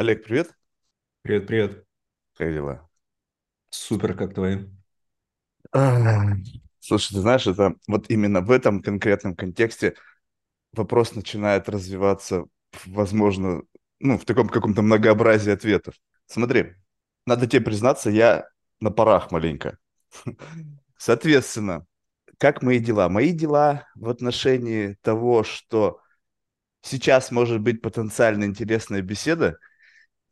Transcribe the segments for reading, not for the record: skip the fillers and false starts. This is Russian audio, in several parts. Олег, привет. Привет, привет. Как дела? Супер, как твои? Слушай, ты знаешь, это вот именно в этом конкретном контексте вопрос начинает развиваться, возможно, в таком каком-то многообразии ответов. Смотри, надо тебе признаться, я на парах маленько. Соответственно, как мои дела? Мои дела в отношении того, что сейчас может быть потенциально интересная беседа,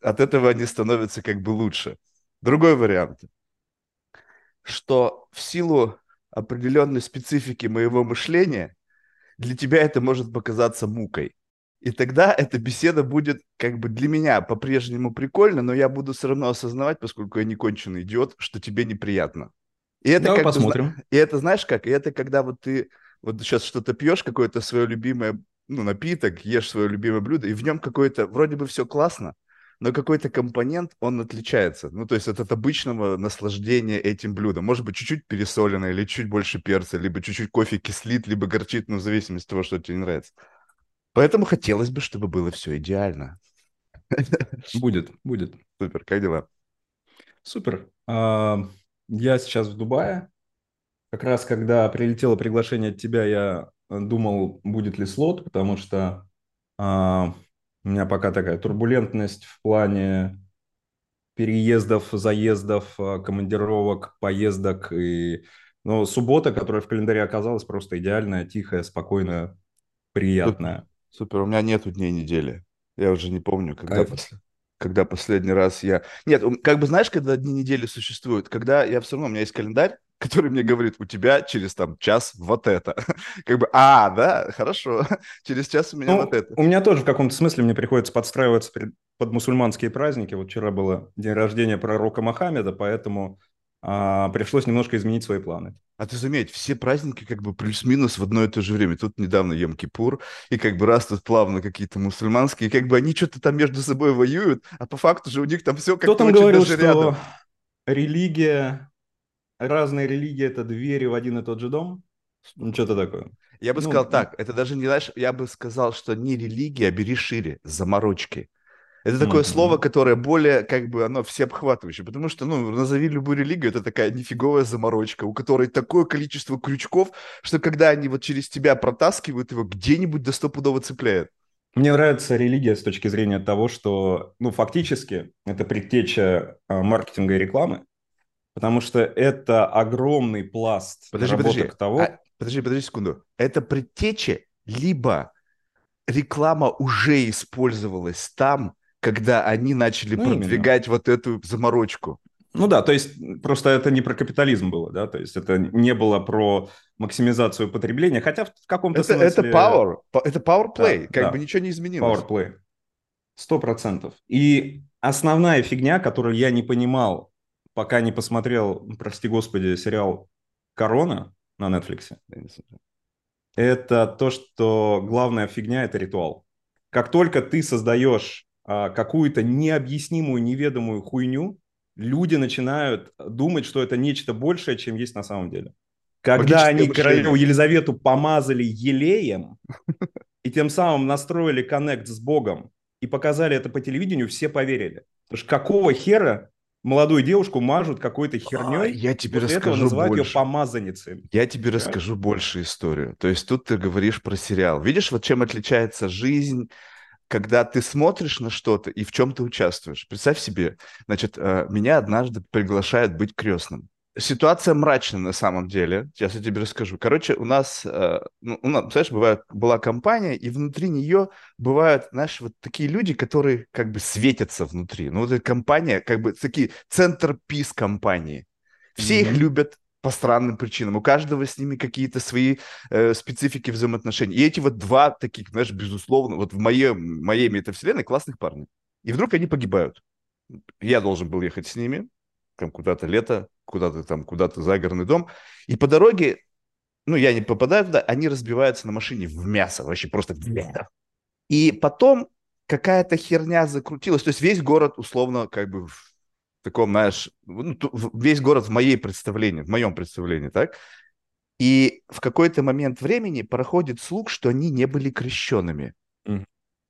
от этого они становятся как бы лучше. Другой вариант, что в силу определенной специфики моего мышления для тебя это может показаться мукой. И тогда эта беседа будет как бы для меня по-прежнему прикольно, но я буду все равно осознавать, поскольку я не конченый идиот, что тебе неприятно. И это, давай посмотрим. И это знаешь как? И это когда вот ты вот сейчас что-то пьешь, какое-то свое любимое, напиток, ешь свое любимое блюдо, и в нем какое-то, вроде бы все классно, но какой-то компонент, он отличается. То есть от обычного наслаждения этим блюдом. Может быть, чуть-чуть пересоленное, или чуть больше перца, либо чуть-чуть кофе кислит, либо горчит, в зависимости от того, что тебе не нравится. Поэтому хотелось бы, чтобы было все идеально. Будет. Супер, как дела? Супер. Я сейчас в Дубае. Как раз, когда прилетело приглашение от тебя, я думал, будет ли слот, потому что... У меня пока такая турбулентность в плане переездов, заездов, командировок, поездок. Но суббота, которая в календаре оказалась, просто идеальная, тихая, спокойная, приятная. Супер, у меня нету дней недели. Я уже не помню, когда последний раз я... Нет, как бы знаешь, когда дни недели существуют, когда я все равно... У меня есть календарь, который мне говорит, у тебя через час вот это. Как бы, да, хорошо, через час у меня вот это. У меня тоже в каком-то смысле мне приходится подстраиваться под мусульманские праздники. Вот вчера было день рождения пророка Мухаммеда, поэтому пришлось немножко изменить свои планы. А ты заметь, все праздники как бы плюс-минус в одно и то же время. Тут недавно Йом-Кипур, и как бы раз тут плавно какие-то мусульманские, как бы они что-то там между собой воюют, а по факту же у них там все как-то очень даже рядом. Кто там говорил, что рядом. Религия... Разные религии – это двери в один и тот же дом? Что-то такое. Я бы сказал так, это даже не, знаешь, я бы сказал, что не религия, а бери шире, заморочки. Это такое слово, которое более, как бы, оно всеобхватывающее, потому что, назови любую религию, это такая нифиговая заморочка, у которой такое количество крючков, что когда они вот через тебя протаскивают, его где-нибудь до стопудово цепляет. Мне нравится религия с точки зрения того, что, фактически, это предтеча маркетинга и рекламы. Потому что это огромный пласт наработок того... Подожди секунду. Это предтеча, либо реклама уже использовалась там, когда они начали продвигать именно вот эту заморочку. То есть просто это не про капитализм было, да? То есть это не было про максимизацию потребления, хотя в каком-то смысле... Это power play, бы ничего не изменилось. Power play, 100%. И основная фигня, которую я не понимал, пока не посмотрел, прости господи, сериал «Корона» на Netflix, это то, что главная фигня – это ритуал. Как только ты создаешь какую-то необъяснимую, неведомую хуйню, люди начинают думать, что это нечто большее, чем есть на самом деле. Когда они королеву Елизавету помазали елеем и тем самым настроили коннект с Богом и показали это по телевидению, все поверили. Потому что какого хера молодую девушку мажут какой-то херней, я тебе расскажу этого называют больше. Ее помазанницей. Я тебе расскажу больше историю. То есть тут ты говоришь про сериал. Видишь, вот чем отличается жизнь, когда ты смотришь на что-то и в чем ты участвуешь. Представь себе, значит, меня однажды приглашают быть крестным. Ситуация мрачная на самом деле. Сейчас я тебе расскажу. Короче, у нас, представляешь, была компания, и внутри нее бывают, знаешь, вот такие люди, которые как бы светятся внутри. Эта компания, как бы такие центр-пис компании. Все их любят по странным причинам. У каждого с ними какие-то свои специфики взаимоотношений. И эти вот два таких, знаешь, безусловно, вот в моей метавселенной классных парней. И вдруг они погибают. Я должен был ехать с ними там куда-то лето, куда-то загородный дом. И по дороге, я не попадаю туда, они разбиваются на машине в мясо, вообще просто в мясо. И потом какая-то херня закрутилась. То есть весь город, условно, как бы в таком, знаешь, весь город в моем представлении, так? И в какой-то момент времени проходит слух, что они не были крещенными.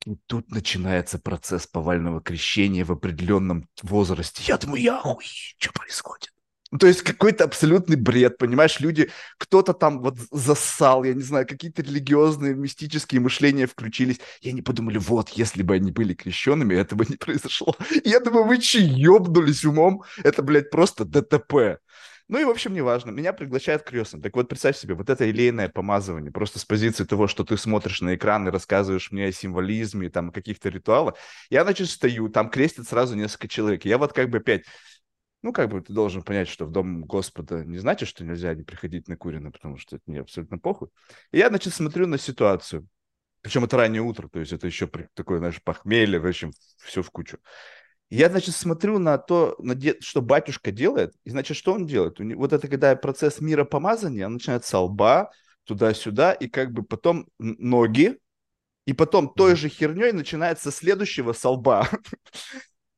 И тут начинается процесс повального крещения в определенном возрасте. Я думаю, я охуею, что происходит? То есть какой-то абсолютный бред, понимаешь, люди, кто-то там вот зассал, я не знаю, какие-то религиозные, мистические мышления включились, и они подумали, вот, если бы они были крещенными, это бы не произошло. Я думаю, вы че, ёбнулись умом? Это, блядь, просто ДТП. Ну и, в общем, неважно, меня приглашают крестным. Так вот, представь себе, вот это елейное помазывание, просто с позиции того, что ты смотришь на экран и рассказываешь мне о символизме, там, о каких-то ритуалах. Я, значит, стою, там крестят сразу несколько человек. Я вот как бы опять... Ну, как бы ты должен понять, что в дом Господа не значит, что нельзя не приходить на курено, потому что это мне абсолютно похуй. И я, значит, смотрю на ситуацию. Причем это раннее утро, то есть это еще такое, знаешь, похмелье, в общем, все в кучу. Я, значит, смотрю на то, что батюшка делает, и, значит, что он делает? Вот это когда процесс миропомазания, он начинает со лба, туда-сюда, и как бы потом ноги, и потом той же херней начинается следующего со лба.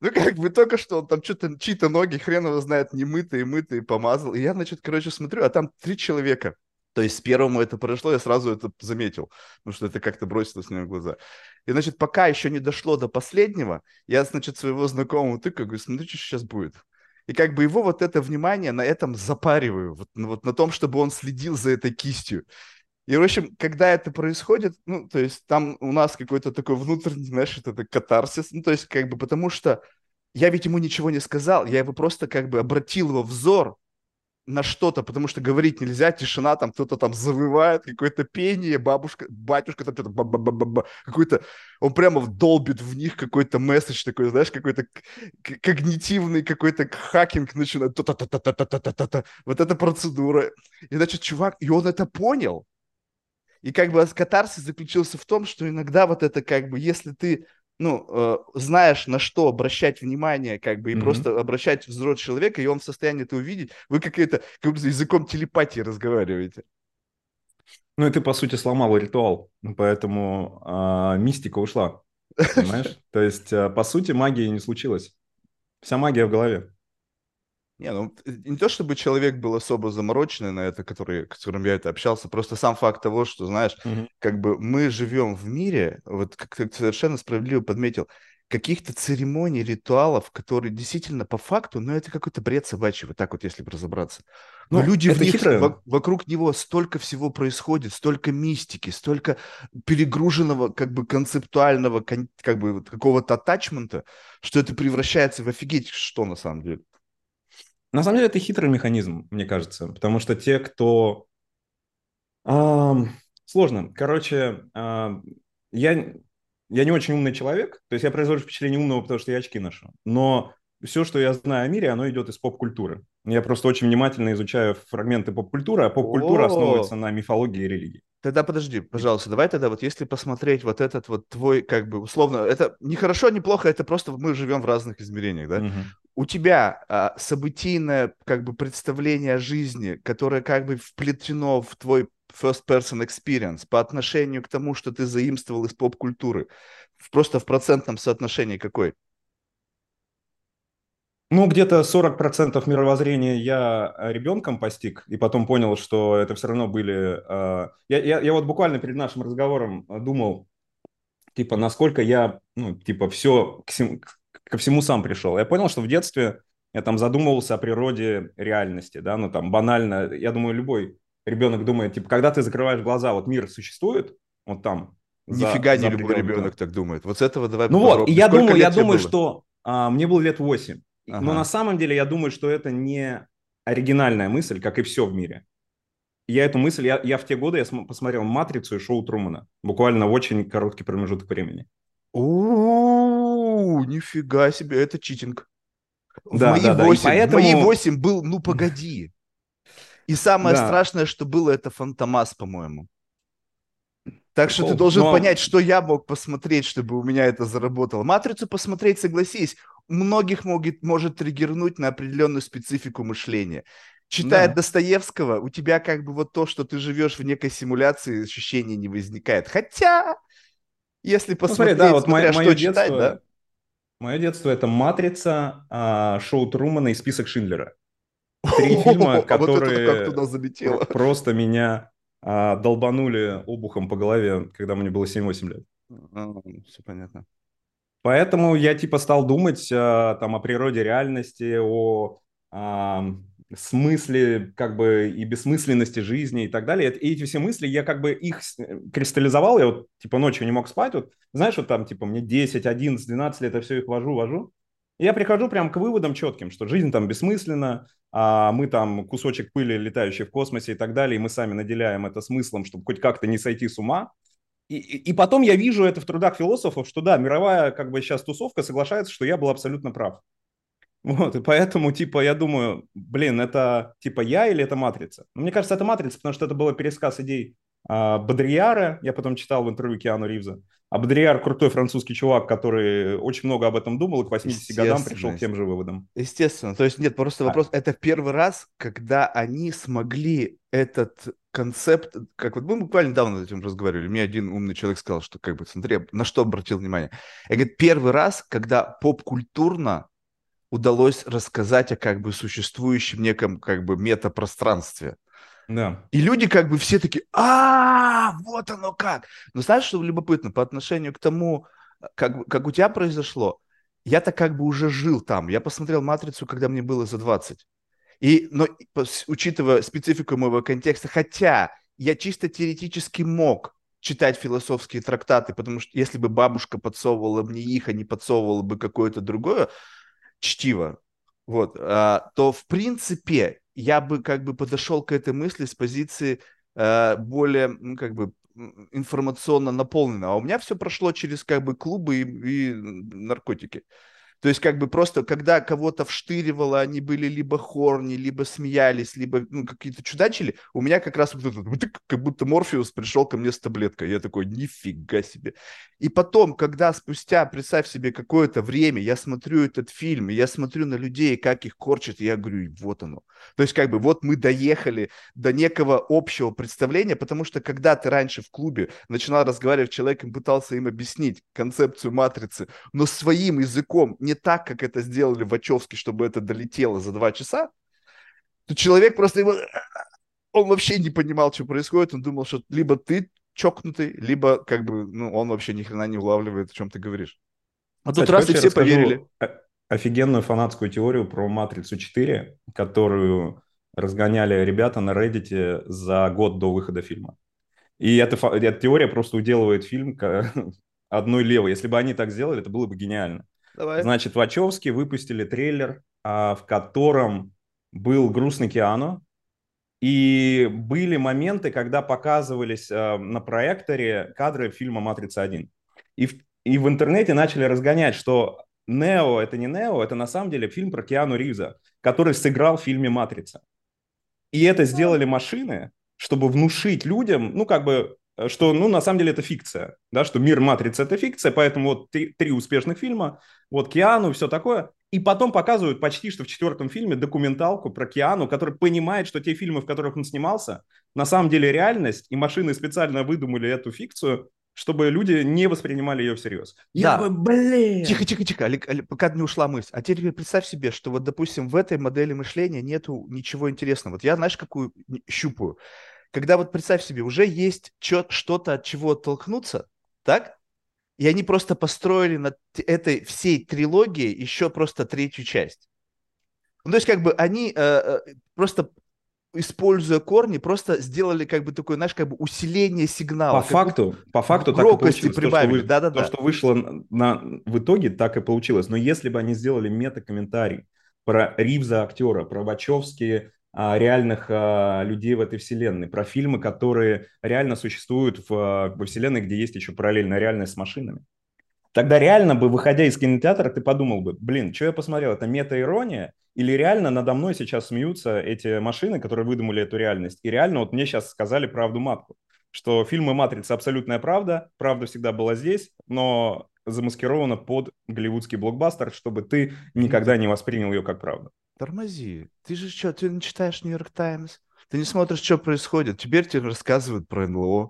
Ну, как бы только что он там что-то, чьи-то ноги, хрен его знает, не мытые, помазал. И я, значит, короче, смотрю, а там 3 человека. То есть с первому это произошло, я сразу это заметил, потому что это как-то бросилось мне в глаза. И, значит, пока еще не дошло до последнего, я, значит, своего знакомого тыкаю, говорю, смотри, что сейчас будет. И как бы его вот это внимание на этом запариваю, вот на том, чтобы он следил за этой кистью. И, в общем, когда это происходит, ну, то есть там у нас какой-то такой внутренний, знаешь, это катарсис, ну, то есть как бы потому что я ведь ему ничего не сказал, я его просто как бы обратил его взор на что-то, потому что говорить нельзя, тишина, там кто-то там завывает, какое-то пение, бабушка, батюшка там что-то, какой-то, он прямо долбит в них какой-то месседж такой, знаешь, какой-то когнитивный какой-то хакинг начинает, вот эта процедура. И, значит, чувак, и он это понял. И как бы катарсис заключился в том, что иногда вот это как бы, если ты, ну, знаешь, на что обращать внимание, как бы, и просто обращать взор человека, и он в состоянии это увидеть, вы как бы языком телепатии разговариваете. Ну, и ты, по сути, сломал ритуал, поэтому мистика ушла, понимаешь? То есть, по сути, магии не случилось. Вся магия в голове. Не, ну, не то чтобы человек был особо замороченный на это, с которым я это общался, просто сам факт того, что, знаешь, как бы мы живем в мире, вот как ты совершенно справедливо подметил, каких-то церемоний, ритуалов, которые действительно по факту, ну, это какой-то бред собачий, вот так вот, если бы разобраться. Но люди в них, вокруг него столько всего происходит, столько мистики, столько перегруженного, как бы, концептуального, как бы, какого-то аттачмента, что это превращается в офигеть, что на самом деле. На самом деле это хитрый механизм, мне кажется, потому что те, кто... Сложно. Короче, я не очень умный человек, то есть я произвожу впечатление умного, потому что я очки ношу, но все, что я знаю о мире, оно идет из поп-культуры. Я просто очень внимательно изучаю фрагменты поп-культуры, а поп-культура основывается на мифологии и религии. Тогда подожди, пожалуйста, давай тогда вот если посмотреть вот этот вот твой, как бы, условно, это не хорошо, не плохо, это просто мы живем в разных измерениях, да? У тебя событийное, как бы, представление о жизни, которое как бы вплетено в твой first-person experience по отношению к тому, что ты заимствовал из поп-культуры, просто в процентном соотношении какой? Ну, где-то 40% мировоззрения я ребенком постиг, и потом понял, что это все равно были... Я вот буквально перед нашим разговором думал, типа, насколько я, ну, типа, все ко всему сам пришел. Я понял, что в детстве я там задумывался о природе реальности, да, ну, там, банально. Я думаю, любой ребенок думает, типа, когда ты закрываешь глаза, вот мир существует, вот там. Нифига не любой ребенок так думает. Вот с этого давай попробуем. Ну вот, и я думаю, что мне было лет 8. Ага. Но на самом деле я думаю, что это не оригинальная мысль, как и все в мире. Я эту мысль, я в те годы посмотрел «Матрицу» и «Шоу Трумэна». Буквально в очень короткий промежуток времени. О, нифига себе, это читинг. Да, в мои 8, поэтому... в мои 8 был «Ну погоди». И самое страшное, что было, это «Фантомас», по-моему. Так что ты должен понять, что я мог посмотреть, чтобы у меня это заработало. «Матрицу» посмотреть, согласись, многих может триггернуть на определенную специфику мышления. Читая Достоевского, у тебя как бы вот то, что ты живешь в некой симуляции, ощущений не возникает. Хотя, если посмотреть, смотри, да, вот мое детство, читать, да? Мое детство – это «Матрица», «Шоу Трумэна» и «Список Шиндлера». 3 фильма, которые просто меня долбанули обухом по голове, когда мне было 7-8 лет. Все понятно. Поэтому я типа стал думать там о природе реальности, о смысле как бы и бессмысленности жизни и так далее. И эти все мысли, я как бы их кристаллизовал, я вот типа ночью не мог спать, вот знаешь, вот там типа мне 10, 11, 12 лет, я все их вожу. И я прихожу прям к выводам четким, что жизнь там бессмысленна, а мы там кусочек пыли, летающий в космосе и так далее, и мы сами наделяем это смыслом, чтобы хоть как-то не сойти с ума. И потом я вижу это в трудах философов, что да, мировая как бы сейчас тусовка соглашается, что я был абсолютно прав. Вот, и поэтому, типа, я думаю, блин, это, типа, я или это матрица? Ну, мне кажется, это матрица, потому что это был пересказ идей Бодрийяра, я потом читал в интервью Киану Ривза, а Бодрийяр крутой французский чувак, который очень много об этом думал и к 80 годам пришел к тем же выводам. Естественно, то есть нет, просто вопрос, это первый раз, когда они смогли этот концепт, как вот мы буквально давно над этим разговаривали, мне один умный человек сказал, что как бы, смотри, на что обратил внимание. Я говорю, первый раз, когда поп-культурно удалось рассказать о как бы существующем неком как бы метапространстве. Да. И люди как бы все такие, вот оно как. Но знаешь, что любопытно по отношению к тому, как у тебя произошло, я-то как бы уже жил там. Я посмотрел «Матрицу», когда мне было за 20. Но учитывая специфику моего контекста, хотя я чисто теоретически мог читать философские трактаты, потому что если бы бабушка подсовывала мне их, а не подсовывала бы какое-то другое чтиво, вот, то в принципе я бы как бы подошел к этой мысли с позиции более, ну, как бы информационно наполненного. А у меня все прошло через как бы клубы и наркотики. То есть как бы просто, когда кого-то вштыривало, они были либо хорни, либо смеялись, либо какие-то чудачили, у меня как раз как будто Морфеус пришел ко мне с таблеткой. Я такой, нифига себе. И потом, когда спустя, представь себе, какое-то время, я смотрю этот фильм, я смотрю на людей, как их корчат, и я говорю, вот оно. То есть как бы вот мы доехали до некого общего представления, потому что когда ты раньше в клубе начинал разговаривать с человеком, пытался им объяснить концепцию матрицы, но своим языком, не так, как это сделали Вачовски, чтобы это долетело за 2 часа, то человек просто... Он вообще не понимал, что происходит. Он думал, что либо ты чокнутый, либо как бы он вообще ни хрена не улавливает, о чем ты говоришь. А тут раз и все поверили. Офигенную фанатскую теорию про «Матрицу 4», которую разгоняли ребята на Reddit за год до выхода фильма. И эта теория просто уделывает фильм одной левой. Если бы они так сделали, это было бы гениально. Давай. Значит, Вачовски выпустили трейлер, в котором был грустный Киану, и были моменты, когда показывались на проекторе кадры фильма «Матрица 1». И в интернете начали разгонять, что «Нео» — это не «Нео», это на самом деле фильм про Киану Ривза, который сыграл в фильме «Матрица». И это сделали машины, чтобы внушить людям, что, на самом деле, это фикция, да, что мир «Матрица» — это фикция, поэтому вот три успешных фильма, вот Киану, все такое, и потом показывают почти что в 4-м фильме документалку про Киану, который понимает, что те фильмы, в которых он снимался, на самом деле реальность, и машины специально выдумали эту фикцию, чтобы люди не воспринимали ее всерьез. Да. Я бы, блин! Тихо, пока не ушла мысль. А теперь представь себе, что вот, допустим, в этой модели мышления нету ничего интересного. Вот я, знаешь, какую щупаю? Когда вот представь себе, уже есть что-то, от чего оттолкнуться, так? И они просто построили над этой всей трилогией еще просто 3-ю часть. Ну, то есть как бы они просто, используя корни, просто сделали как бы такое, знаешь, как бы усиление сигнала. По факту так и получилось. Прибавили. То, что вышло в итоге, так и получилось. Но если бы они сделали мета-комментарий про Ривза актера, про Вачовски, реальных людей в этой вселенной, про фильмы, которые реально существуют во вселенной, где есть еще параллельная реальность с машинами. Тогда реально бы, выходя из кинотеатра, ты подумал бы, блин, что я посмотрел, это мета-ирония? Или реально надо мной сейчас смеются эти машины, которые выдумали эту реальность? И реально вот мне сейчас сказали правду матку, что фильмы «Матрица» — абсолютная правда, правда всегда была здесь, но замаскирована под голливудский блокбастер, чтобы ты никогда не воспринял ее как правду. Тормози. Ты же что, ты не читаешь New York Times? Ты не смотришь, что происходит? Теперь тебе рассказывают про НЛО.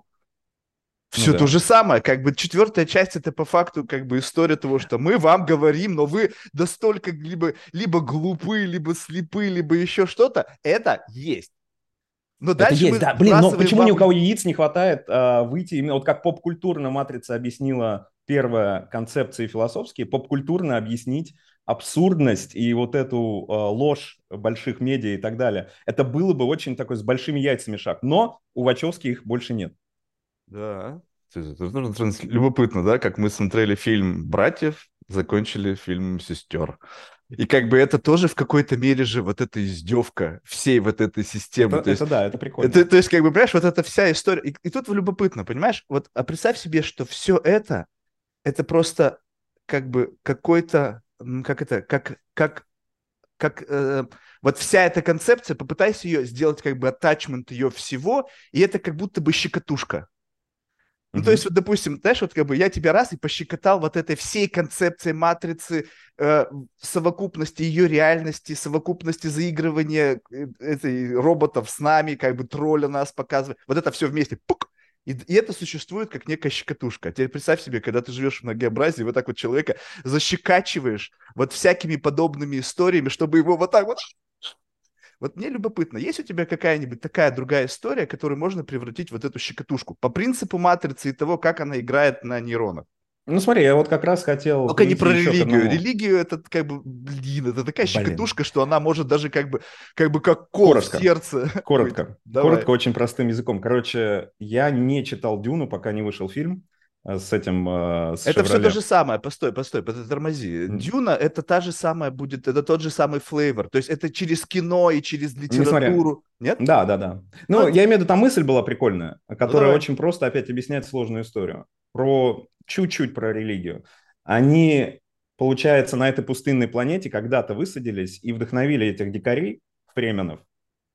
Все то же самое. Как бы 4-я часть — это по факту как бы история того, что мы вам говорим, но вы настолько либо глупы, либо слепы, либо еще что-то. Это есть. Но это есть, да. Блин, но почему ни у кого яиц не хватает выйти? Именно вот как поп-культурно матрица объяснила первые концепции философские, поп-культурно объяснить абсурдность и вот эту ложь больших медиа и так далее. Это было бы очень такой с большими яйцами шаг. Но у Вачовски их больше нет. Да. Любопытно, да, как мы смотрели фильм «Братьев», закончили фильм «Сестер». И как бы это тоже в какой-то мере же вот эта издевка всей вот этой системы. Это, то есть, это да, это прикольно. Это, то есть, как бы, понимаешь, вот эта вся история. И тут любопытно, понимаешь, вот а представь себе, что все это просто как бы какой-то, как это, вот вся эта концепция, попытайся ее сделать как бы аттачмент ее всего, и это как будто бы щекотушка. Ну, то есть, вот, допустим, знаешь, вот как бы я тебя раз и пощекотал вот этой всей концепции матрицы, совокупности ее реальности, совокупности заигрывания этой роботов с нами, как бы тролля нас показывает. Вот это все вместе. Пук! И это существует как некая щекотушка. А теперь представь себе, когда ты живешь в многообразии, вот так вот человека защекачиваешь вот всякими подобными историями, чтобы его вот так вот... Вот мне любопытно, есть у тебя какая-нибудь такая другая история, которую можно превратить в вот эту щекотушку по принципу матрицы и того, как она играет на нейронах? Ну смотри, я вот как раз хотел... Только не про религию. Религию это как бы, блин, это такая щекотушка, что она может даже как бы как кор в сердце. Коротко. Коротко, очень простым языком. Короче, я не читал «Дюну», пока не вышел фильм. С этим... С это Шевроле. Все то же самое. Постой, тормози. Дюна — это та же самая будет, это тот же самый флейвор. То есть это через кино и через литературу. Нет? Да. Ну, я имею в виду, там мысль была прикольная, которая очень просто опять объясняет сложную историю. Чуть-чуть про религию. Они, получается, на этой пустынной планете когда-то высадились и вдохновили этих дикарей, фременов,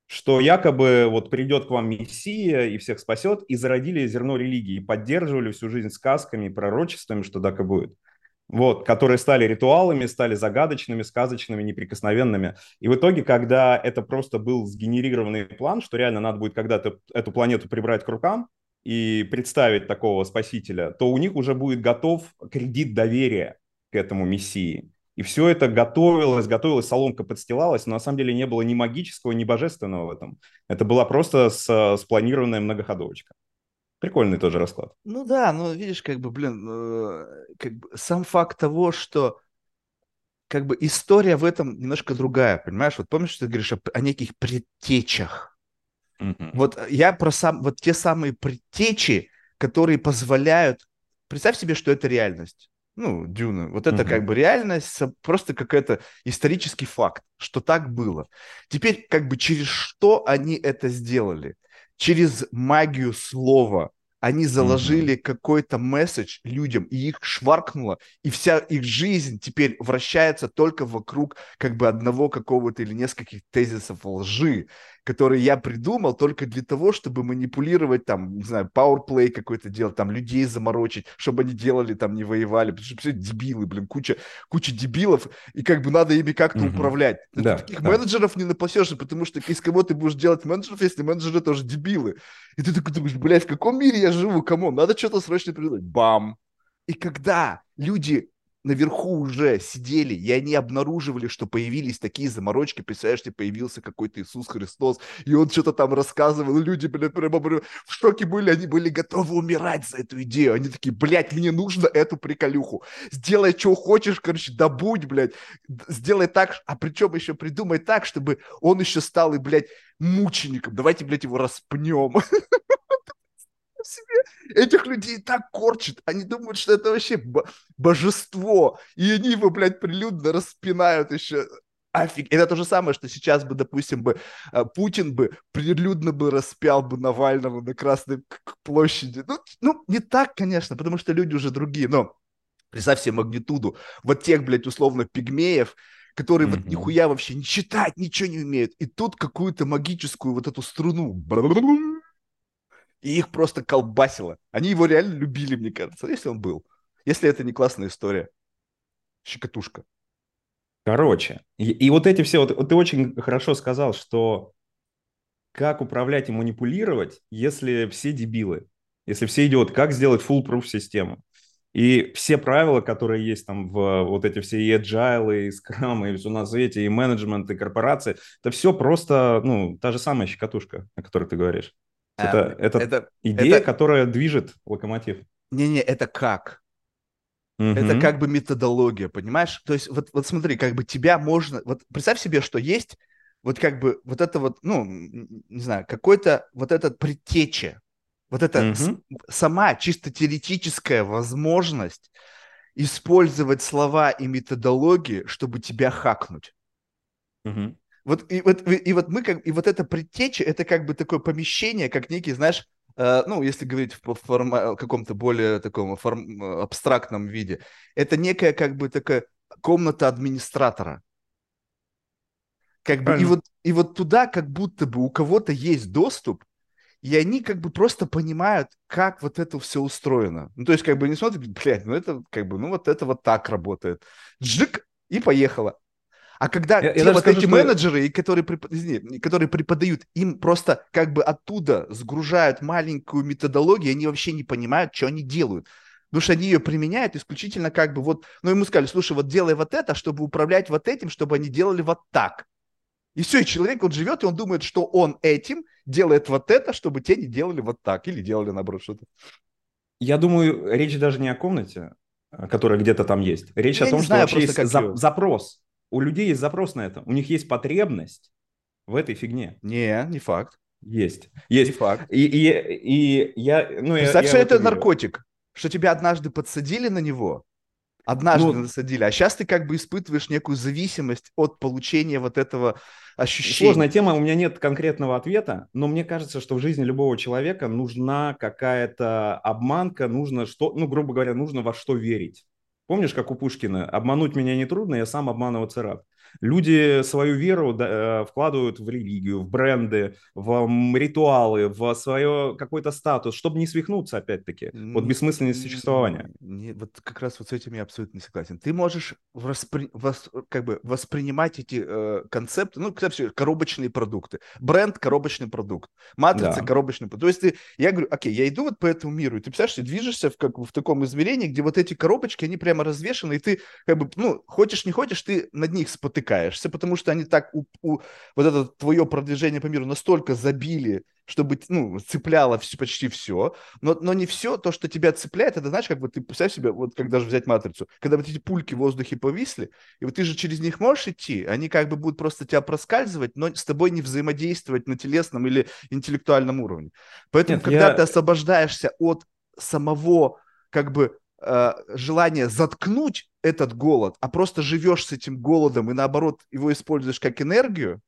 что якобы вот придет к вам Мессия и всех спасет, и зародили зерно религии, поддерживали всю жизнь сказками, пророчествами, что так и будет. Вот, которые стали ритуалами, стали загадочными, сказочными, неприкосновенными. И в итоге, когда это просто был сгенерированный план, что реально надо будет когда-то эту планету прибрать к рукам и представить такого спасителя, то у них уже будет готов кредит доверия к этому Мессии. И все это готовилось, соломка подстилалась, но на самом деле не было ни магического, ни божественного в этом. Это была просто спланированная многоходовочка. Прикольный тоже расклад. Ну да, ну видишь, как бы, сам факт того, что как бы история в этом немножко другая, понимаешь? Вот помнишь, что ты говоришь о неких предтечах? Вот я про вот те самые предтечи, которые позволяют... Представь себе, что это реальность. Ну, Дюна. Вот это как бы реальность, просто какой-то исторический факт, что так было. Теперь как бы через что они это сделали? Через магию слова. Они заложили какой-то месседж людям, и их шваркнуло, и вся их жизнь теперь вращается только вокруг как бы одного какого-то или нескольких тезисов лжи, которые я придумал только для того, чтобы манипулировать, там, не знаю, пауэрплей какой-то делать, там, людей заморочить, чтобы они делали, там, не воевали, потому что все дебилы, блин, куча дебилов, и как бы надо ими как-то управлять. Да, таких менеджеров не напасешься, потому что из кого ты будешь делать менеджеров, если менеджеры тоже дебилы? И ты такой думаешь, блядь, в каком мире я живу, камон, надо что-то срочно придумать. Бам! И когда люди наверху уже сидели, и они обнаруживали, что появились такие заморочки, представляешь, что появился какой-то Иисус Христос, и он что-то там рассказывал, и люди, блядь, прямо в шоке были, они были готовы умирать за эту идею. Они такие, блядь, мне нужно эту приколюху. Сделай, что хочешь, короче, добудь, блядь, сделай так, а причем еще придумай так, чтобы он еще стал и, блядь, мучеником. Давайте, блядь, его распнем. Себе. Этих людей так корчит. Они думают, что это вообще божество. И они его, блядь, прилюдно распинают еще. Это то же самое, что сейчас бы, допустим, Путин бы прилюдно бы распял бы Навального на Красной площади. Ну, не так, конечно, потому что люди уже другие. Но представь себе магнитуду вот тех, блядь, условно пигмеев, которые вот нихуя вообще не читать, ничего не умеют. И тут какую-то магическую вот эту струну... И их просто колбасило. Они его реально любили, мне кажется, если он был. Если это не классная история. Щекотушка. Короче. И вот эти все... Вот ты очень хорошо сказал, что как управлять и манипулировать, если все дебилы, если все идиоты, как сделать full-proof систему. И все правила, которые есть там в вот эти все и agile, и Scrum, и все на свете, и менеджмент, и корпорации, это все просто, ну, та же самая щекотушка, о которой ты говоришь. Это идея, которая движет локомотив. Не-не, это как? Угу. Это как бы методология, понимаешь? То есть вот смотри, как бы тебя можно... Вот представь себе, что есть вот как бы вот это вот, ну, не знаю, какой-то вот этот предтеча. Вот это сама чисто теоретическая возможность использовать слова и методологии, чтобы тебя хакнуть. Вот эта предтеча, это как бы такое помещение, как некий, знаешь, ну, если говорить в каком-то более таком абстрактном виде, это некая как бы такая комната администратора. Как бы, и вот туда как будто бы у кого-то есть доступ, и они как бы просто понимают, как вот это все устроено. Ну, то есть как бы не смотрят, блядь, ну это как бы, ну вот это вот так работает. Джик, и поехало. А когда менеджеры, которые преподают, им просто как бы оттуда сгружают маленькую методологию, они вообще не понимают, что они делают. Потому что они ее применяют исключительно как бы вот... Ну, ему сказали, слушай, вот делай вот это, чтобы управлять вот этим, чтобы они делали вот так. И все, и человек, он живет, и он думает, что он этим делает вот это, чтобы те не делали вот так, или делали, наоборот, что-то. Я думаю, речь даже не о комнате, которая где-то там есть. Речь о том, что вообще есть запрос. У людей есть запрос на это. У них есть потребность в этой фигне. Не факт. Есть. Не факт. Представь, что это наркотик, что тебя однажды подсадили на него. А сейчас ты как бы испытываешь некую зависимость от получения вот этого ощущения. Сложная тема, у меня нет конкретного ответа, но мне кажется, что в жизни любого человека нужна какая-то обманка, нужно во что верить. Помнишь, как у Пушкина? «Обмануть меня нетрудно, я сам обманываться рад». Люди свою веру вкладывают в религию, в бренды, в ритуалы, в свой какой-то статус, чтобы не свихнуться, опять-таки, от бессмысленности существования. Вот как раз вот с этим я абсолютно не согласен. Ты можешь воспринимать эти концепты, кстати, коробочные продукты. Бренд – коробочный продукт, матрица – коробочный продукт. То есть я говорю, окей, я иду вот по этому миру, и ты представляешь, ты движешься в таком измерении, где вот эти коробочки, они прямо развешаны, и ты как бы, хочешь не хочешь, ты над них спотыкаешься, потому что они так вот это твое продвижение по миру настолько забили, чтобы, цепляло почти все, но не все, то, что тебя цепляет, это, знаешь, как бы ты, представь себе, вот как даже взять матрицу, когда вот эти пульки в воздухе повисли, и вот ты же через них можешь идти, они как бы будут просто тебя проскальзывать, но с тобой не взаимодействовать на телесном или интеллектуальном уровне. Поэтому, ты освобождаешься от самого, как бы, желание заткнуть этот голод, а просто живешь с этим голодом и, наоборот, его используешь как энергию,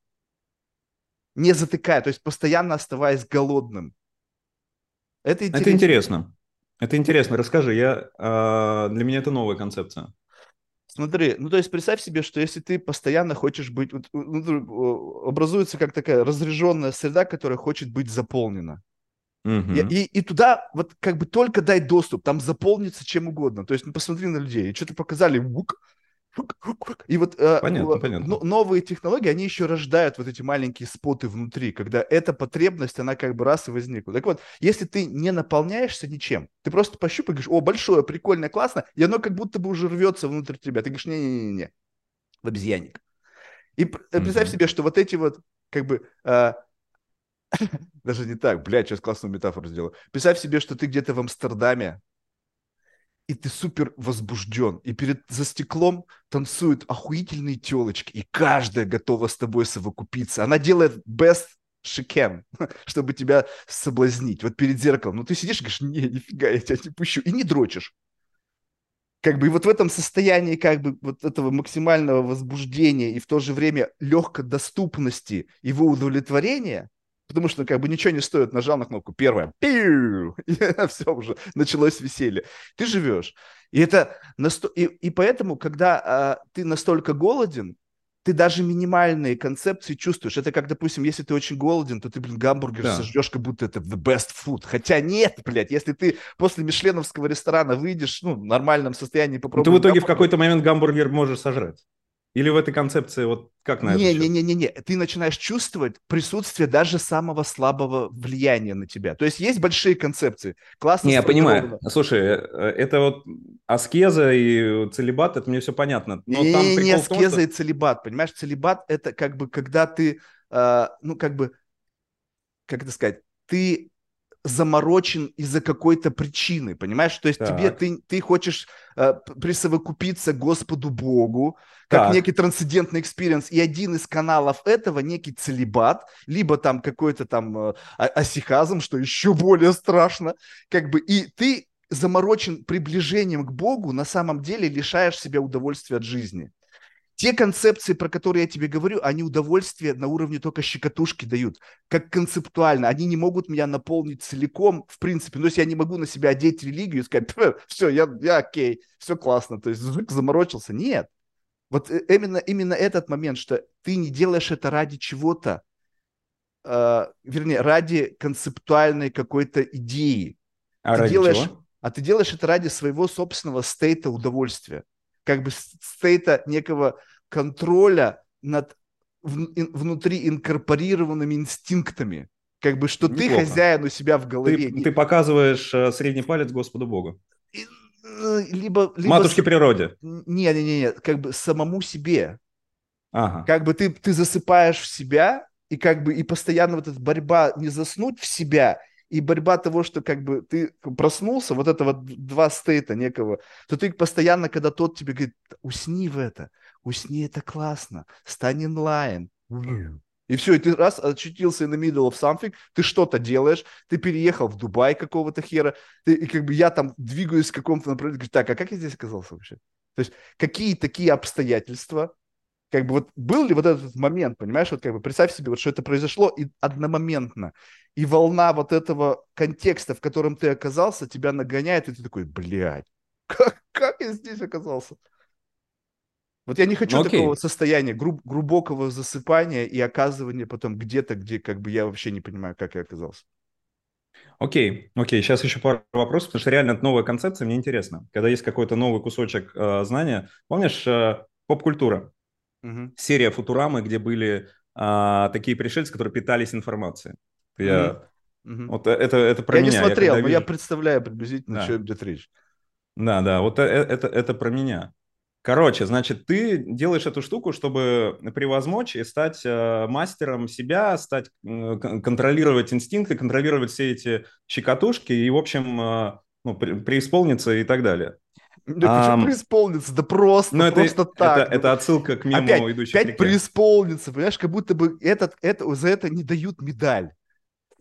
не затыкая, то есть постоянно оставаясь голодным. Это интересно. Расскажи, для меня это новая концепция. Смотри, то есть представь себе, что если ты постоянно хочешь быть... образуется как такая разреженная среда, которая хочет быть заполнена. И туда вот как бы только дай доступ, там заполнится чем угодно. То есть, посмотри на людей, что-то показали. И вот понятно. Новые технологии, они еще рождают вот эти маленькие споты внутри, когда эта потребность, она как бы раз и возникла. Так вот, если ты не наполняешься ничем, ты просто пощупаешь, говоришь, о, большое, прикольное, классно, и оно как будто бы уже рвется внутрь тебя. Ты говоришь, не-не-не, в обезьянник. И представь себе, что вот эти вот как бы... Даже не так, блядь, сейчас классную метафору сделаю. Представь себе, что ты где-то в Амстердаме, и ты супер возбужден, и за стеклом танцуют охуительные телочки, и каждая готова с тобой совокупиться. Она делает best she can, чтобы тебя соблазнить. Вот перед зеркалом. Ты сидишь и говоришь, нифига, я тебя не пущу. И не дрочишь. Как бы и вот в этом состоянии как бы вот этого максимального возбуждения и в то же время легкодоступности его удовлетворения, потому что как бы ничего не стоит, нажал на кнопку первая, пиу, и все уже, началось веселье. Ты живешь. И поэтому, когда ты настолько голоден, ты даже минимальные концепции чувствуешь. Это как, допустим, если ты очень голоден, то ты, гамбургер сожрешь, как будто это the best food. Хотя нет, блядь, если ты после мишленовского ресторана выйдешь, в нормальном состоянии попробуешь. Ты в итоге в какой-то момент гамбургер можешь сожрать. Или в этой концепции вот как на это? Не-не-не-не. Ты начинаешь чувствовать присутствие даже самого слабого влияния на тебя. То есть есть большие концепции. Классно. Не, я понимаю. Слушай, это вот аскеза и целибат, это мне все понятно. Но не, там не, не аскеза и целибат. Понимаешь, целибат – это как бы когда ты, ну как бы, как это сказать, ты заморочен из-за какой-то причины, понимаешь? То есть так. ты хочешь присовокупиться Господу Богу, как так. некий трансцендентный экспириенс, и один из каналов этого некий целибат, либо там какой-то там асихазм, что еще более страшно, как бы, и ты заморочен приближением к Богу, на самом деле лишаешь себя удовольствия от жизни. Те концепции, про которые я тебе говорю, они удовольствие на уровне только щекотушки дают, как концептуально. Они не могут меня наполнить целиком, в принципе. То есть я не могу на себя одеть религию и сказать, все, я окей, все классно, то есть заморочился. Нет. Вот именно этот момент, что ты не делаешь это ради чего-то, вернее, ради концептуальной какой-то идеи. А ты ради чего? А ты делаешь это ради своего собственного стейта удовольствия. Как бы стейта некого контроля над внутри инкорпорированными инстинктами. Как бы, что неплохо. Ты хозяин у себя в голове. Ты показываешь средний палец Господу Богу. Либо матушке природе. Не-не-не, как бы самому себе. Ага. Как бы ты засыпаешь в себя, и как бы и постоянно вот эта борьба не заснуть в себя, и борьба того, что как бы ты проснулся, вот это вот два стейта некого, то ты постоянно, когда тот тебе говорит, усни в это, усни, это классно, стань инлайн. И все, и ты раз очутился in the middle of something, ты что-то делаешь, ты переехал в Дубай какого-то хера, и как бы я там двигаюсь в каком-то направлении, говорю, так, а как я здесь оказался вообще? То есть какие такие обстоятельства, как бы вот был ли вот этот момент, понимаешь, вот как бы представь себе, вот что это произошло и одномоментно, и волна вот этого контекста, в котором ты оказался, тебя нагоняет, и ты такой, блядь, как я здесь оказался? Вот я не хочу такого состояния глубокого засыпания и оказывания потом где-то, где как бы я вообще не понимаю, как я оказался. Окей, сейчас еще пару вопросов, потому что реально это новая концепция, мне интересно. Когда есть какой-то новый кусочек знания, помнишь поп-культура? Угу. Серия «Футурамы», где были такие пришельцы, которые питались информацией. Вот это про меня. Я не смотрел, но я представляю приблизительно, о чем идет речь. Да, вот это про меня. Короче, значит, ты делаешь эту штуку, чтобы превозмочь и стать мастером себя, стать контролировать инстинкты, контролировать все эти щекотушки и, в общем, преисполниться и так далее. Да почему преисполнится? Да просто так. Это отсылка к мему идущей. Опять преисполнится, понимаешь, как будто бы за это не дают медаль.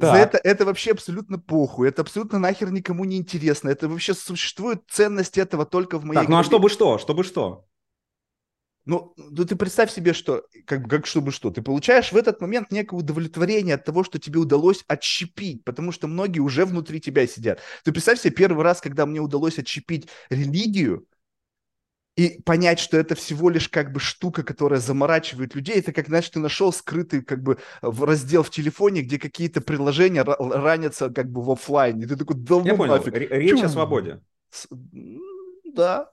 Да. За это вообще абсолютно похуй, это абсолютно нахер никому не интересно, это вообще существует ценность этого только в моей голове. Так, ну а чтобы что? Ну ты представь себе, что, как чтобы что, ты получаешь в этот момент некое удовлетворение от того, что тебе удалось отщепить, потому что многие уже внутри тебя сидят. Ты представь себе первый раз, когда мне удалось отщепить религию, и понять, что это всего лишь как бы штука, которая заморачивает людей. Это как, знаешь, ты нашел скрытый как бы раздел в телефоне, где какие-то приложения ранятся как бы в офлайне. И ты такой, да ну нафиг. Речь о свободе. Да.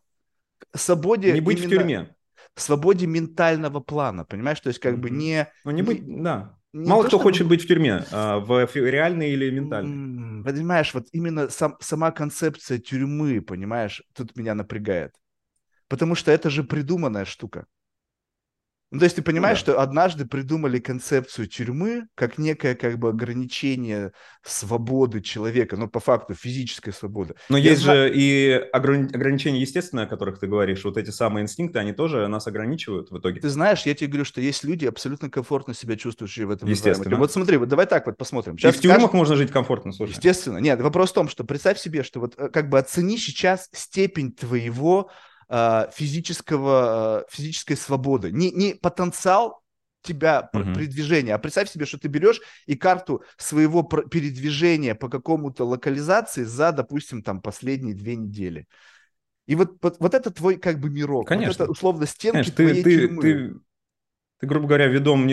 Свободе не быть в тюрьме. Свободе ментального плана, понимаешь? То есть как бы не... Ну не быть, да. Мало кто хочет быть в тюрьме, в реальной или ментальной. Понимаешь, вот именно сама концепция тюрьмы, понимаешь, тут меня напрягает. Потому что это же придуманная штука. Ну, то есть ты понимаешь, что однажды придумали концепцию тюрьмы как некое как бы ограничение свободы человека, по факту физической свободы. Но есть же и ограничения естественные, о которых ты говоришь, вот эти самые инстинкты, они тоже нас ограничивают в итоге. Ты знаешь, я тебе говорю, что есть люди, абсолютно комфортно себя чувствующие в этом. Естественно. Вот смотри, вот давай так вот посмотрим. Сейчас и в тюрьмах можно жить комфортно, слушай. Естественно. Нет, вопрос в том, что представь себе, что вот как бы оцени сейчас степень твоего... физической свободы. Не потенциал тебя передвижения, а представь себе, что ты берешь и карту своего передвижения по какому-то локализации за, допустим, там последние 2 недели. И вот это твой как бы мирок. Конечно. Вот это условно стенки твоей тюрьмы. Ты, грубо говоря, ведом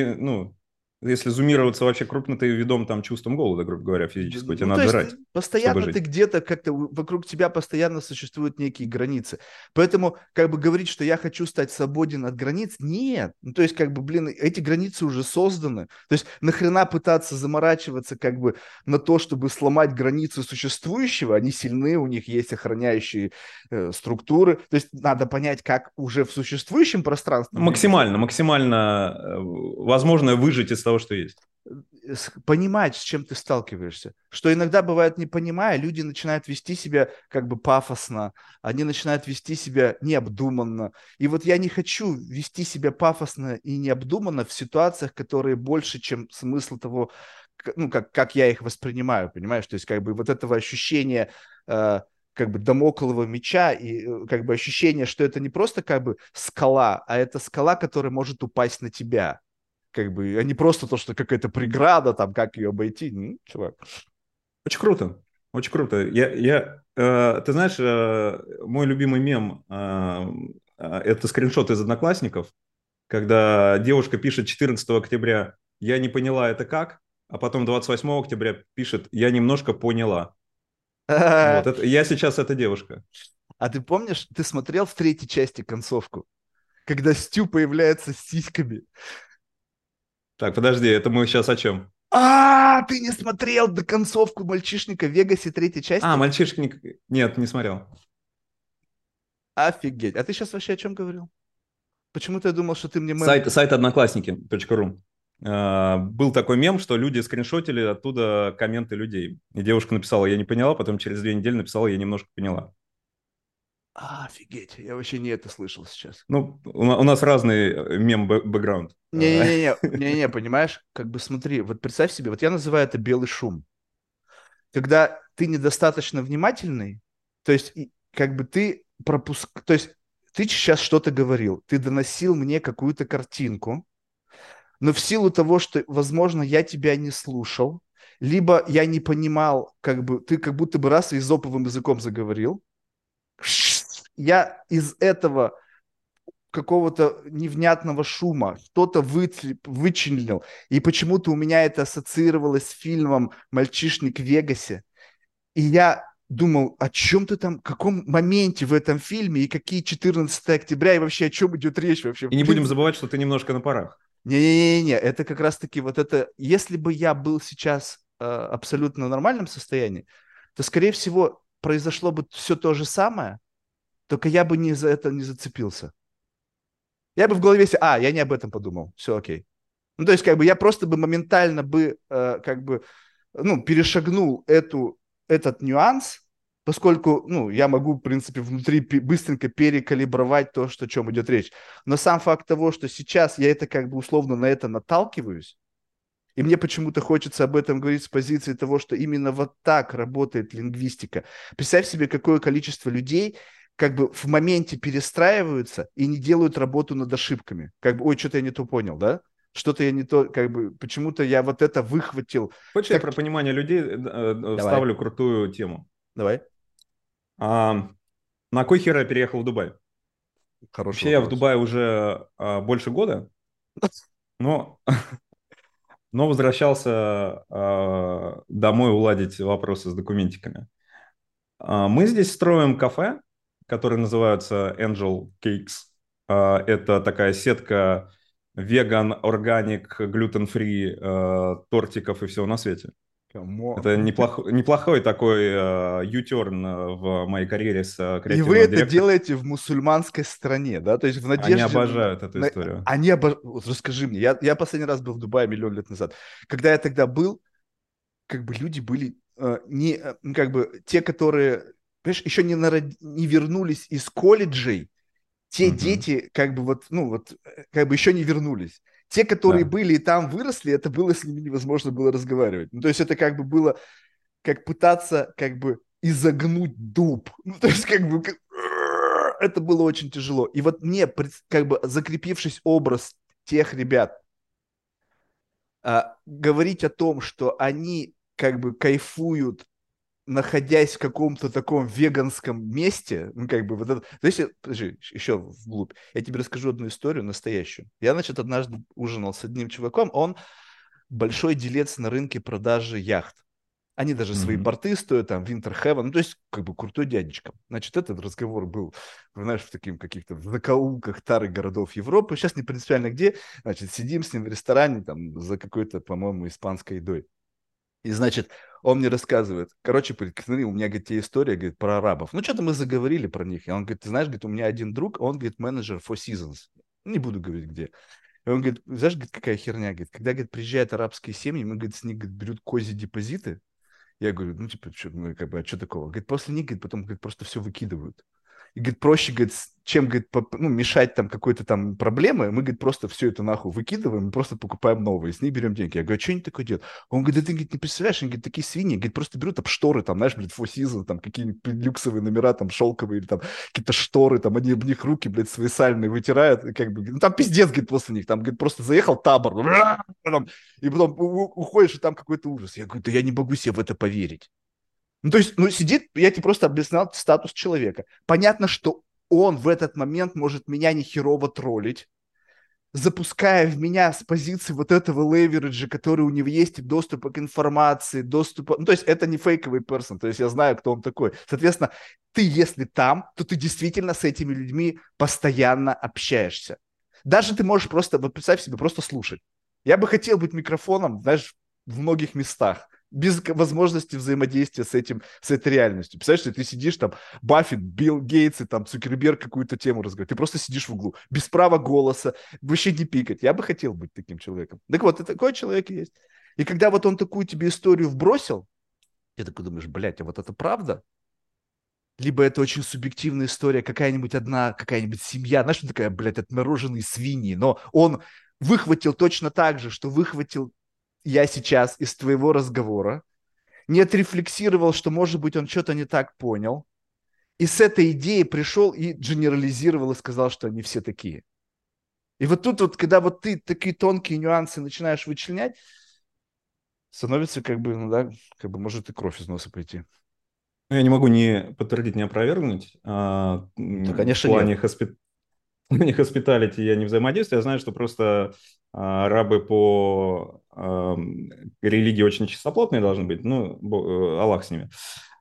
Если зуммироваться вообще крупно, ты ведом там чувством голода, грубо говоря, физического, тебе надо жрать. Постоянно ты где-то как-то, вокруг тебя постоянно существуют некие границы. Поэтому как бы говорить, что я хочу стать свободен от границ, нет. Ну, то есть как бы, блин, эти границы уже созданы. То есть нахрена пытаться заморачиваться как бы на то, чтобы сломать границы существующего, они сильны, у них есть охраняющие структуры. То есть надо понять, как уже в существующем пространстве... Максимально возможно выжить из того, что есть. Понимать, с чем ты сталкиваешься. Что иногда бывает, не понимая, люди начинают вести себя как бы пафосно, они начинают вести себя необдуманно. И вот я не хочу вести себя пафосно и необдуманно в ситуациях, которые больше, чем смысл того, ну, как я их воспринимаю, понимаешь? То есть как бы вот этого ощущения... как бы дамоклового меча и как бы ощущение, что это не просто как бы скала, а это скала, которая может упасть на тебя. Как бы, а не просто то, что какая-то преграда, там, как ее обойти. Ну, чувак. Очень круто. Очень круто. Ты знаешь, мой любимый мем это скриншот из «Одноклассников», когда девушка пишет 14 октября «Я не поняла, это как?», а потом 28 октября пишет «Я немножко поняла». Вот, я сейчас эта девушка. А ты помнишь, ты смотрел в третьей части концовку, когда Стю появляется с сиськами? Так, подожди, это мы сейчас о чем? Ты не смотрел до концовку «Мальчишника в Вегасе» третьей части? «Мальчишник...» Нет, не смотрел. Офигеть. А ты сейчас вообще о чем говорил? Почему-то я думал, что ты мне... Сайт «Одноклассники.ру». Был такой мем, что люди скриншотили оттуда комменты людей. И девушка написала «я не поняла», потом через 2 недели написала «я немножко поняла». Офигеть, я вообще не это слышал сейчас. Ну, у нас разный мем-бэкграунд. Не-не-не, понимаешь? Как бы смотри, вот представь себе, вот я называю это белый шум. Когда ты недостаточно внимательный, то есть как бы ты пропускаешь... То есть ты сейчас что-то говорил, ты доносил мне какую-то картинку, но в силу того, что, возможно, я тебя не слушал, либо я не понимал, как бы ты как будто бы раз эзоповым языком заговорил, я из этого какого-то невнятного шума что-то вычленил, и почему-то у меня это ассоциировалось с фильмом «Мальчишник в Вегасе», и я думал, о чем ты там, в каком моменте в этом фильме, и какие 14 октября, и вообще о чем идет речь вообще. И не будем забывать, что ты немножко на парах. Не-не-не, это как раз-таки вот это... Если бы я был сейчас абсолютно в нормальном состоянии, то, скорее всего, произошло бы все то же самое, только я бы не за это не зацепился. Я бы в голове... я не об этом подумал, все окей. Ну, то есть, как бы, я просто бы моментально бы, перешагнул этот нюанс, поскольку, я могу, в принципе, внутри быстренько перекалибровать то, о чем идет речь. Но сам факт того, что сейчас я это как бы условно на это наталкиваюсь, и мне почему-то хочется об этом говорить с позиции того, что именно вот так работает лингвистика. Представь себе, какое количество людей как бы в моменте перестраиваются и не делают работу над ошибками. Как бы, что-то я не то понял, да? Что-то я не то, как бы, почему-то я вот это выхватил. Хочешь, я про понимание людей вставлю крутую тему? Давай. На кой хер я переехал в Дубай? Вообще я в Дубае уже больше года, но возвращался домой уладить вопросы с документиками. Мы здесь строим кафе, которые называются Angel Cakes. Это такая сетка веган, органик, глютен-фри, тортиков и всего на свете. Это неплохой такой ю-терн в моей карьере с креативным директором. И вы это делаете в мусульманской стране, да? То есть в надежде... Они обожают эту историю. Вот расскажи мне, я последний раз был в Дубае миллион лет назад. Когда я тогда был, как бы люди были не... Как бы те, которые, понимаешь, еще не вернулись из колледжей, те дети как бы еще не вернулись. Те, которые были и там выросли, это было с ними невозможно было разговаривать. Ну, то есть это как бы было, как пытаться как бы изогнуть дуб. Ну, то есть как бы это было очень тяжело. И вот мне, как бы закрепившись образ тех ребят, говорить о том, что они как бы кайфуют, находясь в каком-то таком веганском месте, То есть, подожди, еще вглубь. Я тебе расскажу одну историю настоящую. Я, однажды ужинал с одним чуваком, он большой делец на рынке продажи яхт. Они даже свои борты стоят, там, Winter Heaven, ну, то есть, как бы, крутой дядечка. Значит, этот разговор был, знаешь, в таких каких-то закоулках старых городов Европы, сейчас не принципиально где, значит, сидим с ним в ресторане, там, за какой-то, по-моему, испанской едой. И, значит, он мне рассказывает, короче, говорит, смотри, у меня, говорит, те история, говорит, про арабов. Ну, что-то мы заговорили про них. И он говорит, ты знаешь, говорит, у меня один друг, он, говорит, менеджер Four Seasons. Не буду говорить, где. И он говорит, знаешь, говорит, какая херня, говорит, когда, говорит, приезжают арабские семьи, мы, говорит, с них, говорит, берут козьи депозиты. Я говорю, ну, типа, что, ну, как бы, а что такого? Говорит, после них, говорит, потом, говорит, просто все выкидывают. И, говорит, проще, говорит, чем, говорит, ну, мешать там какой-то там проблемы, мы, говорит, просто все это нахуй выкидываем, просто покупаем новые, с них берем деньги. Я говорю, а что они такое делают? Он говорит, да ты, говорит, не представляешь, они, говорит, такие свиньи, говорит, просто берут там шторы, там, знаешь, блядь, Four Seasons, там, какие-нибудь люксовые номера, там, шелковые, или там, какие-то шторы, там, они об них руки, блядь, свои сальные вытирают, и, как бы, ну, там пиздец, говорит, после них, там, говорит, просто заехал табор, и потом уходишь, и там какой-то ужас. Я говорю, да я не могу себе в это поверить. Ну, то есть, ну, сидит, я тебе просто объяснял статус человека. Понятно, что он в этот момент может меня нехерово троллить, запуская в меня с позиции вот этого левериджа, который у него есть, и доступа к информации, доступа... Ну, то есть, это не фейковый персон, то есть, я знаю, кто он такой. Соответственно, ты, если там, то ты действительно с этими людьми постоянно общаешься. Даже ты можешь просто, вот представь себе, просто слушать. Я бы хотел быть микрофоном, знаешь, в многих местах, без возможности взаимодействия с этим, с этой реальностью. Представляешь, ты сидишь там, Баффет, Билл Гейтс и там Цукерберг какую-то тему разговаривает. Ты просто сидишь в углу, без права голоса, вообще не пикать. Я бы хотел быть таким человеком. Так вот, и такой человек есть. И когда вот он такую тебе историю вбросил, ты такой думаешь, блядь, а вот это правда? Либо это очень субъективная история, какая-нибудь одна, какая-нибудь семья, знаешь, такая, блядь, отмороженные свиньи. Но он выхватил точно так же, что выхватил я сейчас из твоего разговора, не отрефлексировал, что, может быть, он что-то не так понял, и с этой идеей пришел и генерализировал, и сказал, что они все такие. И вот тут вот, когда вот ты такие тонкие нюансы начинаешь вычленять, становится как бы, ну да, как бы может и кровь из носа пойти. Ну, я не могу не подтвердить, не опровергнуть. Ну, конечно, в плане хоспиталити я не взаимодействую, я знаю, что просто... Рабы по религии очень чистоплотные должны быть, ну, Аллах с ними.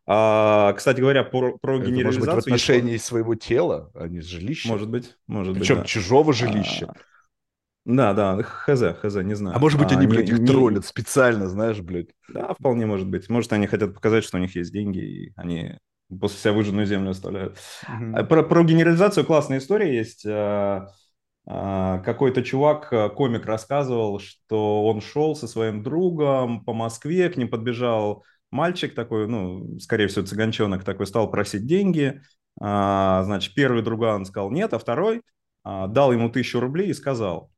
Кстати говоря, про генерализацию... Может быть, в отношении своего тела, а не жилища? Может быть, причем да. Чужого жилища. Да, хз, не знаю. А может быть, они, блядь, их троллят специально, знаешь, блядь. Да, вполне может быть. Может, они хотят показать, что у них есть деньги, и они после себя выжженную землю оставляют. Про генерализацию классная история есть... Какой-то чувак, комик, рассказывал, что он шел со своим другом по Москве, к ним подбежал мальчик такой, ну, скорее всего, цыганчонок такой, стал просить деньги. Значит, первый друган сказал нет, а второй дал ему 1000 рублей и сказал,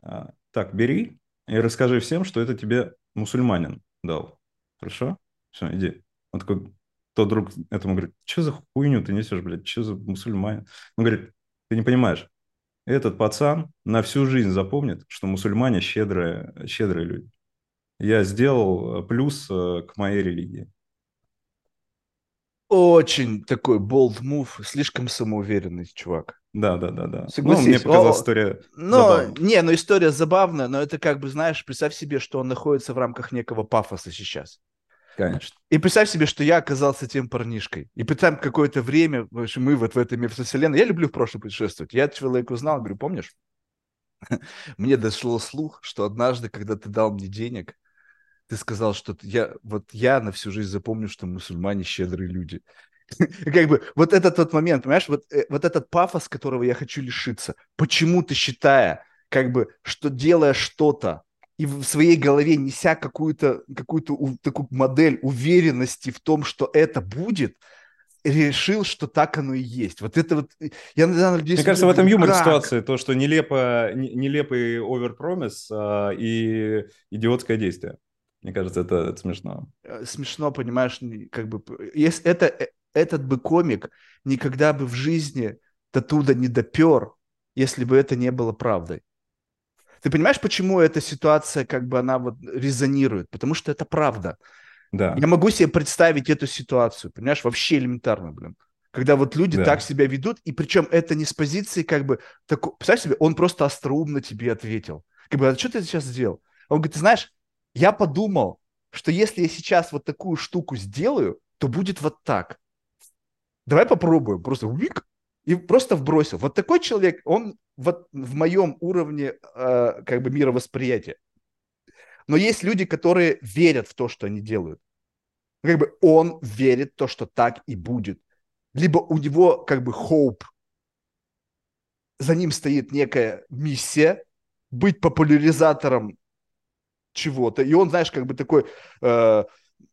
так, бери и расскажи всем, что это тебе мусульманин дал. Хорошо? Все, иди. Он такой, тот друг этому говорит, что за хуйню ты несешь, блядь, что за мусульманин? Он говорит, ты не понимаешь. Этот пацан на всю жизнь запомнит, что мусульмане щедрые люди. Я сделал плюс к моей религии. Очень такой bold move, слишком самоуверенный чувак. Да. Согласись. Ну, мне показалась история забавная. Ну история забавная, но это как бы, знаешь, представь себе, что он находится в рамках некого пафоса сейчас. Конечно. И представь себе, что я оказался тем парнишкой. И потом какое-то время, в общем, мы вот в этой мифовселенной... Я люблю в прошлое путешествовать. Я человека узнал, говорю, помнишь? Мне дошло слух, что однажды, когда ты дал мне денег, ты сказал, что я на всю жизнь запомню, что мусульмане щедрые люди. Как бы вот этот вот момент, понимаешь, вот этот пафос, которого я хочу лишиться. Почему ты, считая, как бы, что делая что-то, и в своей голове неся какую-то такую модель уверенности в том, что это будет, решил, что так оно и есть. Вот это вот... Я, наверное, надеюсь, мне кажется, в этом юмор ситуации, то, что нелепый оверпромис и идиотское действие. Мне кажется, это смешно. Смешно, понимаешь, как бы... Если этот бы комик никогда бы в жизни до туда не допер, если бы это не было правдой. Ты понимаешь, почему эта ситуация, как бы, она вот резонирует? Потому что это правда. Да. Я могу себе представить эту ситуацию, понимаешь, вообще элементарно, блин. Когда вот люди так себя ведут, и причем это не с позиции, как бы, представь себе, он просто остроумно тебе ответил. Как бы, а что ты сейчас сделал? Он говорит, ты знаешь, я подумал, что если я сейчас вот такую штуку сделаю, то будет вот так. Давай попробуем. Просто вик и просто вбросил. Вот такой человек, он вот в моем уровне как бы мировосприятия. Но есть люди, которые верят в то, что они делают. Как бы он верит в то, что так и будет. Либо у него как бы hope. За ним стоит некая миссия быть популяризатором чего-то. И он, знаешь, как бы такой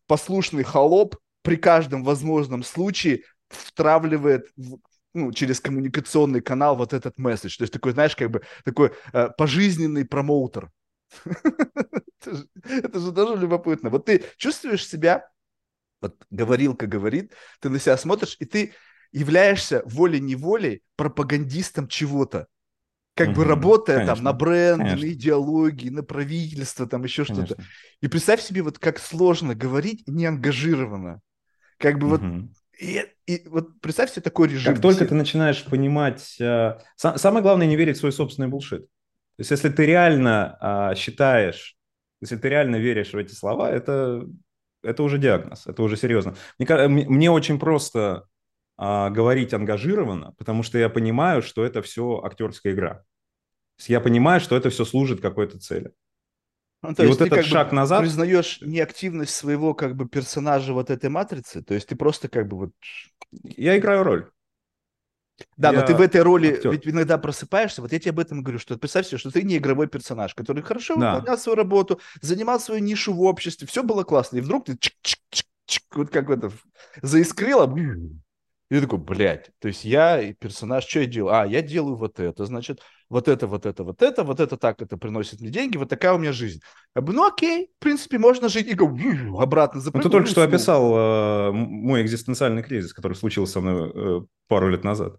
послушный холоп при каждом возможном случае втравливает через коммуникационный канал вот этот месседж. То есть такой, знаешь, как бы такой пожизненный промоутер. Это же даже любопытно. Вот ты чувствуешь себя, вот говорилка говорит, ты на себя смотришь, и ты являешься волей-неволей пропагандистом чего-то. Как бы работая там на бренд, на идеологии, на правительство, там еще что-то. И представь себе, вот как сложно говорить неангажированно. Как бы И вот представь себе такой режим. Как только ты начинаешь понимать... Самое главное не верить в свой собственный булшит. То есть если ты реально считаешь, если ты реально веришь в эти слова, это уже диагноз, это уже серьезно. Мне очень просто говорить ангажированно, потому что я понимаю, что это все актерская игра. То есть я понимаю, что это все служит какой-то цели. Ну, то и есть вот ты этот шаг назад... признаешь неактивность своего как бы персонажа вот этой матрицы, то есть ты просто как бы вот... Я играю роль. Да, но ты в этой роли актер. Ведь иногда просыпаешься, вот я тебе об этом говорю, что представь себе, что ты не игровой персонаж, который хорошо выполнял свою работу, занимал свою нишу в обществе, все было классно, и вдруг ты вот как это заискрило, и ты такой, блядь, то есть я и персонаж, что я делаю? А, я делаю вот это, значит... Вот это так, это приносит мне деньги, вот такая у меня жизнь. Ну окей, в принципе, можно жить. И обратно запрыгнул. Ты только что описал мой экзистенциальный кризис, который случился со мной пару лет назад.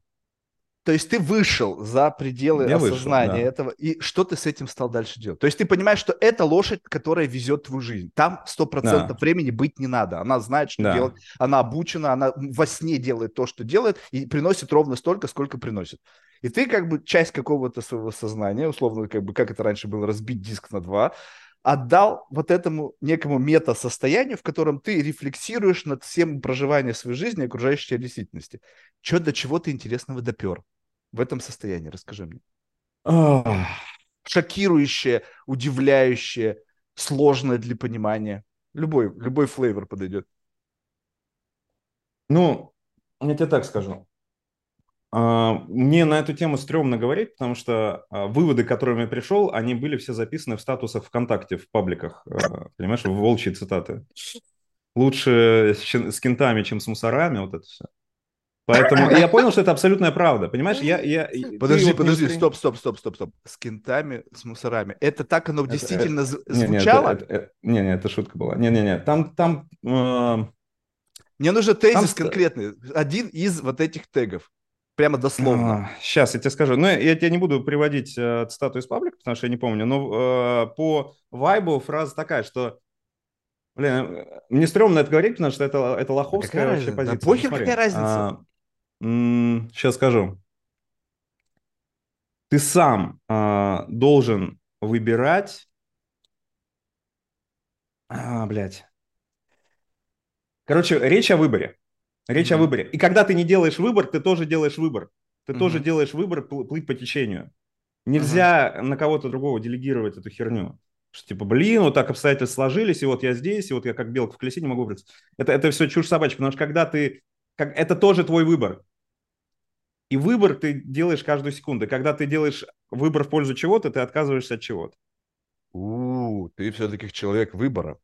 То есть ты вышел за пределы осознания этого, и что ты с этим стал дальше делать? То есть ты понимаешь, что это лошадь, которая везет твою жизнь. Там 100% времени быть не надо. Она знает, что делать, она обучена, она во сне делает то, что делает, и приносит ровно столько, сколько приносит. И ты как бы часть какого-то своего сознания, условно, как бы, как это раньше было, разбить диск на 2, отдал вот этому некому мета-состоянию, в котором ты рефлексируешь над всем проживанием своей жизни и окружающей тебя действительности. Че, до чего ты интересного допер в этом состоянии? Расскажи мне. Шокирующее, удивляющее, сложное для понимания. Любой флейвор подойдет. Ну, я тебе так скажу. Мне на эту тему стрёмно говорить, потому что выводы, к которым я пришел, они были все записаны в статусах ВКонтакте, в пабликах, понимаешь, в волчьи цитаты. Лучше с кентами, чем с мусорами, вот это все. Поэтому я понял, что это абсолютная правда, понимаешь? Подожди, стоп. С кентами, с мусорами. Это так оно действительно звучало? Не, это шутка была. Не, там... Мне нужен тезис конкретный, один из вот этих тегов. Прямо дословно. Сейчас я тебе скажу. Но я тебе не буду приводить цитату из паблика, потому что я не помню. Но по вайбу фраза такая, что... Блин, мне стрёмно это говорить, потому что это лоховская вообще позиция. Да похер, какая разница? Сейчас скажу. Ты сам должен выбирать... Короче, речь о выборе. Речь о выборе. И когда ты не делаешь выбор, ты тоже делаешь выбор. Ты тоже делаешь выбор плыть по течению. Нельзя на кого-то другого делегировать эту херню. Что типа, блин, вот так обстоятельства сложились, и вот я здесь, и вот я как белка в колесе не могу выбраться. Это все чушь собачья, потому что когда ты... Это тоже твой выбор. И выбор ты делаешь каждую секунду. Когда ты делаешь выбор в пользу чего-то, ты отказываешься от чего-то. Ты все-таки человек выбора.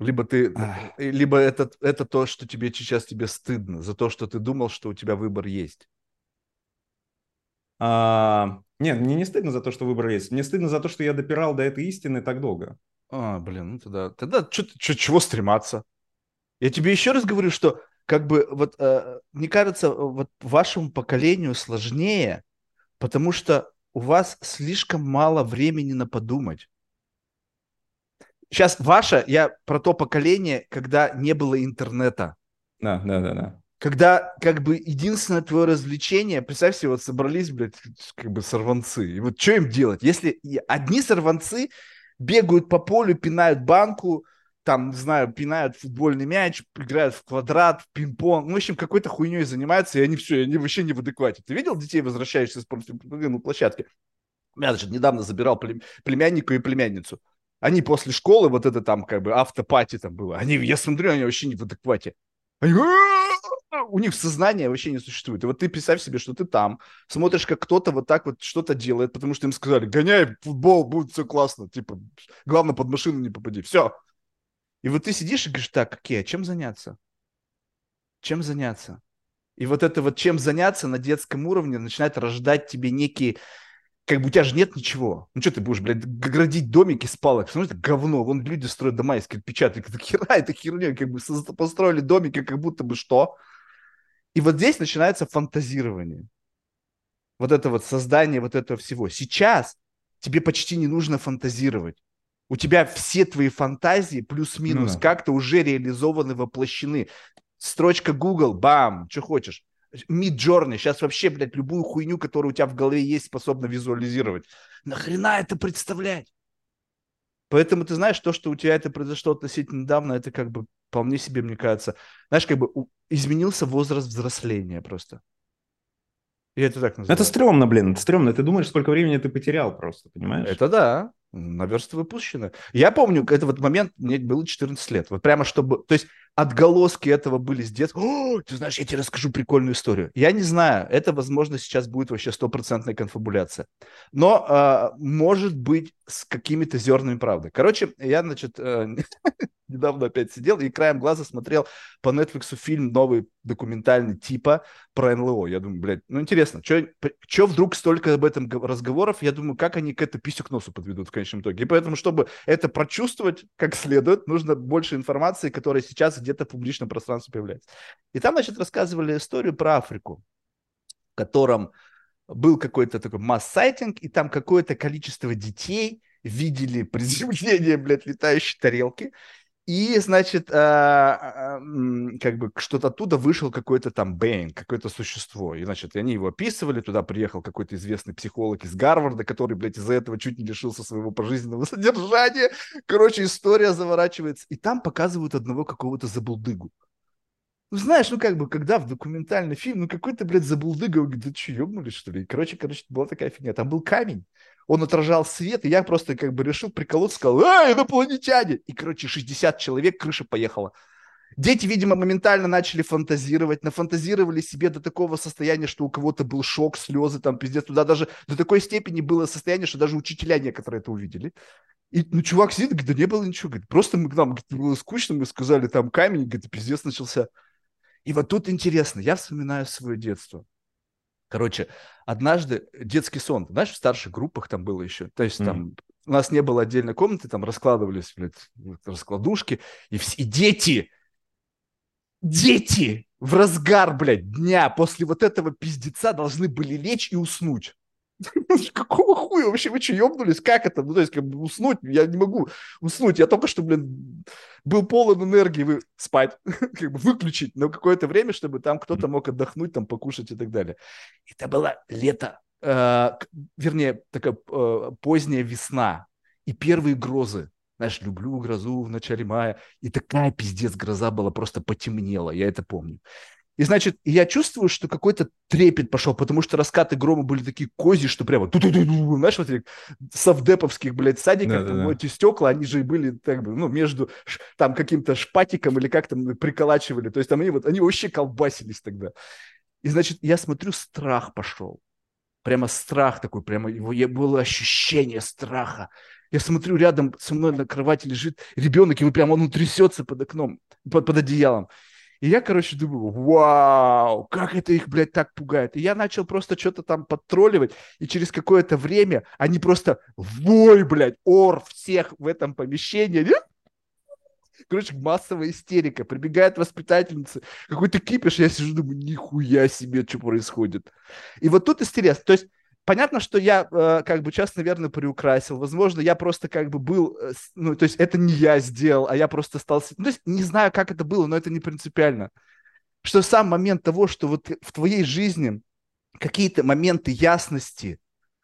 Либо это то, что тебе сейчас стыдно, за то, что ты думал, что у тебя выбор есть. Нет, мне не стыдно за то, что выбор есть. Мне стыдно за то, что я допирал до этой истины так долго. Тогда чего стрематься? Я тебе еще раз говорю, что как бы вот мне кажется, вот вашему поколению сложнее, потому что у вас слишком мало времени на подумать. Сейчас я про то поколение, когда не было интернета. Да. Когда как бы единственное твое развлечение, представь себе, вот собрались, блядь, как бы сорванцы. И вот что им делать? Если одни сорванцы бегают по полю, пинают банку, там, не знаю, пинают футбольный мяч, играют в квадрат, в пинг-понг. Ну, в общем, какой-то хуйней занимаются, и они все, они вообще не в адеквате. Ты видел детей, возвращающихся с спортивной площадки? Я же недавно забирал племянника и племянницу. Они после школы, вот это там как бы автопати там было. Они, я смотрю, они вообще не в адеквате. Они... У них сознание вообще не существует. И вот ты представь себе, что ты там, смотришь, как кто-то вот так вот что-то делает, потому что им сказали, гоняй футбол, будет все классно. Типа, главное, под машину не попади. Все. И вот ты сидишь и говоришь, так, окей, а чем заняться? Чем заняться? И вот это вот чем заняться на детском уровне начинает рождать тебе некие... Как бы у тебя же нет ничего. Ну что ты будешь, блядь, градить домики с палок? Смотри, это говно. Вон люди строят дома из кирпича. Это херня, как бы построили домики, как будто бы что. И вот здесь начинается фантазирование. Вот это вот создание вот этого всего. Сейчас тебе почти не нужно фантазировать. У тебя все твои фантазии плюс-минус как-то уже реализованы, воплощены. Строчка Google, бам, что хочешь. Миджорни. Сейчас вообще, блядь, любую хуйню, которая у тебя в голове есть, способна визуализировать. Нахрена это представлять? Поэтому ты знаешь, то, что у тебя это произошло относительно недавно, это как бы вполне себе, мне кажется, знаешь, как бы изменился возраст взросления просто. Я это так называю. Это стрёмно, блин, это стрёмно. Ты думаешь, сколько времени ты потерял просто, понимаешь? Это да, наверст выпущено. Я помню, это вот момент, мне было 14 лет. Вот прямо чтобы... То есть отголоски этого были с детства. О, ты знаешь, я тебе расскажу прикольную историю. Я не знаю, это, возможно, сейчас будет вообще стопроцентная конфабуляция. Но может быть с какими-то зернами правды. Короче, я, значит, недавно опять сидел и краем глаза смотрел по Netflix фильм новый документальный типа про НЛО. Я думаю, блядь, ну интересно, что вдруг столько об этом разговоров? Я думаю, как они к эту писю к носу подведут в конечном итоге. И поэтому, чтобы это прочувствовать как следует, нужно больше информации, которая сейчас где-то в публичном пространстве появляется. И там, значит, рассказывали историю про Африку, в котором был какой-то такой масс-сайтинг, и там какое-то количество детей видели приземление, блядь, летающей тарелки. И, значит, как бы что-то оттуда вышел какой-то там Бэйн, какое-то существо. И, значит, они его описывали, туда приехал какой-то известный психолог из Гарварда, который, блядь, из-за этого чуть не лишился своего пожизненного содержания. Короче, история заворачивается. И там показывают одного какого-то забулдыгу. Ну, знаешь, ну, как бы, когда в документальный фильм, ну, какой-то, блядь, забулдыга, он говорит, да что, ёбнулись, что ли? И, короче, была такая фигня. Там был камень, он отражал свет, и я просто, как бы, решил приколоться, сказал, эй, инопланетяне! И, короче, 60 человек, крыша поехала. Дети, видимо, моментально начали фантазировать, нафантазировали себе до такого состояния, что у кого-то был шок, слезы, там, пиздец. Туда даже до такой степени было состояние, что даже учителя некоторые это увидели. И, ну, чувак сидит, говорит, да не было ничего, говорит, просто мы к нам, говорит, было скучно, мы сказали, там, камень, говорит, пиздец начался. И вот тут интересно, я вспоминаю свое детство. Короче, однажды детский сон, знаешь, в старших группах там было еще, то есть там у нас не было отдельной комнаты, там раскладывались, блядь, раскладушки, и дети в разгар, блядь, дня после вот этого пиздеца должны были лечь и уснуть. Какого хуя? Вообще вы что, ёбнулись? Как это? Ну, то есть, как бы уснуть? Я не могу уснуть. Я только что, блин, был полон энергии. Вы спать, как бы выключить на какое-то время, чтобы там кто-то мог отдохнуть, там покушать и так далее. Это было лето, вернее, такая поздняя весна и первые грозы. Знаешь, люблю грозу в начале мая. И такая пиздец гроза была, просто потемнела. Я это помню. И, значит, я чувствую, что какой-то трепет пошел, потому что раскаты грома были такие козьи, что прямо... Знаешь, вот этих совдеповских, блядь, садиков, да. Эти стекла, они же были, так бы, ну, между там каким-то шпатиком или как там приколачивали. То есть там они вот, они вообще колбасились тогда. И, значит, я смотрю, страх пошел. Прямо страх такой, прямо его, было ощущение страха. Я смотрю, рядом со мной на кровати лежит ребенок, и прямо он трясется под окном, под одеялом. И я, короче, думаю, вау, как это их, блядь, так пугает. И я начал просто что-то там подтролливать, и через какое-то время они просто вой, блядь, ор всех в этом помещении. Короче, массовая истерика. Прибегает воспитательница, какой-то кипиш. Я сижу, думаю, нихуя себе, что происходит. И вот тут истерия. То есть понятно, что я как бы сейчас, наверное, приукрасил. Возможно, я просто как бы был... Ну, то есть это не я сделал, а я просто стал... Ну, то есть не знаю, как это было, но это не принципиально. Что сам момент того, что вот в твоей жизни какие-то моменты ясности,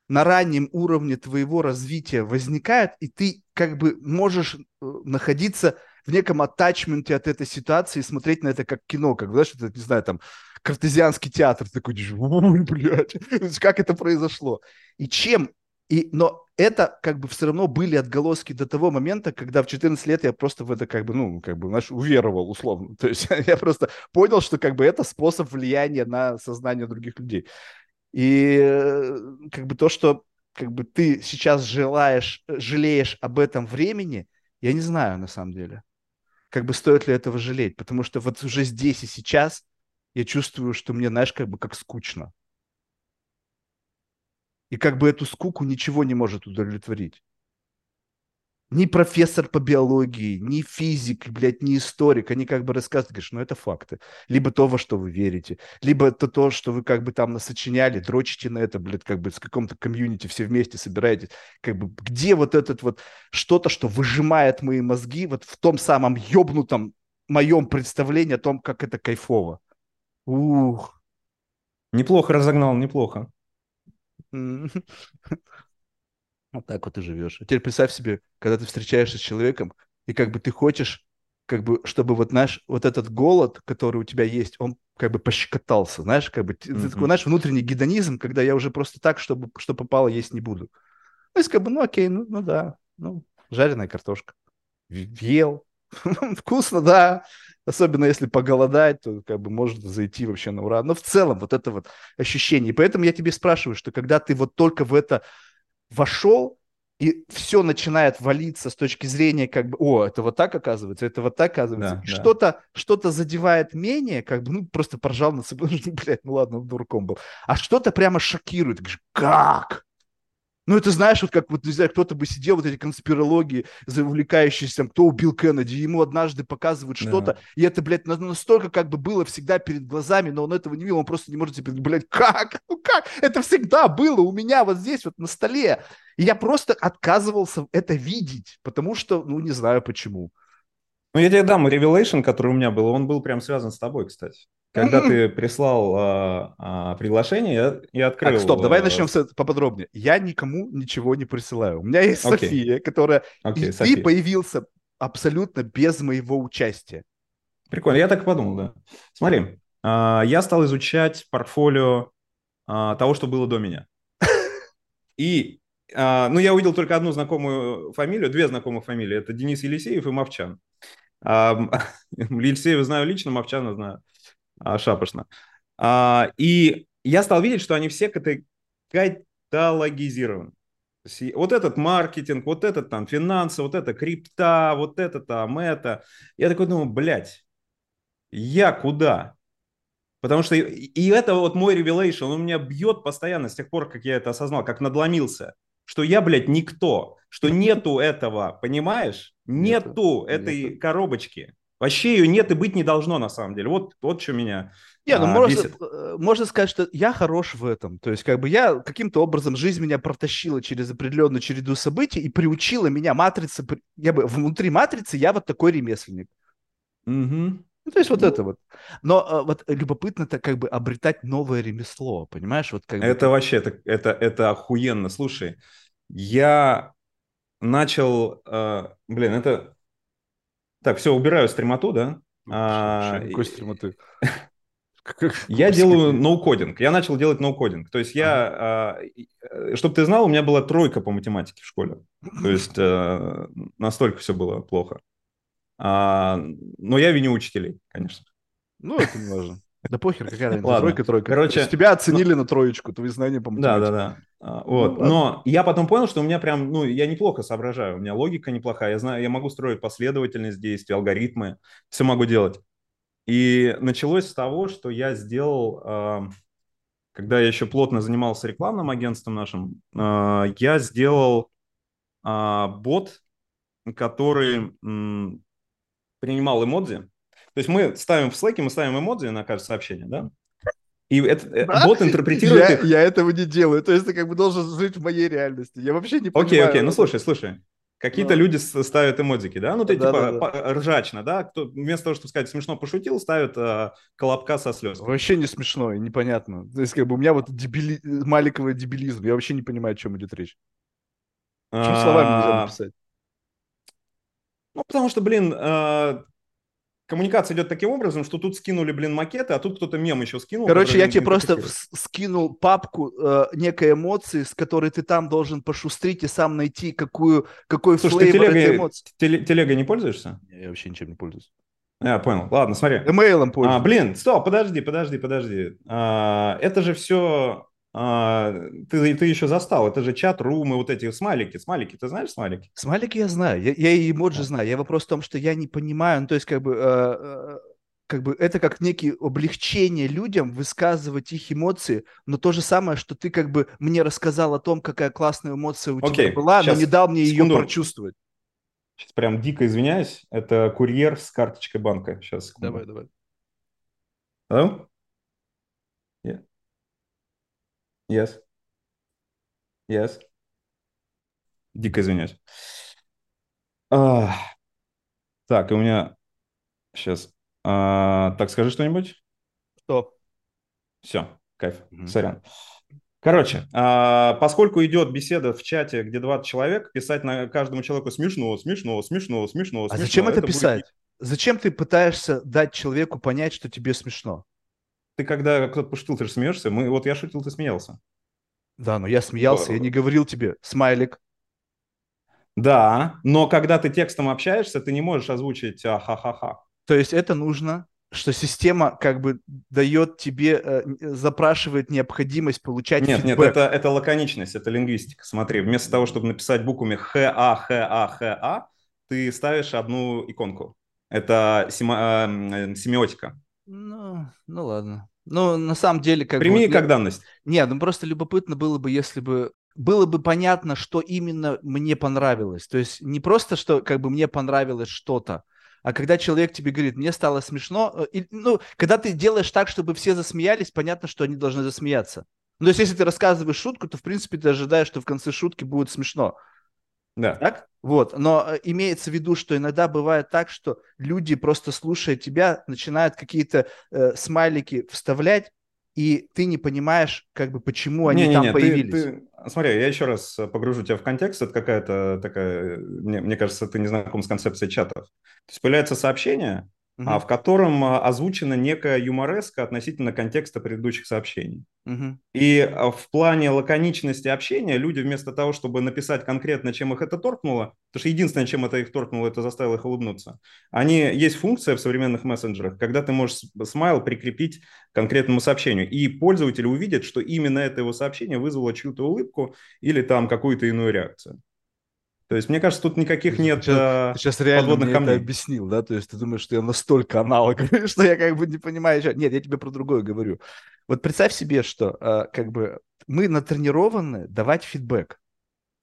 на раннем уровне твоего развития возникает, и ты как бы можешь находиться в неком аттачменте от этой ситуации и смотреть на это как кино, как, знаешь, это, не знаю, там, картезианский театр, такой, блядь, как это произошло. Но это как бы все равно были отголоски до того момента, когда в 14 лет я просто в это знаешь, уверовал условно. То есть я просто понял, что как бы это способ влияния на сознание других людей. И как бы то, что как бы ты сейчас жалеешь об этом времени, я не знаю на самом деле. Как бы стоит ли этого жалеть, потому что вот уже здесь и сейчас я чувствую, что мне, знаешь, как бы как скучно. И как бы эту скуку ничего не может удовлетворить. Ни профессор по биологии, ни физик, блядь, ни историк. Они как бы рассказывают, говоришь, ну это факты. Либо то, во что вы верите, либо это то, что вы как бы там насочиняли, дрочите на это, блядь, как бы с каком-то комьюнити все вместе собираетесь. Как бы где вот этот вот что-то, что выжимает мои мозги вот в том самом ёбнутом моем представлении о том, как это кайфово. Ух. Неплохо разогнал, неплохо. Вот так вот и живешь. А теперь представь себе, когда ты встречаешься с человеком, и как бы ты хочешь, как бы, чтобы вот, знаешь, вот этот голод, который у тебя есть, он как бы пощекотался, знаешь, как бы, такой, знаешь, внутренний гедонизм, когда я уже просто так, чтобы, что попало, есть не буду. То есть, как бы, окей, жареная картошка. Ел. Вкусно, да. Особенно если поголодать, то как бы может зайти вообще на ура. Но в целом вот это вот ощущение. И поэтому я тебе спрашиваю, что когда ты вот только в это вошел, и все начинает валиться с точки зрения как бы, это вот так оказывается, Да, и да. Что-то задевает менее, как бы, просто поржал над собой, блядь, ладно, он дураком был. А что-то прямо шокирует. Как? Это знаешь, вот как, не знаю, кто-то бы сидел, вот эти конспирологии, увлекающиеся, кто убил Кеннеди, ему однажды показывают что-то, и это, блядь, настолько как бы было всегда перед глазами, но он этого не видел, он просто не может себе, блядь, как? Это всегда было у меня вот здесь вот на столе. И я просто отказывался это видеть, потому что, не знаю почему. Я тебе дам ревелейшн, который у меня был, он был прям связан с тобой, кстати. Когда ты прислал приглашение, я открыл... Так, стоп, давай начнем поподробнее. Я никому ничего не присылаю. У меня есть София, которая... София. Ты появился абсолютно без моего участия. Прикольно, я так и подумал, да. Смотри, я стал изучать портфолио того, что было до меня. И я увидел только одну знакомую фамилию, две знакомых фамилии. Это Денис Елисеев и Мовчан. Елисеева знаю лично, Мовчана знаю шапошно. И я стал видеть, что они все каталогизированы. Вот этот маркетинг, вот этот там финансы, вот это крипта, вот это там это. Я такой думаю, блядь, я куда? Потому что и это вот мой ревелейшн, он меня бьет постоянно с тех пор, как я это осознал, как надломился. Что я, блядь, никто, что нету этого, понимаешь? Нету этой коробочки. Вообще ее нет и быть не должно, на самом деле. Вот что меня бесит. Можно сказать, что я хорош в этом. То есть, как бы я каким-то образом жизнь меня протащила через определенную череду событий и приучила меня матрица. Внутри матрицы я вот такой ремесленник. Угу. То есть, это вот. Но вот любопытно-то как бы обретать новое ремесло, понимаешь? Это охуенно. Слушай, я начал... Так, все, убираю стримоту, да? Какой стримоту? Я делаю ноу-кодинг. Я начал делать ноу-кодинг. То есть чтобы ты знал, у меня была 3 по математике в школе. То есть настолько все было плохо. Но я виню учителей, конечно. Это не важно. Да похер, какая разница. 3. Короче, тебя оценили на 3, твои знания по математике. Да. Но я потом понял, что у меня прям, я неплохо соображаю, у меня логика неплохая, я знаю, я могу строить последовательность действий, алгоритмы, все могу делать. И началось с того, что я сделал, когда я еще плотно занимался рекламным агентством нашим, я сделал бот, который принимал эмодзи. То есть мы ставим в Slack, мы ставим эмодзи на каждое сообщение, да? И бот интерпретирует их. Я этого не делаю. То есть ты как бы должен жить в моей реальности. Я вообще не понимаю. Окей, слушай. Какие-то люди ставят эмодзики, да? Ну, ты ржачно, да? Кто, вместо того, чтобы сказать смешно пошутил, ставят колобка со слез. Вообще не смешно и непонятно. То есть, как бы у меня вот маликовый дебилизм. Я вообще не понимаю, о чем идет речь. Чем словами нельзя написать? Ну, потому что, блин, коммуникация идет таким образом, что тут скинули, блин, макеты, а тут кто-то мем еще скинул. Короче, я тебе просто скинул папку некой эмоции, с которой ты там должен пошустрить и сам найти, какой флейвор этой эмоции. Телегой не пользуешься? Я вообще ничем не пользуюсь. Я понял. Ладно, смотри. Эмейлом пользуюсь. Блин, стоп, подожди. Это же все... Ты еще застал, это же чат, румы, вот эти смайлики, ты знаешь смайлики? Смайлики я знаю, я и эмоджи знаю, я вопрос в том, что я не понимаю, ну, то есть как бы это как некие облегчение людям высказывать их эмоции, но то же самое, что ты как бы мне рассказал о том, какая классная эмоция у тебя была, но не дал мне ее прочувствовать. Сейчас прям дико извиняюсь, это курьер с карточкой банка, сейчас. Давай. Yes. Дико извиняюсь. Так, у меня... Сейчас. Так, скажи что-нибудь. Стоп. Все, кайф. Сорян. Короче, поскольку идет беседа в чате, где 20 человек, писать на каждому человеку смешно. А зачем это писать? Будет... Зачем ты пытаешься дать человеку понять, что тебе смешно? Ты когда кто-то пошутил, ты же смеешься. Вот я шутил, ты смеялся. Да, но я смеялся, я не говорил тебе смайлик. Да, но когда ты текстом общаешься, ты не можешь озвучить ха-ха-ха. То есть это нужно, что система как бы дает тебе, запрашивает необходимость получать фидбэк. Нет, это лаконичность, это лингвистика. Смотри, вместо того, чтобы написать буквами ха-ха-ха-ха, ты ставишь одну иконку. Это семиотика. Ну ладно. Ну, на самом деле... Прими как данность. Нет, ну просто любопытно было бы, если бы... Было бы понятно, что именно мне понравилось. То есть не просто, что как бы мне понравилось что-то, а когда человек тебе говорит, мне стало смешно... И, ну, когда ты делаешь так, чтобы все засмеялись, понятно, что они должны засмеяться. Ну, то есть если ты рассказываешь шутку, то, в принципе, ты ожидаешь, что в конце шутки будет смешно. Да. Так? Вот. Но имеется в виду, что иногда бывает так, что люди, просто слушая тебя, начинают какие-то смайлики вставлять, и ты не понимаешь, как бы, почему они появились. Смотри, я еще раз погружу тебя в контекст. Это какая-то такая... Мне кажется, ты не знаком с концепцией чатов. То есть появляется сообщение, в котором озвучена некая юмореска относительно контекста предыдущих сообщений. И в плане лаконичности общения люди вместо того, чтобы написать конкретно, чем их это торкнуло, потому что единственное, чем это их торкнуло, это заставило их улыбнуться. Есть функция в современных мессенджерах, когда ты можешь смайл прикрепить к конкретному сообщению, и пользователь увидит, что именно это его сообщение вызвало чью-то улыбку или там какую-то иную реакцию. То есть, мне кажется, тут никаких нет подводных камней. Ты сейчас реально мне это объяснил, да? То есть, ты думаешь, что я настолько аналог, что я как бы не понимаю... Нет, я тебе про другое говорю. Вот представь себе, что как бы мы натренированы давать фидбэк.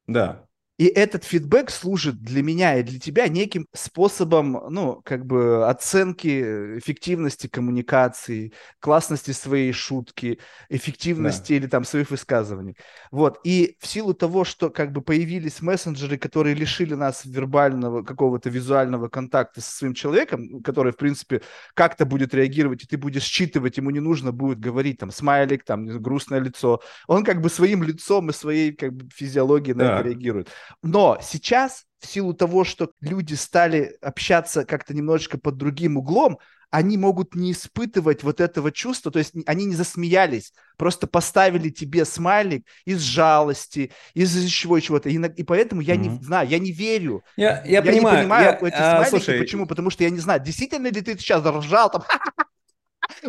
Да. И этот фидбэк служит для меня и для тебя неким способом, ну, как бы оценки эффективности коммуникации, классности своей шутки, эффективности или там своих высказываний. Вот. И в силу того, что как бы появились мессенджеры, которые лишили нас вербального какого-то визуального контакта со своим человеком, который, в принципе, как-то будет реагировать, и ты будешь считывать, ему не нужно будет говорить там смайлик, там грустное лицо. Он как бы своим лицом и своей как бы физиологией на это реагирует. Но сейчас, в силу того, что люди стали общаться как-то немножечко под другим углом, они могут не испытывать вот этого чувства, то есть они не засмеялись, просто поставили тебе смайлик из жалости, из чего-то, и поэтому я не знаю, я не верю. Я понимаю, не понимаю эти смайлики, слушай, почему, потому что я не знаю, действительно ли ты сейчас ржал, там,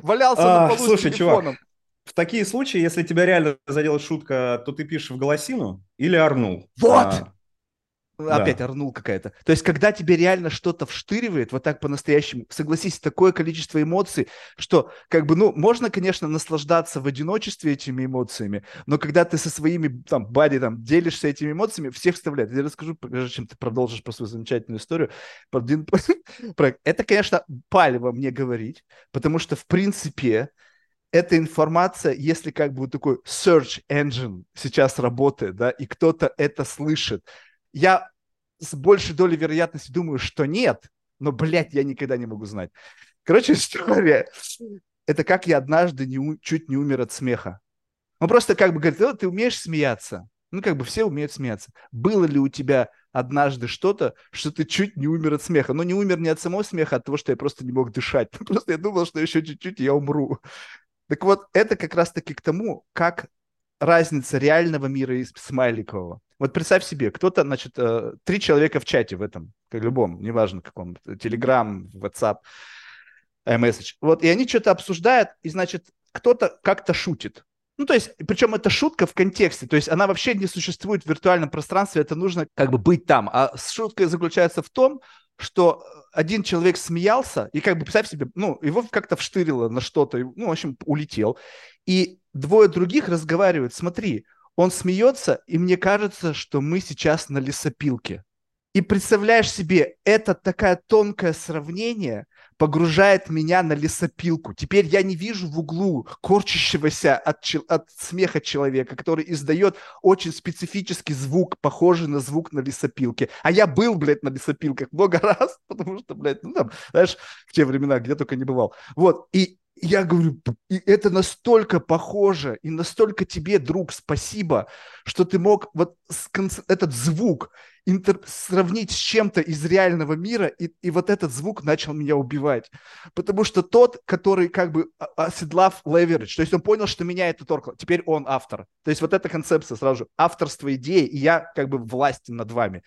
валялся на полу с телефоном. Чувак, в такие случаи, если тебя реально задела шутка, то ты пишешь в голосину или орнул. Вот! Опять орнул какая-то. То есть, когда тебе реально что-то вштыривает, вот так по-настоящему, согласись, такое количество эмоций, что как бы, ну, можно, конечно, наслаждаться в одиночестве этими эмоциями, но когда ты со своими там бади там делишься этими эмоциями, всех вставляет. Я расскажу, прежде чем ты продолжишь про свою замечательную историю. Это, конечно, палево мне говорить, потому что, в принципе, эта информация, если как бы вот такой search engine сейчас работает, да, и кто-то это слышит, я с большей долей вероятности думаю, что нет, но, блядь, я никогда не могу знать. Короче, история. Это как я однажды чуть не умер от смеха. Он просто как бы говорит, ты умеешь смеяться? Ну, как бы все умеют смеяться. Было ли у тебя однажды что-то, что ты чуть не умер от смеха? Но не умер не от самого смеха, а от того, что я просто не мог дышать. Просто я думал, что еще чуть-чуть, и я умру. Так вот, это как раз-таки к тому, как разница реального мира и смайликового. Вот представь себе, кто-то, значит, 3 человека в чате в этом, как любом, неважно каком, Telegram, WhatsApp, iMessage. Вот, и они что-то обсуждают, и, значит, кто-то как-то шутит. Ну, то есть, причем это шутка в контексте, то есть она вообще не существует в виртуальном пространстве, это нужно как бы быть там. А шутка заключается в том, что один человек смеялся, и как бы, представь себе, ну, его как-то вштырило на что-то, ну, в общем, улетел. И 2 других разговаривают, смотри, он смеется, и мне кажется, что мы сейчас на лесопилке. И представляешь себе, это такое тонкое сравнение погружает меня на лесопилку. Теперь я не вижу в углу корчащегося от смеха человека, который издает очень специфический звук, похожий на звук на лесопилке. А я был, блядь, на лесопилках много раз, потому что, блядь, ну там, знаешь, в те времена, где только не бывал. Вот, и я говорю, и это настолько похоже, и настолько тебе, друг, спасибо, что ты мог вот этот звук сравнить с чем-то из реального мира, и вот этот звук начал меня убивать. Потому что тот, который как бы оседлав leverage, то есть он понял, что меня это торкало, теперь он автор. То есть вот эта концепция сразу же, авторство идеи, и я как бы властен над вами.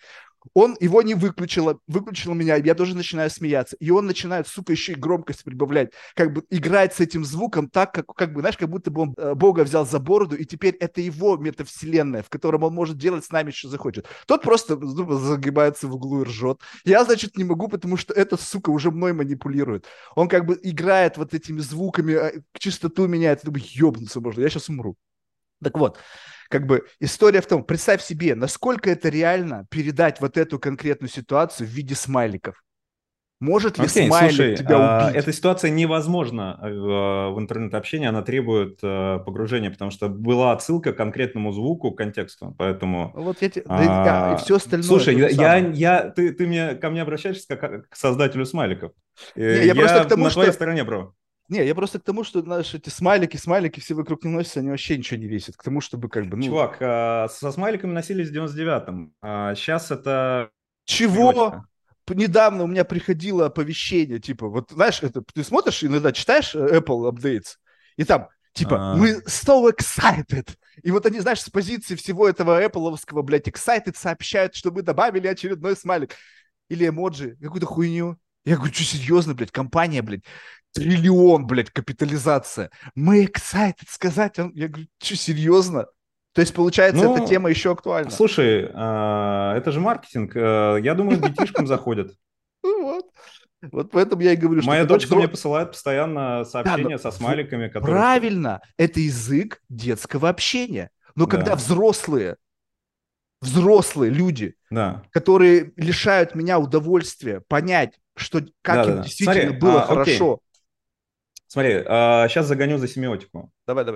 Он его не выключил меня, я тоже начинаю смеяться. И он начинает, сука, еще и громкость прибавлять, как бы играть с этим звуком так, как бы, знаешь, как будто бы он Бога взял за бороду, и теперь это его метавселенная, в котором он может делать с нами, что захочет. Тот просто загибается в углу и ржет. Я, значит, не могу, потому что эта, сука, уже мной манипулирует. Он как бы играет вот этими звуками, чистоту меняет, думаю, ёбнуться можно, я сейчас умру. Так вот, как бы история в том, представь себе, насколько это реально передать вот эту конкретную ситуацию в виде смайликов. Может ли смайлик тебя убить? Эта ситуация невозможна в интернет-общении, она требует погружения, потому что была отсылка к конкретному звуку, к контексту, поэтому... Вот я тебе... и все остальное... Слушай, ты мне, ко мне обращаешься как к создателю смайликов. Я просто к тому, на твоей стороне, бро. Не, я просто к тому, что наши эти смайлики все вокруг не носятся, они вообще ничего не весят. К тому, чтобы как бы... Ну... Чувак, со смайликами носились в 99-м. Сейчас это... Чего? Привычка. Недавно у меня приходило оповещение, типа, вот, знаешь, это, ты смотришь, иногда читаешь Apple Updates, и там, типа, мы so excited. И вот они, знаешь, с позиции всего этого Apple-овского, блядь, excited сообщают, что мы добавили очередной смайлик. Или эмоджи, какую-то хуйню. Я говорю, что серьезно, блядь, компания, блядь, триллион, блядь, капитализация. Мы excited сказать. Я говорю, что серьезно? То есть, получается, эта тема еще актуальна. Слушай, это же маркетинг. Я думаю, детишкам заходят. Вот поэтому я и говорю, что... Моя дочка мне посылает постоянно сообщения со смайликами, которые... Правильно, это язык детского общения. Но когда взрослые люди, которые лишают меня удовольствия понять, что как им действительно было хорошо. Окей. Смотри, сейчас загоню за семиотику. Давай.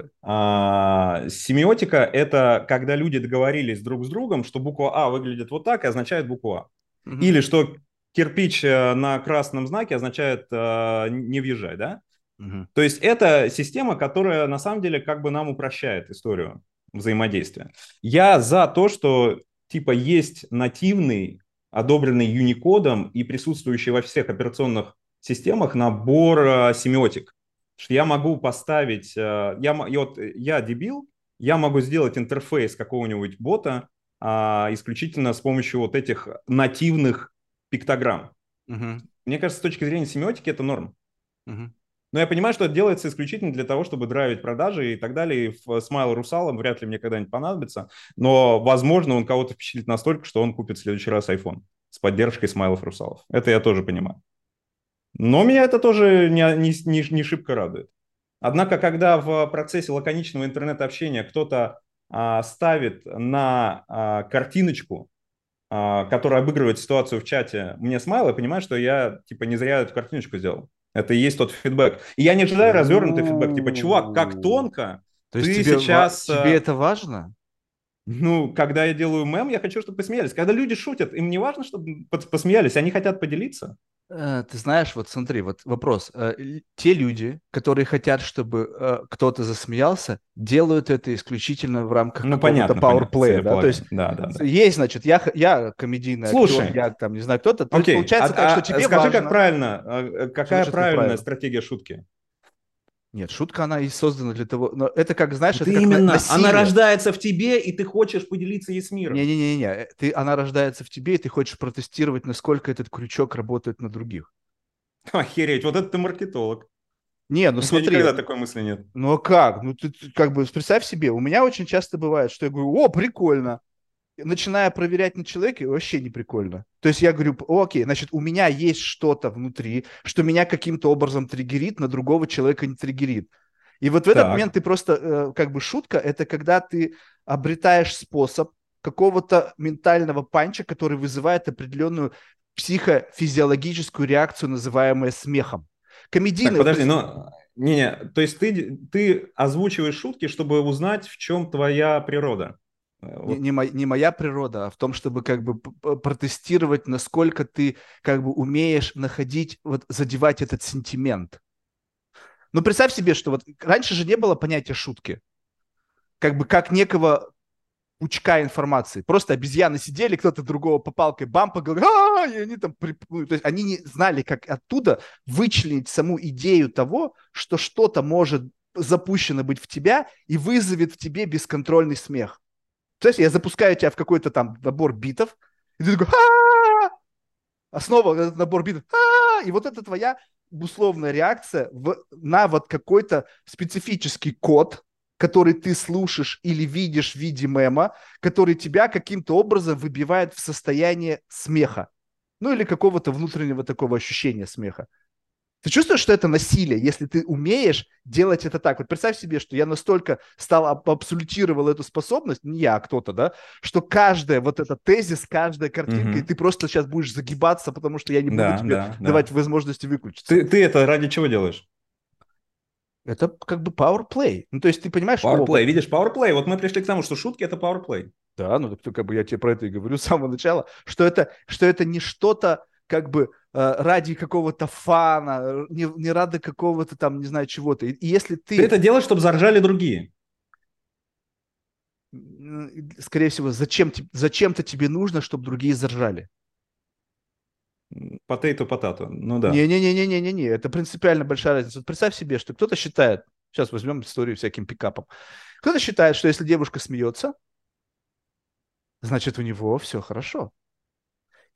Семиотика – это когда люди договорились друг с другом, что буква А выглядит вот так и означает букву А. Угу. Или что кирпич на красном знаке означает «не въезжай», да? Угу. То есть это система, которая на самом деле как бы нам упрощает историю взаимодействия. Я за то, что типа есть нативный, одобренный Unicode и присутствующий во всех операционных системах набор семиотик. Я могу поставить... Я дебил, я могу сделать интерфейс какого-нибудь бота исключительно с помощью вот этих нативных пиктограмм. Угу. Мне кажется, с точки зрения семиотики это норм. Угу. Но я понимаю, что это делается исключительно для того, чтобы драйвить продажи и так далее. Смайл русалом вряд ли мне когда-нибудь понадобится. Но, возможно, он кого-то впечатлит настолько, что он купит в следующий раз iPhone с поддержкой смайлов русалов. Это я тоже понимаю. Но меня это тоже не шибко радует. Однако, когда в процессе лаконичного интернет-общения кто-то ставит на картиночку, которая обыгрывает ситуацию в чате, мне смайл, я понимаю, что я типа не зря эту картиночку сделал. Это и есть тот фидбэк. И я не ожидаю развернутый фидбэк. Типа, чувак, как тонко. То есть тебе сейчас... Тебе это важно? Ну, когда я делаю мем, я хочу, чтобы посмеялись. Когда люди шутят, им не важно, чтобы посмеялись, они хотят поделиться. Ты знаешь, вот смотри, вот вопрос. Те люди, которые хотят, чтобы кто-то засмеялся, делают это исключительно в рамках какого-то пауэрплея. Да? То есть есть, значит, я комедийный актер, я там не знаю кто-то. То есть, получается так, что тебе скажи, важно... как правильно, какая правильная стратегия шутки? Нет, шутка, она и создана для того... Но это как, знаешь... Это как именно, она рождается в тебе, и ты хочешь поделиться ей с миром. Не-не-не, она рождается в тебе, и ты хочешь протестировать, насколько этот крючок работает на других. Охереть, вот это ты маркетолог. Не, ну смотри... У меня никогда такой мысли нет. Ну а как? Ну ты как бы представь себе, у меня очень часто бывает, что я говорю, о, прикольно. Начиная проверять на человеке, вообще не прикольно. То есть я говорю, окей, значит, у меня есть что-то внутри, что меня каким-то образом триггерит, на другого человека не триггерит. И вот в этот момент ты просто, как бы шутка, это когда ты обретаешь способ какого-то ментального панча, который вызывает определенную психофизиологическую реакцию, называемую смехом. Комедийный... Так, подожди, но... Не-не, то есть ты озвучиваешь шутки, чтобы узнать, в чем твоя природа. Вот. Не моя природа, а в том, чтобы как бы протестировать, насколько ты как бы умеешь находить, вот задевать этот сентимент. Ну, представь себе, что вот раньше же не было понятия шутки, как бы как некого пучка информации. Просто обезьяны сидели, кто-то другого по палке бампа говорил, и они там приплыли. То есть они не знали, как оттуда вычленить саму идею того, что что-то может запущено быть в тебя и вызовет в тебе бесконтрольный смех. То есть я запускаю тебя в какой-то там набор битов, и ты такой «А-а-а-а!» А снова этот набор битов «А-а-а!» И вот это твоя условная реакция на вот какой-то специфический код, который ты слушаешь или видишь в виде мема, который тебя каким-то образом выбивает в состояние смеха. Ну или какого-то внутреннего такого ощущения смеха. Ты чувствуешь, что это насилие, если ты умеешь делать это так? Вот представь себе, что я настолько абсолютировал эту способность, не я, а кто-то, да, что каждая вот эта тезис, каждая картинка, и ты просто сейчас будешь загибаться, потому что я не буду тебе давать возможности выключиться. Ты это ради чего делаешь? Это как бы powerplay. Ну, то есть ты понимаешь... Powerplay, видишь, powerplay. Вот мы пришли к тому, что шутки — это powerplay. Да, ну, как бы я тебе про это и говорю с самого начала, что это не что-то как бы... ради какого-то фана, не ради какого-то там, не знаю, чего-то. И если ты это делаешь, чтобы заржали другие. Скорее всего, зачем-то тебе нужно, чтобы другие заржали. Potato. Ну да. Не-не-не-не-не-не. Это принципиально большая разница. Вот представь себе, что кто-то считает... Сейчас возьмем историю всяким пикапом. Кто-то считает, что если девушка смеется, значит, у него все хорошо.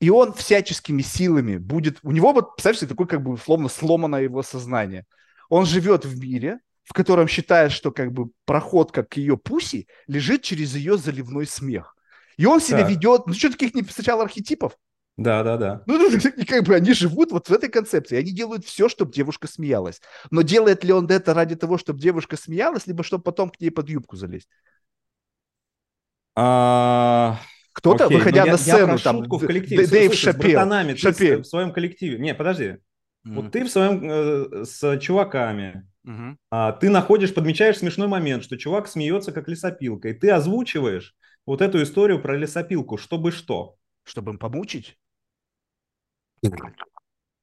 И он всяческими силами будет... У него, вот, представляете, такое как бы словно сломано его сознание. Он живет в мире, в котором считает, что как бы проходка к ее пуси лежит через ее заливной смех. И он себя ведет... Ну что, таких не встречал архетипов? Да. Ну, как бы они живут вот в этой концепции. Они делают все, чтобы девушка смеялась. Но делает ли он это ради того, чтобы девушка смеялась, либо чтобы потом к ней под юбку залезть? Кто-то, выходя на сцену, я там, Дэйв Шапелл. Ты в своем коллективе. Не, подожди. Вот ты в своем, с чуваками, ты находишь, подмечаешь смешной момент, что чувак смеется, как лесопилка, и ты озвучиваешь вот эту историю про лесопилку, чтобы что? Чтобы им помучить?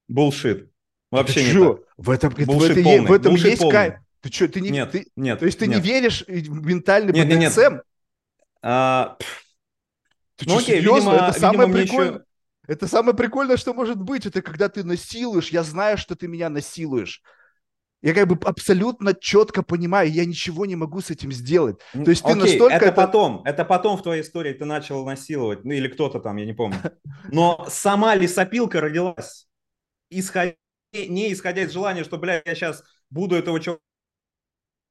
Булшит. Вообще не так. В этом есть кайф. Ты что, ты не... Нет. То есть ты не веришь ментальным потенциям? Ты что, серьезно? Видимо, это самое прикольное. Еще... Это самое прикольное, что может быть. Это когда ты насилуешь. Я знаю, что ты меня насилуешь. Я как бы абсолютно четко понимаю. Я ничего не могу с этим сделать. То есть ты настолько... Это потом в твоей истории ты начал насиловать. Ну или кто-то там, я не помню. Но сама лесопилка родилась. Не исходя из желания, что, блядь, я сейчас буду этого человека...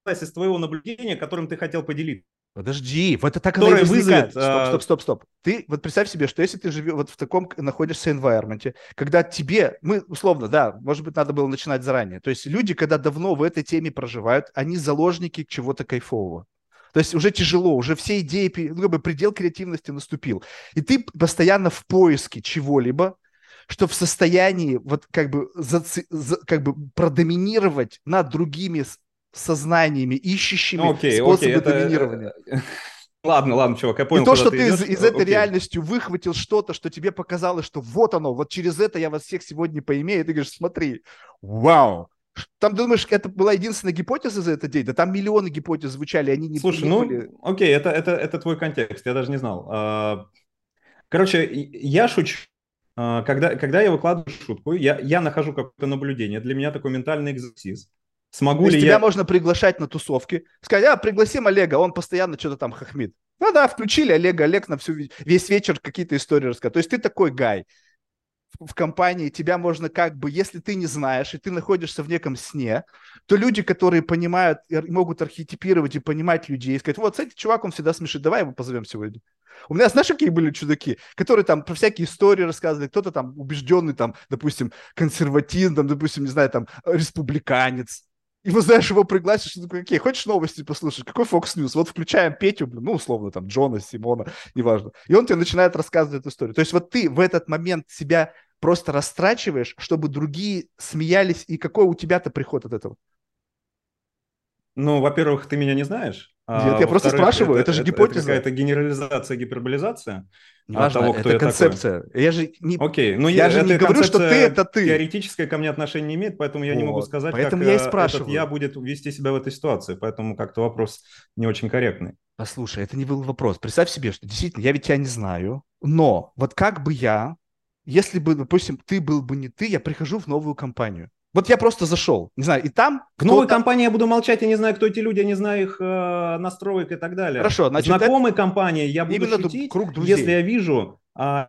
Из твоего наблюдения, которым ты хотел поделиться. Подожди, вот это так оно и возникает. Стоп. Ты вот представь себе, что если ты живешь вот в таком, находишься environment, когда тебе, мы условно, да, может быть, надо было начинать заранее. То есть люди, когда давно в этой теме проживают, они заложники чего-то кайфового. То есть уже тяжело, уже все идеи, как бы предел креативности наступил. И ты постоянно в поиске чего-либо, что в состоянии вот как бы продоминировать над другими сознаниями, ищущими способы доминирования. Ладно, чувак, я понял. И то, что ты из этой реальностью выхватил что-то, что тебе показалось, что вот оно, вот через это я вас всех сегодня поимею, и ты говоришь, смотри, вау. Там, думаешь, это была единственная гипотеза за этот день? Да там миллионы гипотез звучали, они не... Слушай, были... ну, окей, это твой контекст, я даже не знал. Короче, я шучу. Когда я выкладываю шутку, я нахожу какое-то наблюдение. Для меня такой ментальный экзерсис. Смогу ли я... Тебя можно приглашать на тусовки. Сказать, пригласим Олега, он постоянно что-то там хохмит. Ну да, включили Олега, Олег на весь вечер какие-то истории рассказывает. То есть ты такой гай в компании, тебя можно как бы, если ты не знаешь, и ты находишься в неком сне, то люди, которые понимают, могут архетипировать и понимать людей, сказать, вот, кстати, чувак, он всегда смешит, давай его позовем сегодня. У меня, знаешь, какие были чудаки, которые там про всякие истории рассказывали, кто-то там убежденный, там, допустим, консерватизм, там, допустим, не знаю, там, республиканец. И вот, знаешь, его пригласишь, что такое, окей, хочешь новости послушать? Какой Fox News? Вот включаем Петю, ну, условно, там, Джона, Симона, неважно. И он тебе начинает рассказывать эту историю. То есть вот ты в этот момент себя просто растрачиваешь, чтобы другие смеялись, и какой у тебя-то приход от этого? Ну, во-первых, ты меня не знаешь. Нет, я просто спрашиваю, это же гипотеза. Это генерализация, гиперболизация. Неважно, того, кто это я концепция. Такой. Я же не, окей, но я же не говорю, что ты это ты. Теоретическое ко мне отношения не имеет, поэтому я не могу сказать, поэтому как я и спрашиваю. Этот я будет вести себя в этой ситуации. Поэтому как-то вопрос не очень корректный. Послушай, это не был вопрос. Представь себе, что действительно я ведь тебя не знаю, но вот как бы я, если бы, допустим, ты был бы не ты, я прихожу в новую компанию. Вот я просто зашел, не знаю, и там... К новой компании я буду молчать, я не знаю, кто эти люди, я не знаю их настроек и так далее. Хорошо, значит... Знакомой компании я буду шутить, круг друзей. Если я вижу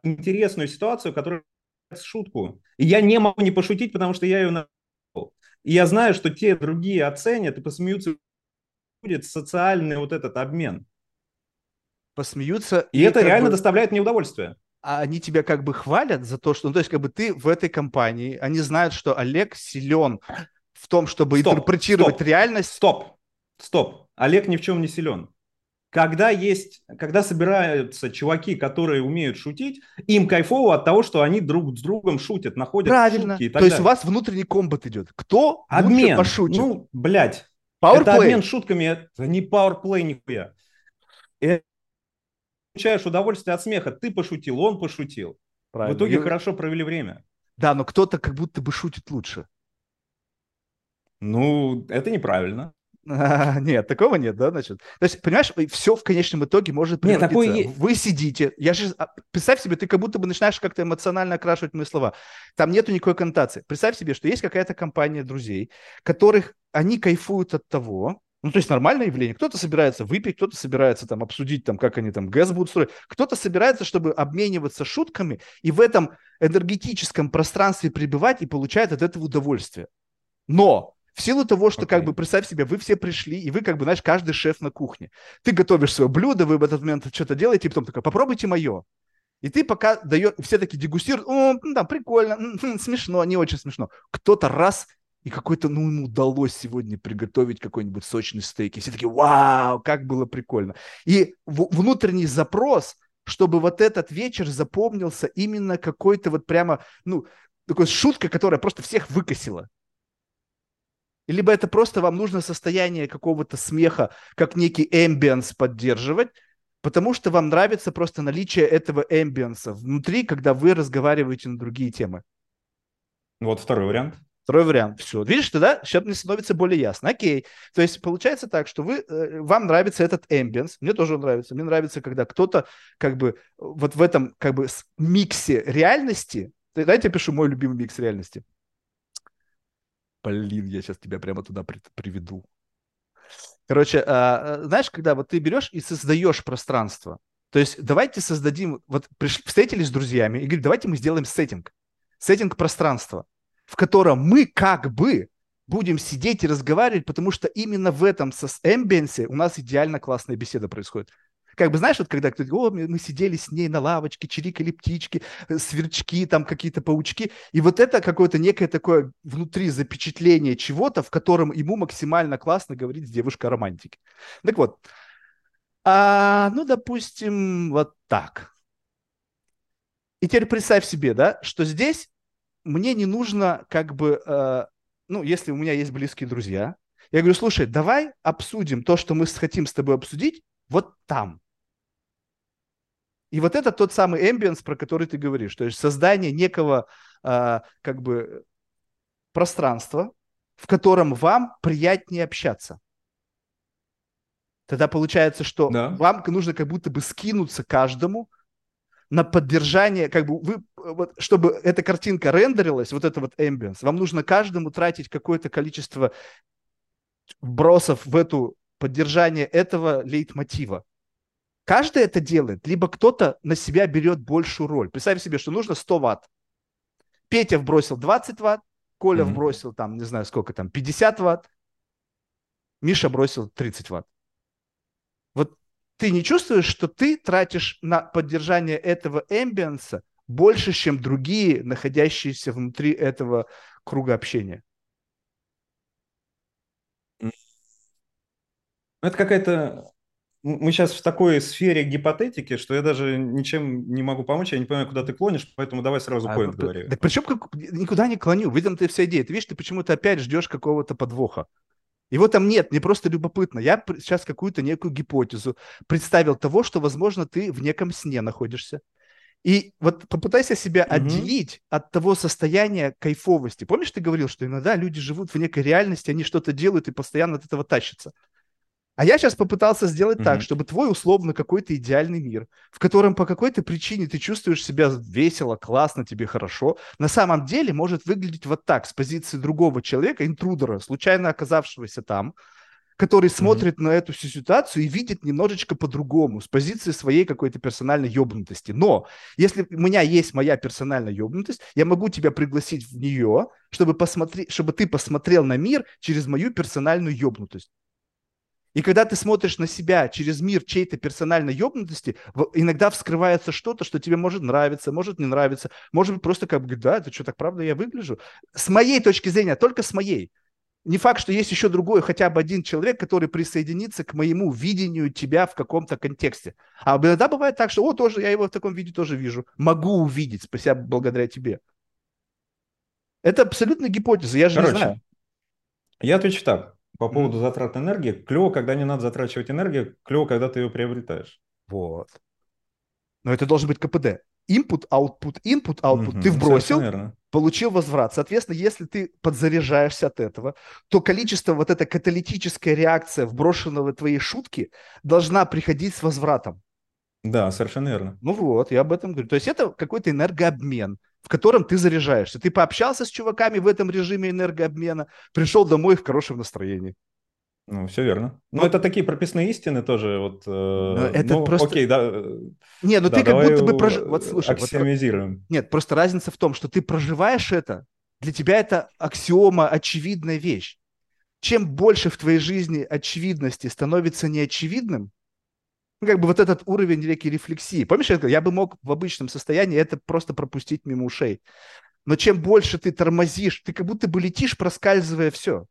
интересную ситуацию, которая шутку. И я не могу не пошутить, потому что я ее нашел. И я знаю, что те другие оценят и посмеются, будет социальный вот этот обмен. Посмеются... И это реально доставляет мне удовольствие. А они тебя как бы хвалят за то, что... Ну, то есть, как бы ты в этой компании, они знают, что Олег силен в том, чтобы интерпретировать реальность. Стоп. Олег ни в чем не силен. Когда собираются чуваки, которые умеют шутить, им кайфово от того, что они друг с другом шутят, находят шутки и так далее. Правильно. То есть, у вас внутренний комбат идет. Кто лучше пошутит? Ну, блядь. Это обмен шутками. Это не пауэрплей нихуя. Получаешь удовольствие от смеха. Ты пошутил, он пошутил. Правильно. В итоге хорошо провели время. Да, но кто-то как будто бы шутит лучше. Ну, это неправильно. Нет, такого нет, да, значит. То есть, понимаешь, все в конечном итоге может превратиться. Нет, такое... Вы сидите. Представь себе, ты как будто бы начинаешь как-то эмоционально окрашивать мои слова. Там нету никакой коннотации. Представь себе, что есть какая-то компания друзей, которых они кайфуют от того... Ну, то есть нормальное явление. Кто-то собирается выпить, кто-то собирается там обсудить, там, как они там ГЭС будут строить. Кто-то собирается, чтобы обмениваться шутками и в этом энергетическом пространстве пребывать и получает от этого удовольствие. Но в силу того, что как бы, представь себе, вы все пришли, и вы как бы, знаешь, каждый шеф на кухне. Ты готовишь свое блюдо, вы в этот момент что-то делаете, и потом такой, попробуйте мое. И ты пока даешь, все такие дегустируют, да, прикольно, смешно, не очень смешно. Кто-то раз... И какой-то, ну, ему удалось сегодня приготовить какой-нибудь сочный стейк. И все такие, вау, как было прикольно. И внутренний запрос, чтобы вот этот вечер запомнился именно какой-то вот прямо, ну, такой шуткой, которая просто всех выкосила. Либо это просто вам нужно состояние какого-то смеха, как некий эмбиенс поддерживать, потому что вам нравится просто наличие этого эмбиенса внутри, когда вы разговариваете на другие темы. Вот второй вариант. Все. Видишь, тогда сейчас мне становится более ясно. Окей. То есть получается так, что вам нравится этот эмбиенс. Мне тоже он нравится. Мне нравится, когда кто-то как бы вот в этом как бы миксе реальности... Дайте я пишу мой любимый микс реальности. Блин, я сейчас тебя прямо туда приведу. Короче, знаешь, когда вот ты берешь и создаешь пространство. То есть давайте создадим... Вот встретились с друзьями и говорят, давайте мы сделаем сеттинг. Сеттинг пространства, в котором мы как бы будем сидеть и разговаривать, потому что именно в этом эмбиенсе у нас идеально классная беседа происходит. Как бы, знаешь, вот когда кто-то говорит, мы сидели с ней на лавочке, чирикали птички, сверчки, там какие-то паучки. И вот это какое-то некое такое внутри запечатление чего-то, в котором ему максимально классно говорить с девушкой о романтике. Так вот, ну, допустим, вот так. И теперь представь себе, да, что здесь мне не нужно как бы, ну, если у меня есть близкие друзья, я говорю, слушай, давай обсудим то, что мы хотим с тобой обсудить, вот там. И вот это тот самый эмбиенс, про который ты говоришь. То есть создание некого как бы пространства, в котором вам приятнее общаться. Тогда получается, что вам нужно как будто бы скинуться каждому на поддержание, как бы вы, вот, чтобы эта картинка рендерилась, вот это вот эмбиенс, вам нужно каждому тратить какое-то количество вбросов в эту поддержание этого лейтмотива. Каждый это делает, либо кто-то на себя берет большую роль. Представь себе, что нужно 100 ватт. Петя вбросил 20 ватт, Коля вбросил там, не знаю сколько там, 50 ватт, Миша бросил 30 ватт. Вот ты не чувствуешь, что ты тратишь на поддержание этого эмбиенса больше, чем другие, находящиеся внутри этого круга общения? Это какая-то... Мы сейчас в такой сфере гипотетики, что я даже ничем не могу помочь, я не понимаю, куда ты клонишь, поэтому давай сразу поинт говори. Да причем никуда не клоню, в этом-то вся идея. Ты видишь, ты почему-то опять ждешь какого-то подвоха. Его там нет, мне просто любопытно. Я сейчас какую-то некую гипотезу представил того, что, возможно, ты в неком сне находишься. И вот попытайся себя отделить от того состояния кайфовости. Помнишь, ты говорил, что иногда люди живут в некой реальности, они что-то делают и постоянно от этого тащатся? А я сейчас попытался сделать так, чтобы твой условно какой-то идеальный мир, в котором по какой-то причине ты чувствуешь себя весело, классно, тебе хорошо, на самом деле может выглядеть вот так, с позиции другого человека, интрудера, случайно оказавшегося там, который смотрит на эту всю ситуацию и видит немножечко по-другому, с позиции своей какой-то персональной ёбнутости. Но если у меня есть моя персональная ёбнутость, я могу тебя пригласить в нее, чтобы ты посмотрел на мир через мою персональную ёбнутость. И когда ты смотришь на себя через мир чьей-то персональной ёбнутости, иногда вскрывается что-то, что тебе может нравиться, может не нравиться, может быть просто как бы, да, это что, так правда я выгляжу? С моей точки зрения, только с моей. Не факт, что есть еще другой, хотя бы один человек, который присоединится к моему видению тебя в каком-то контексте. А иногда бывает так, что, о, тоже я его в таком виде тоже вижу. Могу увидеть, спасибо, благодаря тебе. Это абсолютно гипотеза, я же не знаю. Я отвечу так. По поводу затрат энергии. Клево, когда не надо затрачивать энергию. Клево, когда ты ее приобретаешь. Вот. Но это должен быть КПД. Input, output. Ты вбросил, получил возврат. Соответственно, если ты подзаряжаешься от этого, то количество, вот эта каталитическая реакция вброшенного твоей шутки должна приходить с возвратом. Да, совершенно верно. Ну вот, я об этом говорю. То есть это какой-то энергообмен, в котором ты заряжаешься. Ты пообщался с чуваками в этом режиме энергообмена, пришел домой в хорошем настроении. Ну, все верно. Но это такие прописные истины тоже. Вот, это просто... Окей, да. Не, ну да, ты как будто бы... Вот слушай. Аксиомизируем. Нет, просто разница в том, что ты проживаешь это, для тебя это аксиома, очевидная вещь. Чем больше в твоей жизни очевидности становится неочевидным, как бы вот этот уровень некой рефлексии. Помнишь, я бы мог в обычном состоянии это просто пропустить мимо ушей. Но чем больше ты тормозишь, ты как будто бы летишь, проскальзывая все.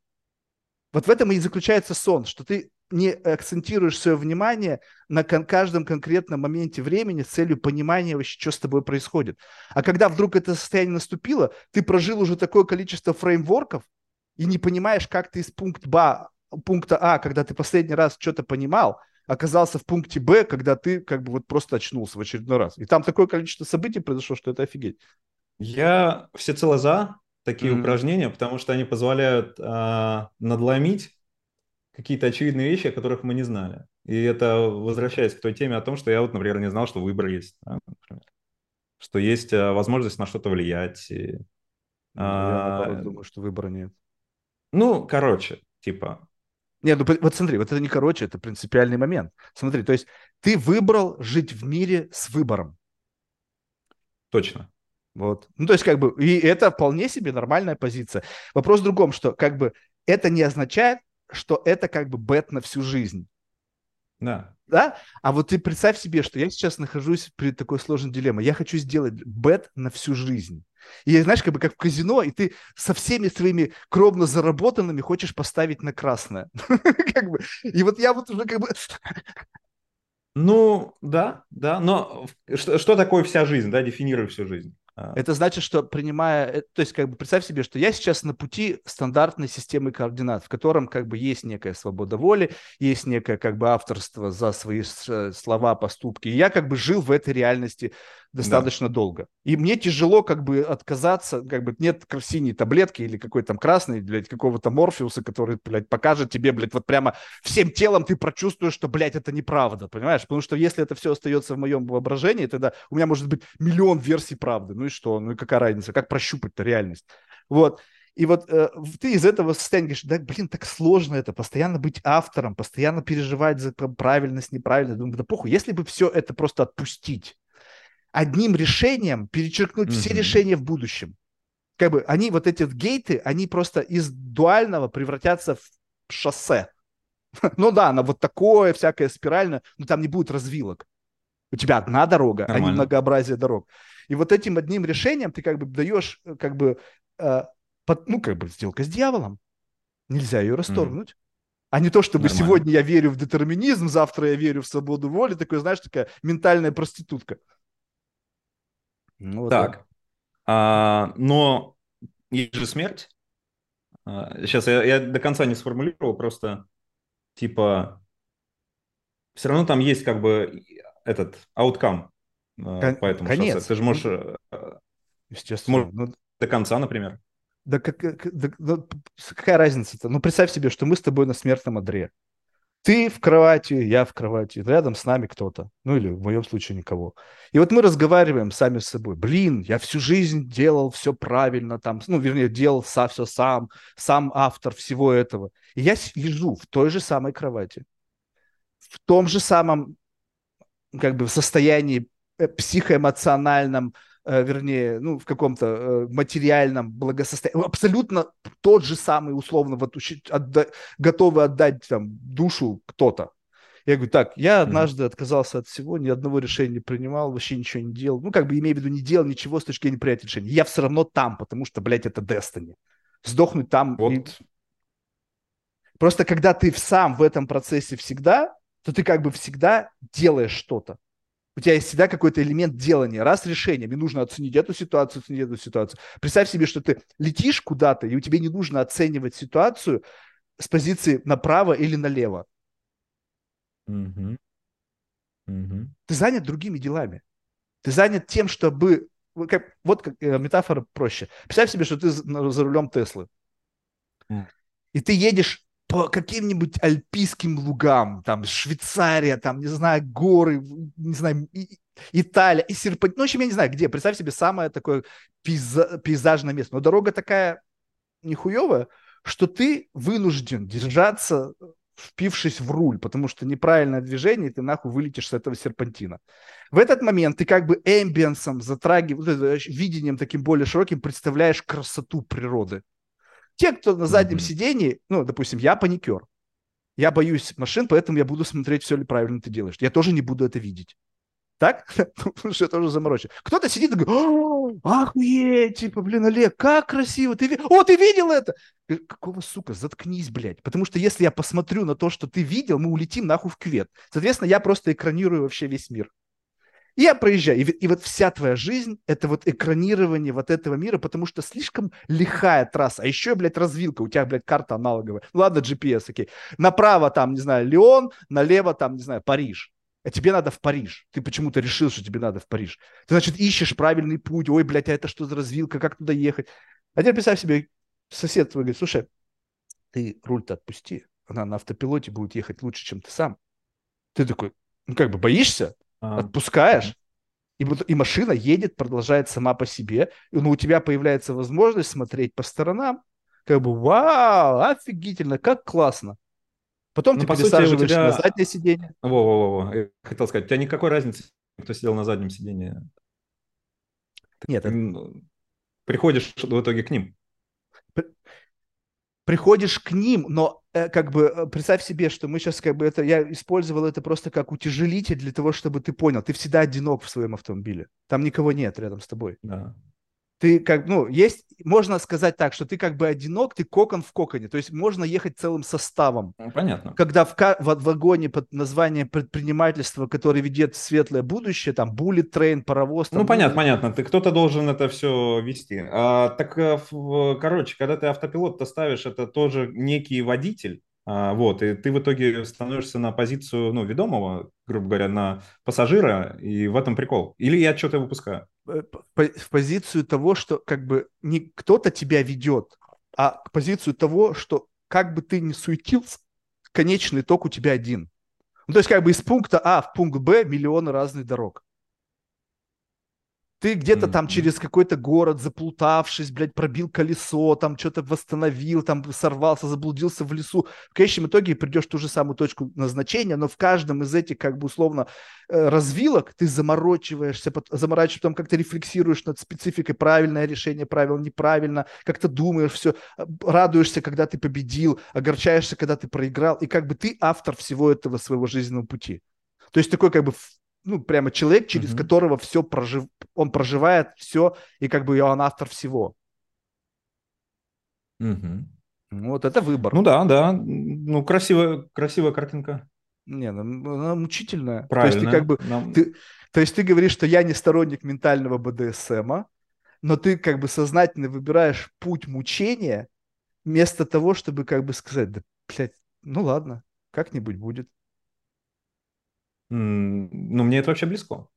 Вот в этом и заключается сон, что ты не акцентируешь свое внимание на каждом конкретном моменте времени с целью понимания вообще, что с тобой происходит. А когда вдруг это состояние наступило, ты прожил уже такое количество фреймворков и не понимаешь, как ты из пункта А, когда ты последний раз что-то понимал, оказался в пункте Б, когда ты как бы вот просто очнулся в очередной раз. И там такое количество событий произошло, что это офигеть. Я всецело за такие упражнения, потому что они позволяют надломить какие-то очевидные вещи, о которых мы не знали. И это возвращаясь к той теме о том, что я вот, например, не знал, что выбор есть. Да, например. Что есть возможность на что-то влиять. И, я думаю, что выбора нет. Ну, короче, типа... Нет, ну вот смотри, вот это не короче, это принципиальный момент. Смотри, то есть ты выбрал жить в мире с выбором. Точно. Вот. Ну, то есть как бы, и это вполне себе нормальная позиция. Вопрос в другом, что как бы это не означает, что это как бы бет на всю жизнь. Да. Да? А вот ты представь себе, что я сейчас нахожусь перед такой сложной дилеммой. Я хочу сделать бет на всю жизнь. И знаешь, как бы как в казино, и ты со всеми своими кровно заработанными хочешь поставить на красное. И вот я вот уже как бы... Ну, да, да. Но что такое вся жизнь, да, дефинируй всю жизнь. Это значит, что принимая... То есть, как бы, представь себе, что я сейчас на пути стандартной системы координат, в котором, как бы, есть некая свобода воли, есть некое, как бы, авторство за свои слова, поступки. И я, как бы, жил в этой реальности достаточно долго. И мне тяжело, как бы, отказаться, как бы, нет синей таблетки или какой-то там красной, блядь, какого-то Морфеуса, который, блядь, покажет тебе, блядь, вот прямо всем телом ты прочувствуешь, что, блядь, это неправда, понимаешь? Потому что если это все остается в моем воображении, тогда у меня может быть миллион версий правды. Ну и что? Ну и какая разница? Как прощупать-то реальность? Вот. И вот ты из этого состояния говоришь, да, блин, так сложно это, постоянно быть автором, постоянно переживать за правильность, неправильность. Думаю, да похуй, если бы все это просто отпустить, одним решением перечеркнуть все решения в будущем. Как бы они, вот эти гейты, они просто из дуального превратятся в шоссе. Ну да, оно вот такое, всякое спиральное, но там не будет развилок. У тебя одна дорога, а не многообразие дорог. И вот этим одним решением ты как бы даешь, как бы, ну, как бы сделка с дьяволом. Нельзя ее расторгнуть. А не то, чтобы сегодня я верю в детерминизм, завтра я верю в свободу воли. Такое, знаешь, такая ментальная проститутка. Ну, вот так. Но есть же смерть. Сейчас я до конца не сформулировал, просто типа все равно там есть как бы этот outcome. Поэтому ты же можешь, естественно, можешь до конца, например. Да, какая разница-то? Ну, представь себе, что мы с тобой на смертном одре. Ты в кровати, я в кровати, рядом с нами кто-то, ну или в моем случае никого. И вот мы разговариваем сами с собой. Блин, я всю жизнь делал все правильно, там, ну, вернее, делал все сам автор всего этого. И я лежу в той же самой кровати, в том же самом, как бы, состоянии психоэмоциональном, вернее, ну, в каком-то материальном благосостоянии. Абсолютно тот же самый, условно, вот, готовы отдать там душу кто-то. Я говорю, так, я однажды отказался от всего, ни одного решения не принимал, вообще ничего не делал. Ну, как бы, имею в виду, не делал ничего с точки зрения принятия решений. Я все равно там, потому что, блядь, это Destiny. Сдохнуть там. Вот. И... Просто когда ты сам в этом процессе всегда, то ты как бы всегда делаешь что-то. У тебя есть всегда какой-то элемент делания. Раз решение, мне нужно оценить эту ситуацию, оценить эту ситуацию. Представь себе, что ты летишь куда-то, и у тебя не нужно оценивать ситуацию с позиции направо или налево. Ты занят другими делами. Ты занят тем, чтобы... Вот как метафора проще. Представь себе, что ты за рулем Теслы. И ты едешь по каким-нибудь альпийским лугам, там, Швейцария, там, не знаю, горы, не знаю, Италия, и Серпентин, ну, в общем, я не знаю, где, представь себе самое такое пейзажное место, но дорога такая нихуевая, что ты вынужден держаться, впившись в руль, потому что неправильное движение, и ты нахуй вылетишь с этого серпантина. В этот момент ты как бы эмбиенсом затрагиваешь, видением таким более широким представляешь красоту природы. Те, кто на заднем сидении, ну, допустим, я паникер, я боюсь машин, поэтому я буду смотреть, все ли правильно ты делаешь. Я тоже не буду это видеть. Так? Потому что я тоже заморочен. Кто-то сидит и говорит, охуеть, типа, блин, Олег, как красиво. Ты видел это? Какого, сука, заткнись, блядь. Потому что если я посмотрю на то, что ты видел, мы улетим нахуй в кювет. Соответственно, я просто экранирую вообще весь мир. И я проезжаю, и вот вся твоя жизнь – это вот экранирование вот этого мира, потому что слишком лихая трасса. А еще, блядь, развилка, у тебя, блядь, карта аналоговая. Ну, ладно, GPS, окей. Направо там, не знаю, Лион, налево там, не знаю, Париж. А тебе надо в Париж. Ты почему-то решил, что тебе надо в Париж. Ты, значит, ищешь правильный путь. Ой, блядь, а это что за развилка, как туда ехать? А теперь представь себе, сосед твой говорит, слушай, ты руль-то отпусти. Она на автопилоте будет ехать лучше, чем ты сам. Ты такой, ну, как бы, боишься? Отпускаешь, и машина едет, продолжает сама по себе, но у тебя появляется возможность смотреть по сторонам, как бы, вау, офигительно, как классно. Потом ты пересаживаешься на заднее сиденье. Я хотел сказать, у тебя никакой разницы, кто сидел на заднем сиденье. Нет. Ты приходишь в итоге к ним. Приходишь к ним, но как бы представь себе, что мы сейчас как бы это... Я использовал это просто как утяжелитель для того, чтобы ты понял. Ты всегда одинок в своем автомобиле. Там никого нет рядом с тобой. Да. Ты как, ну, есть, можно сказать так, что ты как бы одинок, ты кокон в коконе, то есть можно ехать целым составом. Понятно. Когда в вагоне под названием предпринимательства, которое ведет в светлое будущее, там, bullet train, паровоз. Там, ну, понятно, ты кто-то должен это все вести. Короче, когда ты автопилот-то ставишь, это тоже некий водитель, вот, и ты в итоге становишься на позицию, ну, ведомого, грубо говоря, на пассажира, и в этом прикол. Или я что-то выпускаю? В позицию того, что как бы не кто-то тебя ведет, а в позицию того, что как бы ты ни суетился, конечный итог у тебя один. Ну, то есть как бы из пункта А в пункт Б миллионы разных дорог. Ты где-то там через какой-то город, заплутавшись, блядь, пробил колесо, там что-то восстановил, там сорвался, заблудился в лесу. В конечном итоге придешь в ту же самую точку назначения, но в каждом из этих, как бы, условно, развилок ты заморачиваешься, потом как-то рефлексируешь над спецификой, правильное решение, правило, неправильно, как-то думаешь все, радуешься, когда ты победил, огорчаешься, когда ты проиграл, и как бы ты автор всего этого своего жизненного пути. То есть такой как бы... Ну, прямо человек, через которого все он проживает все, и как бы он автор всего. Вот это выбор. Ну да. Ну, красивая картинка. Не, она мучительная. Правильно. То есть ты, как бы, ты говоришь, что я не сторонник ментального БДСМа, но ты как бы сознательно выбираешь путь мучения вместо того, чтобы как бы сказать, да, блядь, ну ладно, как-нибудь будет. Ну, мне это вообще близко.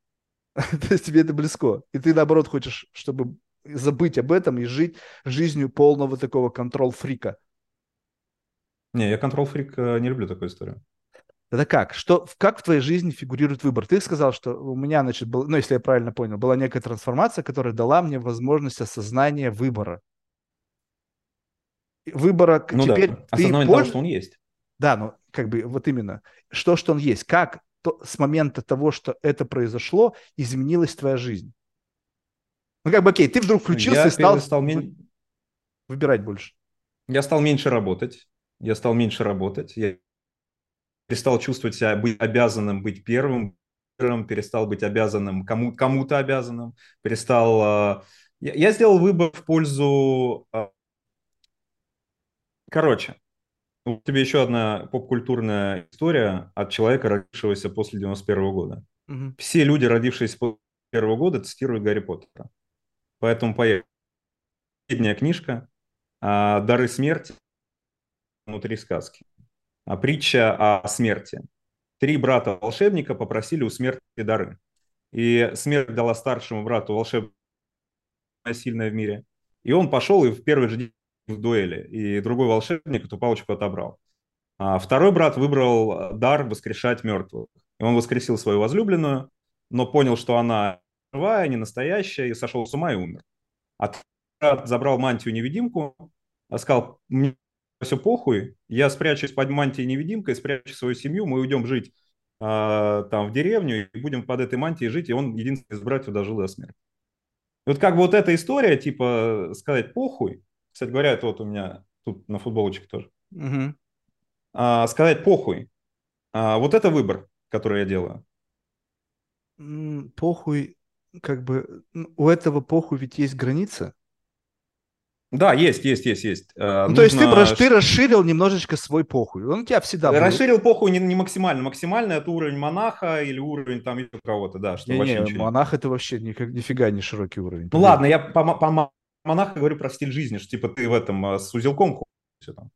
То есть тебе это близко. И ты, наоборот, хочешь, чтобы забыть об этом и жить жизнью полного такого контрол-фрика. Не, я контрол-фрик не люблю такую историю. Это как? Как в твоей жизни фигурирует выбор? Ты сказал, что у меня, значит, был, ну, если я правильно понял, была некая трансформация, которая дала мне возможность осознания выбора. Выбора ну, теперь... Да. Осознание того, что он есть. Да, ну, как бы, вот именно. Что он есть. Как с момента того, что это произошло, изменилась твоя жизнь? Ну, как бы, окей, ты вдруг включился и стал выбирать больше. Я стал меньше работать. Я перестал чувствовать себя обязанным быть первым, перестал быть обязанным кому-то обязанным, перестал... Я сделал выбор в пользу... Короче... У тебя еще одна поп-культурная история от человека, родившегося после 91 года. Все люди, родившиеся после 91 года, цитируют Гарри Поттера. Поэтому поехали. Последняя книжка «Дары смерти внутри сказки». Притча о смерти. 3 брата-волшебника попросили у смерти дары. И смерть дала старшему брату волшебное сильное в мире. И он пошел и в первый же день в дуэли, и другой волшебник эту палочку отобрал. А второй брат выбрал дар воскрешать мертвых. И он воскресил свою возлюбленную, но понял, что она живая, не настоящая, и сошел с ума и умер. А третий брат забрал мантию-невидимку, сказал, мне все похуй, я спрячусь под мантией-невидимкой, спрячу свою семью, мы уйдем жить там в деревню, и будем под этой мантией жить, и он единственный из братьев дожил до смерти. И вот как бы вот эта история, типа, сказать похуй, кстати говоря, это вот у меня тут на футболочке тоже. Сказать похуй. Вот это выбор, который я делаю. Похуй, как бы... У этого похуй ведь есть граница? Да, есть. Ну, то есть ты расширил немножечко свой похуй. Он у тебя всегда был. Расширил похуй не максимально. Максимально это уровень монаха или уровень там еще кого-то, да. Что не монах это вообще нифига не широкий уровень. Ну ладно, я помогу. Монах, я говорю про стиль жизни, что типа ты в этом с узелком все там.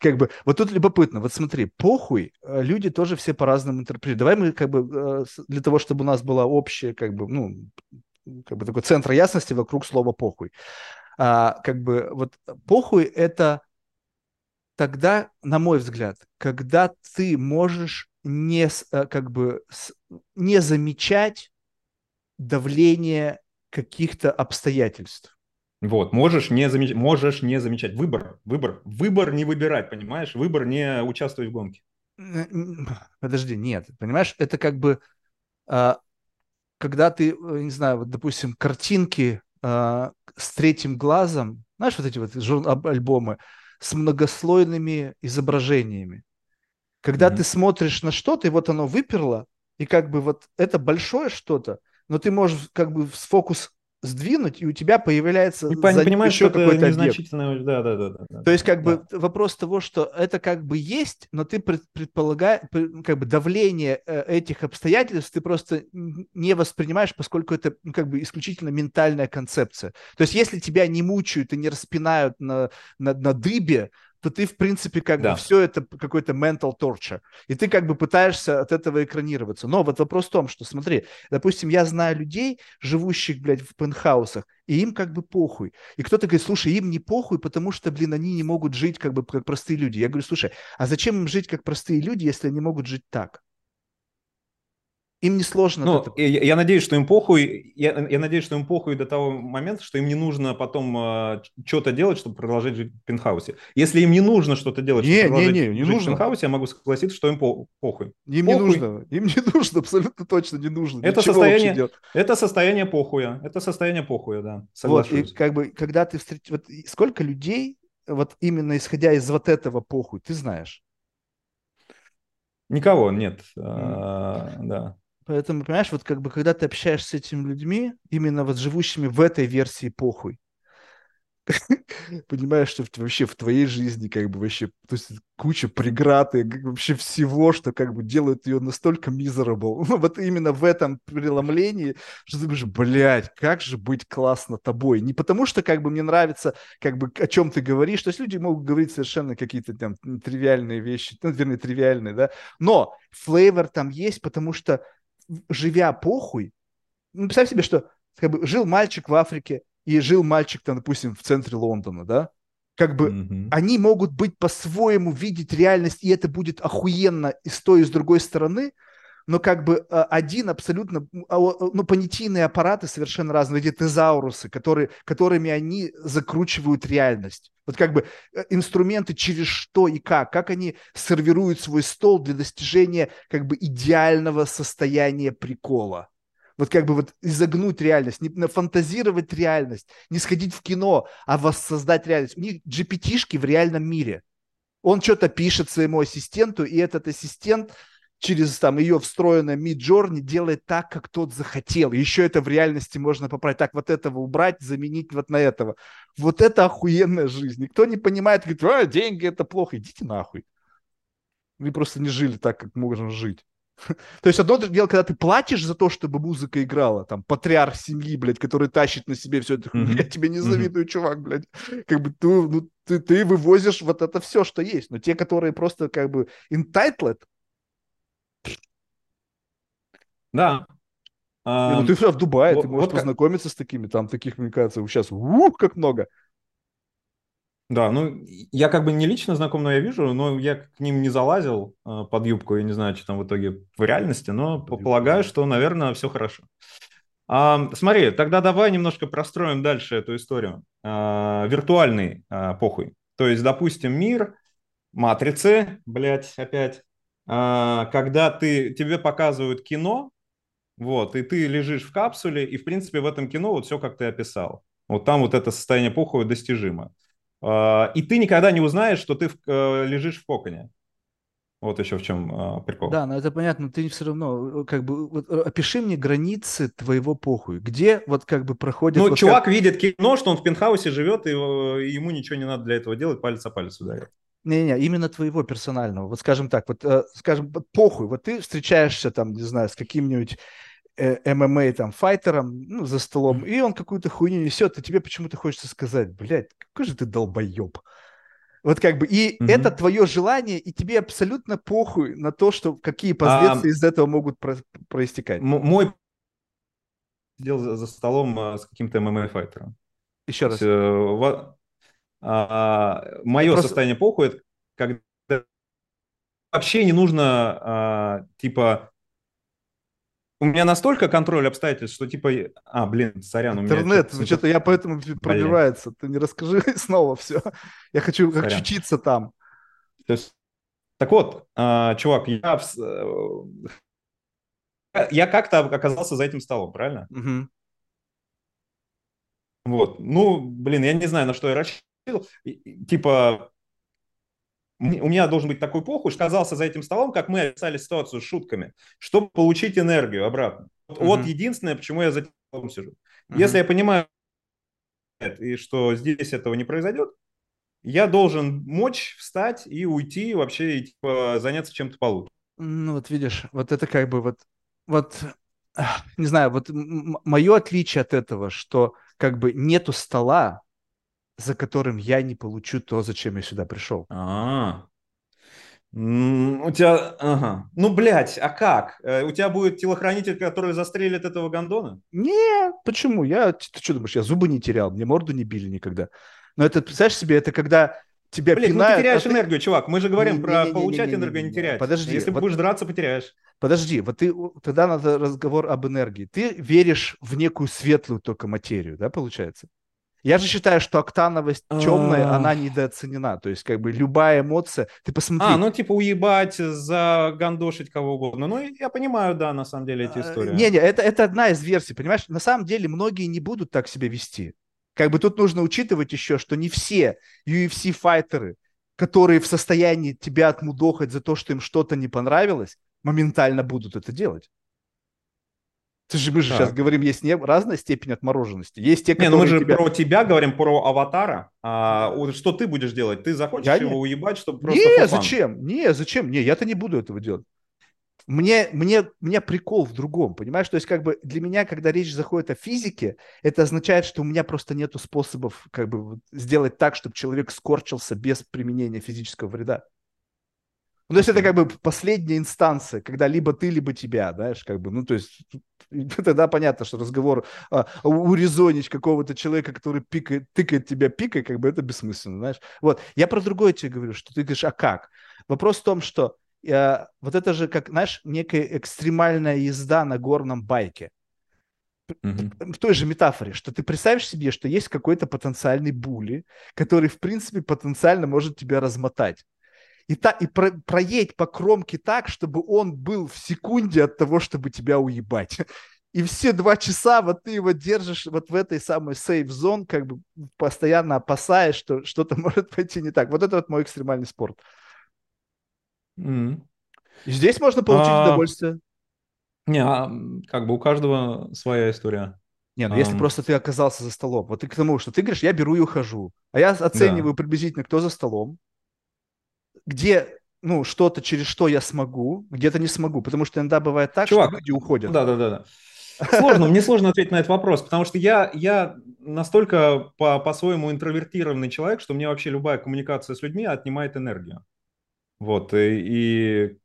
Как бы, вот тут любопытно, вот смотри, похуй, люди тоже все по-разному интерпретируют. Давай мы как бы, для того, чтобы у нас была общая, как бы, ну, как бы такой центр ясности вокруг слова похуй. Как бы, вот похуй это тогда, на мой взгляд, когда ты можешь не, как бы, не замечать давление каких-то обстоятельств. Вот, можешь не замечать. Выбор не выбирать, понимаешь? Выбор не участвовать в гонке. Подожди, нет. Понимаешь, это как бы, когда ты, не знаю, вот, допустим, картинки с третьим глазом, знаешь, вот эти вот альбомы с многослойными изображениями. Когда ты смотришь на что-то, и вот оно выперло, и как бы вот это большое что-то, но ты можешь как бы в фокус сдвинуть, и у тебя появляется еще какой-то объект. Да. То есть как бы вопрос того, что это как бы есть, но ты предполагаешь, как бы давление этих обстоятельств ты просто не воспринимаешь, поскольку это как бы исключительно ментальная концепция. То есть если тебя не мучают и не распинают на дыбе, то ты, в принципе, как бы все это какой-то mental torture. И ты как бы пытаешься от этого экранироваться. Но вот вопрос в том, что, смотри, допустим, я знаю людей, живущих, блядь, в пентхаусах, и им как бы похуй. И кто-то говорит, слушай, им не похуй, потому что, блин, они не могут жить как бы как простые люди. Я говорю, слушай, а зачем им жить как простые люди, если они могут жить так? Им не сложно. Ну, я надеюсь, что им похуй. Я надеюсь, что им похуй до того момента, что им не нужно потом что-то делать, чтобы продолжать жить в пентхаусе. Если им не нужно что-то делать, чтобы продолжать жить в пентхаусе, я могу согласиться, что им похуй. Им не нужно, абсолютно точно не нужно. Это состояние похуя, да. Соглашусь. Вот, и как бы, когда ты встретишь... Вот, сколько людей, вот именно исходя из вот этого похуй, ты знаешь? Никого, нет. Да. Поэтому, понимаешь, вот как бы, когда ты общаешься с этими людьми, именно вот живущими в этой версии похуй, понимаешь, что вообще в твоей жизни как бы вообще, то есть куча преград и вообще всего, что как бы делает ее настолько miserable. Ну, вот именно в этом преломлении, что ты думаешь, блядь, как же быть классно тобой. Не потому что как бы мне нравится, как бы о чем ты говоришь, то есть люди могут говорить совершенно какие-то там тривиальные вещи, ну, вернее, тривиальные, да, но флейвор там есть, потому что живя похуй, ну, представь себе, что как бы, жил мальчик в Африке и жил мальчик, там, допустим, в центре Лондона, да, как бы они могут быть по-своему, видеть реальность, и это будет охуенно и с той, и с другой стороны, но как бы один абсолютно, ну, понятийные аппараты совершенно разные, эти тезаурусы, которыми они закручивают реальность. Вот как бы инструменты, через что и как они сервируют свой стол для достижения как бы идеального состояния прикола. Вот как бы вот изогнуть реальность, не фантазировать реальность, не сходить в кино, а воссоздать реальность. У них GPT-шки в реальном мире. Он что-то пишет своему ассистенту, и этот ассистент через там ее встроенное Midjourney делает так, как тот захотел. Еще это в реальности можно поправить. Так, вот этого убрать, заменить вот на этого. Вот это охуенная жизнь. Никто не понимает, говорит, деньги это плохо. Идите нахуй. Вы просто не жили так, как можно жить. То есть одно дело, когда ты платишь за то, чтобы музыка играла, там, патриарх семьи, блядь, который тащит на себе все это, я тебе не завидую, чувак, блядь, как бы ты вывозишь вот это все, что есть, но те, которые просто как бы entitled. Да. Ну, ты все в Дубае, ты можешь познакомиться с такими, там таких, мне кажется, сейчас, как много. Да, ну, я как бы не лично знаком, но я вижу, но я к ним не залазил под юбку, я не знаю, что там в итоге в реальности, но полагаю, что, наверное, все хорошо. Смотри, тогда давай немножко простроим дальше эту историю. Виртуальный похуй. То есть, допустим, мир, матрицы, блядь, опять, когда тебе показывают кино, вот, и ты лежишь в капсуле, и, в принципе, в этом кино вот все, как ты описал. Вот там вот это состояние похуя достижимо. И ты никогда не узнаешь, что ты лежишь в коконе. Вот еще в чем прикол. Да, но это понятно, ты все равно, как бы, вот, опиши мне границы твоего похуй, где вот как бы проходит... Ну, вот чувак видит кино, что он в пентхаусе живет, и ему ничего не надо для этого делать, палец о палец ударит. Не-не, именно твоего персонального, вот скажем так, вот скажем, похуй, вот ты встречаешься там, не знаю, с каким-нибудь... ММА там файтером, ну, за столом, и он какую-то хуйню несет, и тебе почему-то хочется сказать, блядь, какой же ты долбоеб. Вот как бы, и это твое желание, и тебе абсолютно похуй на то, что какие последствия из этого могут проистекать. Мой сидел за столом с каким-то ММА файтером. Еще раз. Мое состояние похуй, это когда вообще не нужно, типа... У меня настолько контроль обстоятельств, что типа... блин, сорян, у меня... Интернет, что-то я поэтому пробивается. Ты не расскажи снова все. Я хочу как чучиться там. Так вот, чувак, я как-то оказался за этим столом, правильно? Вот. Ну, блин, я не знаю, на что я рассчитывал. Типа... У меня должен быть такой похуй, что оказался за этим столом, как мы описали ситуацию с шутками, чтобы получить энергию обратно. Вот единственное, почему я за этим столом сижу. Если я понимаю, и что здесь этого не произойдет, я должен мочь встать и уйти, вообще и, типа, заняться чем-то получше. Ну вот видишь, вот это как бы вот не знаю, вот мое отличие от этого, что как бы нету стола, за которым я не получу то, зачем я сюда пришел. А-а-а. У тебя... Ага. Ну, блядь, а как? У тебя будет телохранитель, который застрелит этого гондона? Нет, почему? Ты что думаешь, я зубы не терял, мне морду не били никогда. Но это, представляешь себе, это когда тебя пинают... Блядь, ты теряешь энергию, чувак. Мы же говорим про получать энергию, не терять. Подожди. Если будешь драться, потеряешь. Подожди, вот ты... Тогда надо разговор об энергии. Ты веришь в некую светлую только материю, да, получается? Я же считаю, что октановость темная, она недооценена. То есть, как бы, любая эмоция... Ты посмотри... А, ну, типа, уебать, загандошить кого угодно. Ну, я понимаю, да, на самом деле, эти истории. Не-не, это одна из версий, понимаешь? На самом деле, многие не будут так себя вести. Как бы тут нужно учитывать еще, что не все UFC-файтеры, которые в состоянии тебя отмудохать за то, что им что-то не понравилось, моментально будут это делать. Мы же сейчас говорим, есть разная степень отмороженности. Есть те, которые мы же про тебя говорим, про аватара. Что ты будешь делать? Ты захочешь его уебать, чтобы просто... Зачем? Не, я-то не буду этого делать. Мне прикол в другом, понимаешь? То есть как бы для меня, когда речь заходит о физике, это означает, что у меня просто нету способов как бы сделать так, чтобы человек скорчился без применения физического вреда. Ну, то есть это как бы последняя инстанция, когда либо ты, либо тебя, знаешь, как бы, ну, то есть тогда понятно, что разговор урезонить какого-то человека, который тыкает тебя пикой, как бы это бессмысленно, знаешь. Вот, я про другое тебе говорю, что ты говоришь, а как? Вопрос в том, что вот это же, как, знаешь, некая экстремальная езда на горном байке. В той же метафоре, что ты представишь себе, что есть какой-то потенциальный булли, который, в принципе, потенциально может тебя размотать. И проедь по кромке так, чтобы он был в секунде от того, чтобы тебя уебать. И все 2 часа вот ты его держишь вот в этой самой сейф-зоне, как бы постоянно опасаясь, что что-то может пойти не так. Вот это вот мой экстремальный спорт. И здесь можно получить удовольствие. Не, как бы у каждого своя история. Не, ну если просто ты оказался за столом. Вот ты к тому, что ты говоришь, я беру и ухожу. А я оцениваю приблизительно, кто за столом. Где, ну, что-то, через что я смогу, где-то не смогу. Потому что иногда бывает так, что люди уходят. Да. Сложно, мне сложно ответить на этот вопрос, потому что я настолько по-своему интровертированный человек, что мне вообще любая коммуникация с людьми отнимает энергию. Вот, я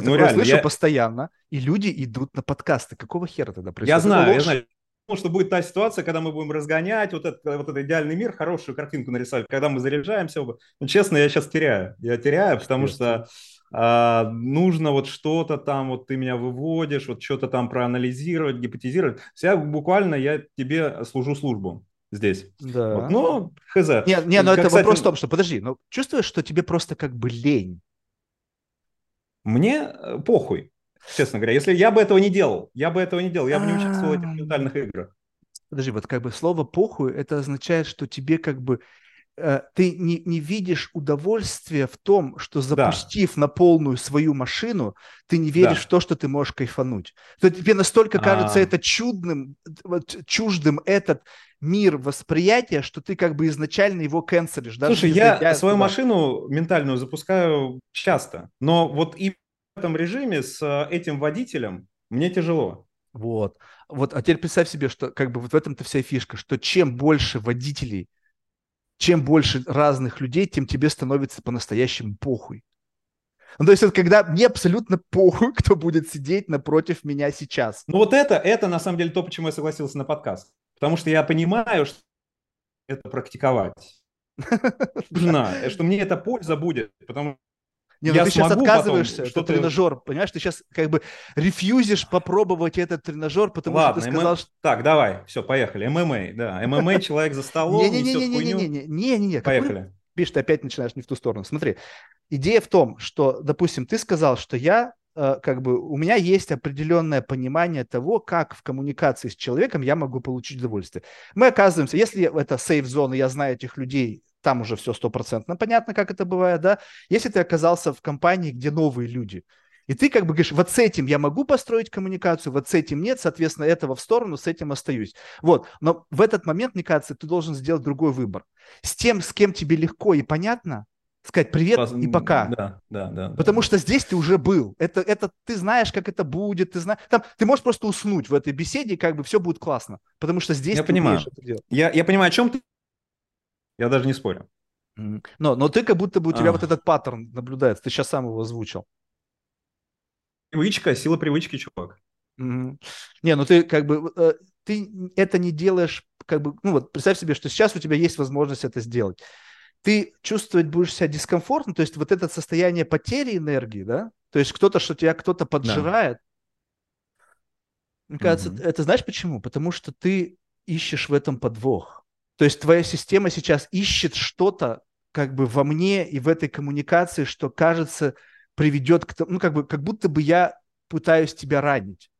такое слышу постоянно, и люди идут на подкасты. Какого хера тогда происходит? Я знаю. Потому что будет та ситуация, когда мы будем разгонять вот этот идеальный мир, хорошую картинку нарисовать, когда мы заряжаемся. Ну, честно, я сейчас теряю. Я теряю, потому что нужно вот что-то там, вот ты меня выводишь, вот что-то там проанализировать, гипотезировать. Я тебе служу службу здесь. Да. Вот, ну, хз. Но это вопрос в том, что, подожди, но чувствуешь, что тебе просто как бы лень? Мне похуй. Честно говоря, если я бы этого не делал, я бы не участвовал в этих ментальных играх. Подожди, вот как бы слово «похуй» это означает, что тебе как бы ты не видишь удовольствия в том, что запустив на полную свою машину, ты не веришь в то, что ты можешь кайфануть. То тебе настолько кажется это чудным, чуждым этот мир восприятия, что ты как бы изначально его кэнселишь. Слушай, я свою машину ментальную запускаю часто, но вот и в этом режиме с этим водителем мне тяжело. Вот. А теперь представь себе, что как бы вот в этом-то вся фишка, что чем больше водителей, чем больше разных людей, тем тебе становится по-настоящему похуй. Ну, то есть это когда мне абсолютно похуй, кто будет сидеть напротив меня сейчас. Ну вот это на самом деле то, почему я согласился на подкаст. Потому что я понимаю, что это практиковать. Что мне эта польза будет, потому что ты сейчас отказываешься, что тренажер, понимаешь, ты сейчас как бы рефьюзишь попробовать этот тренажер, потому что ты сказал, что... Так, давай, все, поехали, ММА, да, ММА, человек за столом, несет хуйню. Не-не-не, поехали. Пишешь, ты опять начинаешь не в ту сторону, смотри, идея в том, что, допустим, ты сказал, что я, как бы, у меня есть определенное понимание того, как в коммуникации с человеком я могу получить удовольствие. Мы оказываемся, если это сейф-зона, я знаю этих людей, там уже все 100% понятно, как это бывает, да? Если ты оказался в компании, где новые люди, и И ты как бы говоришь, вот с этим я могу построить коммуникацию, вот с этим нет, соответственно, этого в сторону, с этим остаюсь. Вот. Но в этот момент, мне кажется, ты должен сделать другой выбор. С тем, с кем тебе легко и понятно, сказать привет и пока. Да. Потому что здесь ты уже был. Это ты знаешь, как это будет. Ты можешь просто уснуть в этой беседе, и как бы все будет классно. Потому что здесь ты умеешь это делать. Я понимаю, о чем ты. Я даже не спорю. Но ты как будто бы у тебя вот этот паттерн наблюдается. Ты сейчас сам его озвучил. Привычка, сила привычки, чувак. Не, ну ты как бы... Ты это не делаешь как бы... Ну вот представь себе, что сейчас у тебя есть возможность это сделать. Ты чувствовать будешь себя дискомфортно, то есть вот это состояние потери энергии, да? То есть тебя кто-то поджирает. Да. Мне кажется, это знаешь почему? Потому что ты ищешь в этом подвох. То есть твоя система сейчас ищет что-то как бы во мне и в этой коммуникации, что, кажется, приведет к тому, ну как бы, как будто бы я пытаюсь тебя ранить.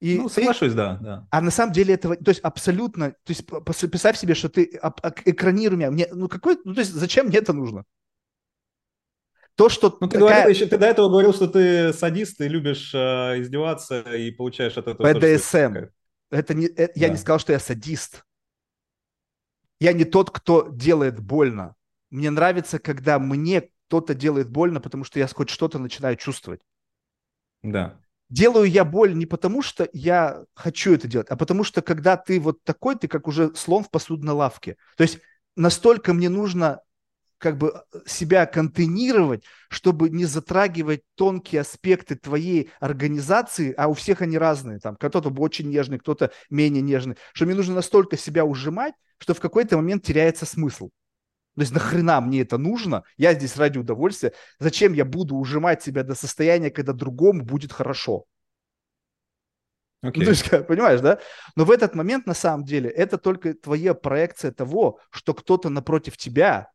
И соглашусь, да. А на самом деле этого, то есть абсолютно, то есть представь себе, что ты экранируй меня, то есть зачем мне это нужно? То, что... ты до этого говорил, что ты садист, ты любишь издеваться и получаешь от этого... БДСМ. Я не сказал, что я садист. Я не тот, кто делает больно. Мне нравится, когда мне кто-то делает больно, потому что я хоть что-то начинаю чувствовать. Да. Делаю я боль не потому, что я хочу это делать, а потому что, когда ты вот такой, ты как уже слон в посудной лавке. То есть настолько мне нужно как бы себя контейнировать, чтобы не затрагивать тонкие аспекты твоей организации, а у всех они разные, там кто-то очень нежный, кто-то менее нежный, что мне нужно настолько себя ужимать, что в какой-то момент теряется смысл. То есть нахрена мне это нужно? Я здесь ради удовольствия. Зачем я буду ужимать себя до состояния, когда другому будет хорошо? Okay. То есть, понимаешь, да? Но в этот момент, на самом деле, это только твоя проекция того, что кто-то напротив тебя,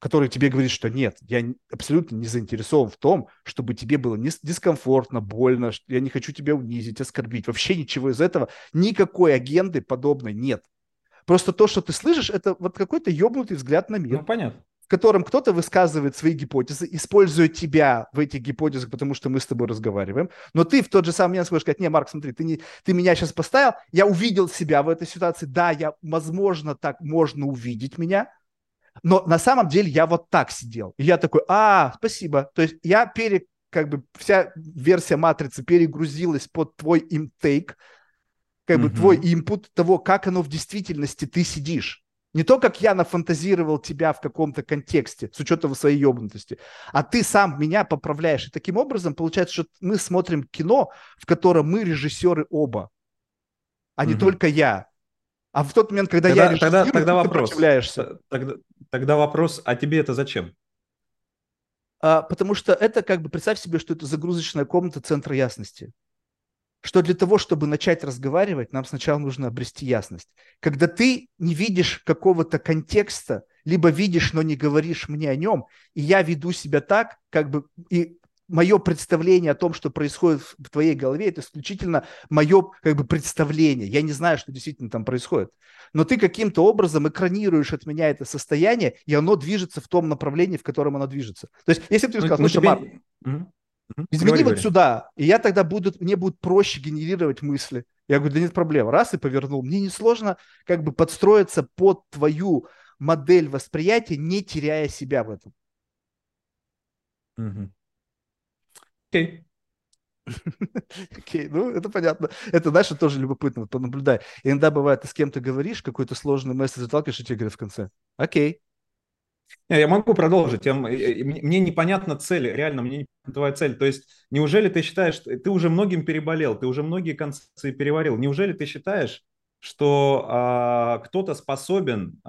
который тебе говорит, что нет, я абсолютно не заинтересован в том, чтобы тебе было дискомфортно, больно, я не хочу тебя унизить, оскорбить. Вообще ничего из этого, никакой агенды подобной нет. Просто то, что ты слышишь, это вот какой-то ёбнутый взгляд на мир, в котором кто-то высказывает свои гипотезы, используя тебя в этих гипотезах, потому что мы с тобой разговариваем. Но ты в тот же самый момент сможешь сказать: не, Марк, смотри, ты меня сейчас поставил, я увидел себя в этой ситуации, да, возможно, так можно увидеть меня, но на самом деле я вот так сидел. И я такой: спасибо. То есть я как бы вся версия матрицы перегрузилась под твой интейк, как бы твой импут того, как оно в действительности ты сидишь. Не то, как я нафантазировал тебя в каком-то контексте, с учетом своей ёбнутости, а ты сам меня поправляешь. И таким образом получается, что мы смотрим кино, в котором мы режиссеры оба, а не только я. А в тот момент, когда я режиссирую, ты сопротивляешься. Тогда вопрос, а тебе это зачем? Потому что это как бы, представь себе, что это загрузочная комната центра ясности. Что для того, чтобы начать разговаривать, нам сначала нужно обрести ясность. Когда ты не видишь какого-то контекста, либо видишь, но не говоришь мне о нем, и я веду себя так, как бы, и мое представление о том, что происходит в твоей голове, это исключительно мое как бы представление. Я не знаю, что действительно там происходит. Но ты каким-то образом экранируешь от меня это состояние, и оно движется в том направлении, в котором оно движется. То есть, если бы ты сказал, Марк, измени вот сюда, и я тогда мне будет проще генерировать мысли. Я говорю, да нет проблем, раз и повернул. Мне несложно как бы подстроиться под твою модель восприятия, не теряя себя в этом. Окей. Окей, это понятно. Это, знаешь, тоже любопытно, понаблюдай. Иногда бывает, ты с кем-то говоришь, какой-то сложный месседж заталкиваешь, и тебе говорят в конце: окей. Я могу продолжить. Мне непонятна цель, реально, мне непонятна твоя цель. То есть, неужели ты считаешь, ты уже многим переболел, ты уже многие концепции переварил, неужели ты считаешь, что кто-то способен,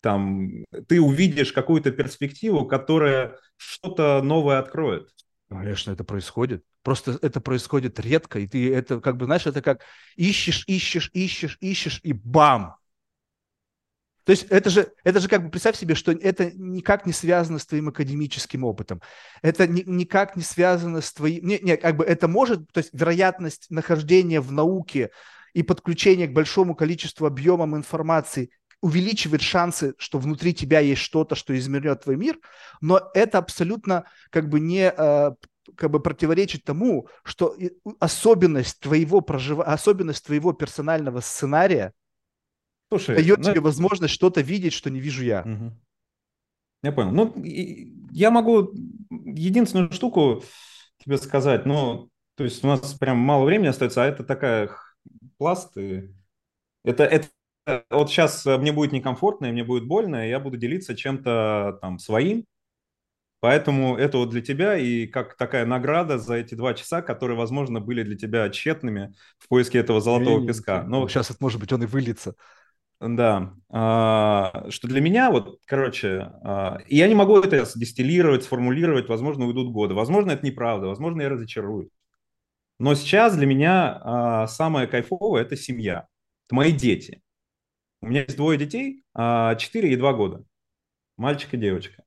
ты увидишь какую-то перспективу, которая что-то новое откроет? Конечно, это происходит. Просто это происходит редко, и ты это как бы, знаешь, это как ищешь, и бам! То есть это же как бы представь себе, что это никак не связано с твоим академическим опытом. Это никак не связано с твоим... как бы это может... То есть вероятность нахождения в науке и подключения к большому количеству объемам информации увеличивает шансы, что внутри тебя есть что-то, что изменит твой мир, но это абсолютно как бы не противоречит тому, что особенность твоего персонального сценария дает тебе возможность что-то видеть, что не вижу я. Угу. Я понял. Ну, я могу единственную штуку тебе сказать, но то есть у нас прям мало времени остается, а это такая пласт. Это вот сейчас мне будет некомфортно, и мне будет больно, и я буду делиться чем-то там своим. Поэтому это вот для тебя и как такая награда за эти 2 часа, которые, возможно, были для тебя тщетными в поиске этого золотого песка. Но сейчас, вот, может быть, он и выльется. Да. Что для меня, вот, короче, я не могу это дистиллировать, сформулировать, возможно, уйдут годы. Возможно, это неправда, возможно, я разочарую. Но сейчас для меня самое кайфовое – это семья, это мои дети. У меня есть 2 детей, 4 и 2 года, мальчик и девочка.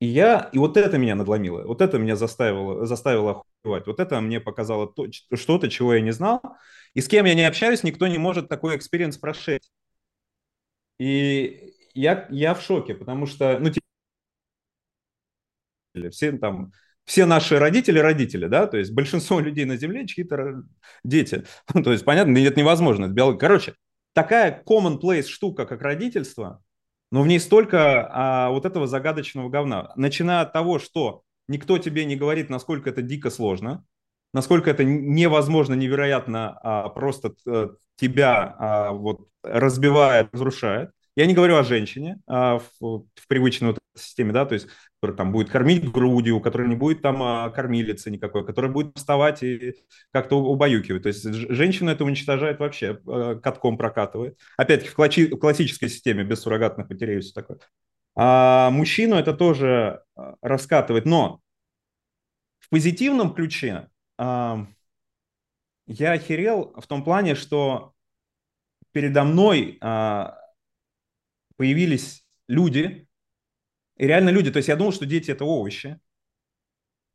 И вот это меня надломило, вот это меня заставило охуевать, вот это мне показало что-то, чего я не знал, и с кем я не общаюсь, никто не может такой экспириенс прошить. И я в шоке, потому что, все наши родители, да, то есть большинство людей на Земле чьи-то дети, то есть, понятно, это невозможно, это биология. Короче, такая commonplace штука, как родительство, но в ней столько вот этого загадочного говна. Начиная от того, что никто тебе не говорит, насколько это дико сложно, насколько это невозможно, невероятно просто тебя вот разбивает, разрушает. Я не говорю о женщине в привычной вот системе, да, то есть, которая там будет кормить грудью, у которой не будет там кормилицы никакой, которая будет вставать и как-то убаюкивать. То есть женщина это уничтожает вообще, катком прокатывает. Опять-таки в классической системе без суррогатных матерей все такое. А мужчину это тоже раскатывает. Но в позитивном ключе я охерел в том плане, что передо мной... появились люди, и реально люди. То есть я думал, что дети – это овощи,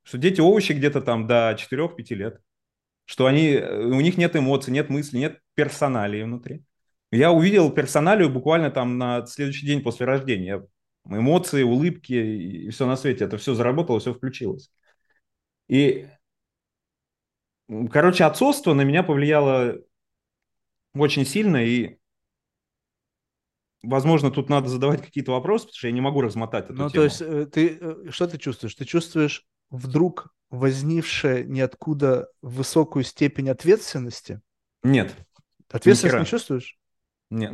что дети – овощи где-то там до 4-5 лет, что у них нет эмоций, нет мыслей, нет персоналии внутри. Я увидел персоналию буквально там на следующий день после рождения. Эмоции, улыбки и все на свете. Это все заработало, все включилось. И, короче, отцовство на меня повлияло очень сильно, и возможно, тут надо задавать какие-то вопросы, потому что я не могу размотать эту тему. Ну, то есть, что ты чувствуешь? Ты чувствуешь вдруг возникшее ниоткуда высокую степень ответственности? Нет. Ответственность не чувствуешь? Нет.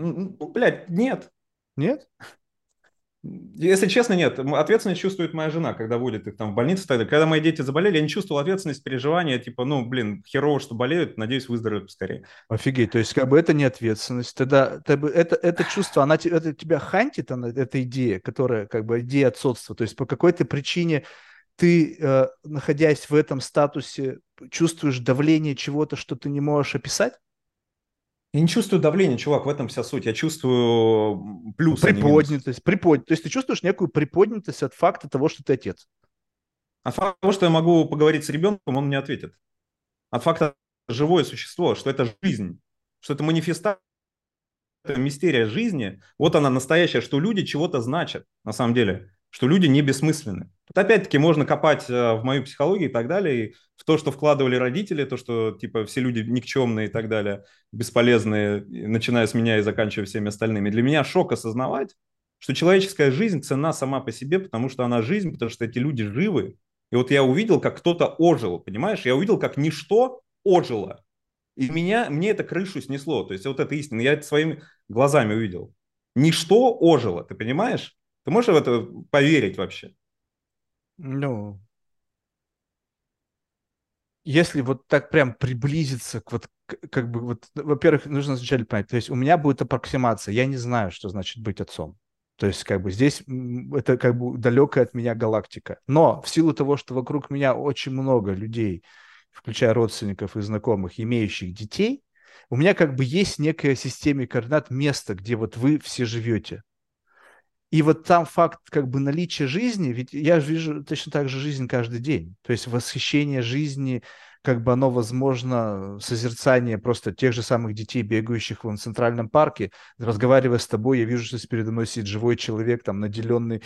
Нет. Нет? Если честно, нет. Ответственность чувствует моя жена, когда водит их там в больницу. Когда мои дети заболели, я не чувствовал ответственность, переживания, типа, херово, что болеют, надеюсь, выздоровеют поскорее. Офигеть, то есть как бы это не ответственность. Тогда это чувство, это тебя хантит, эта идея, которая как бы идея отцовства. То есть по какой-то причине ты, находясь в этом статусе, чувствуешь давление чего-то, что ты не можешь описать? Я не чувствую давления, чувак, в этом вся суть. Я чувствую плюс. Приподнятость. То есть ты чувствуешь некую приподнятость от факта того, что ты отец? От факта того, что я могу поговорить с ребенком, он мне ответит. От факта, что живое существо, что это жизнь, что это манифестация, это мистерия жизни. Вот она настоящая, что люди чего-то значат на самом деле, что люди не бессмысленны. Тут опять-таки можно копать в мою психологию и так далее, и в то, что вкладывали родители, то, что типа все люди никчемные и так далее, бесполезные, начиная с меня и заканчивая всеми остальными. Для меня шок осознавать, что человеческая жизнь ценна сама по себе, потому что она жизнь, потому что эти люди живы. И вот я увидел, как кто-то ожил, понимаешь? Я увидел, как ничто ожило. И мне это крышу снесло. То есть вот это истина. Я это своими глазами увидел. Ничто ожило, ты понимаешь? Ты можешь в это поверить вообще? Ну, если вот так прям приблизиться к во-первых, нужно сначала понять, то есть у меня будет аппроксимация, я не знаю, что значит быть отцом. То есть как бы здесь это как бы далекая от меня галактика. Но в силу того, что вокруг меня очень много людей, включая родственников и знакомых, имеющих детей, у меня как бы есть некая система координат места, где вот вы все живете. И вот там факт как бы наличия жизни, ведь я вижу точно так же жизнь каждый день. То есть восхищение жизни, как бы оно, возможно, созерцание просто тех же самых детей, бегающих в Центральном парке, разговаривая с тобой, я вижу, что передо мной сидит живой человек, там, наделенный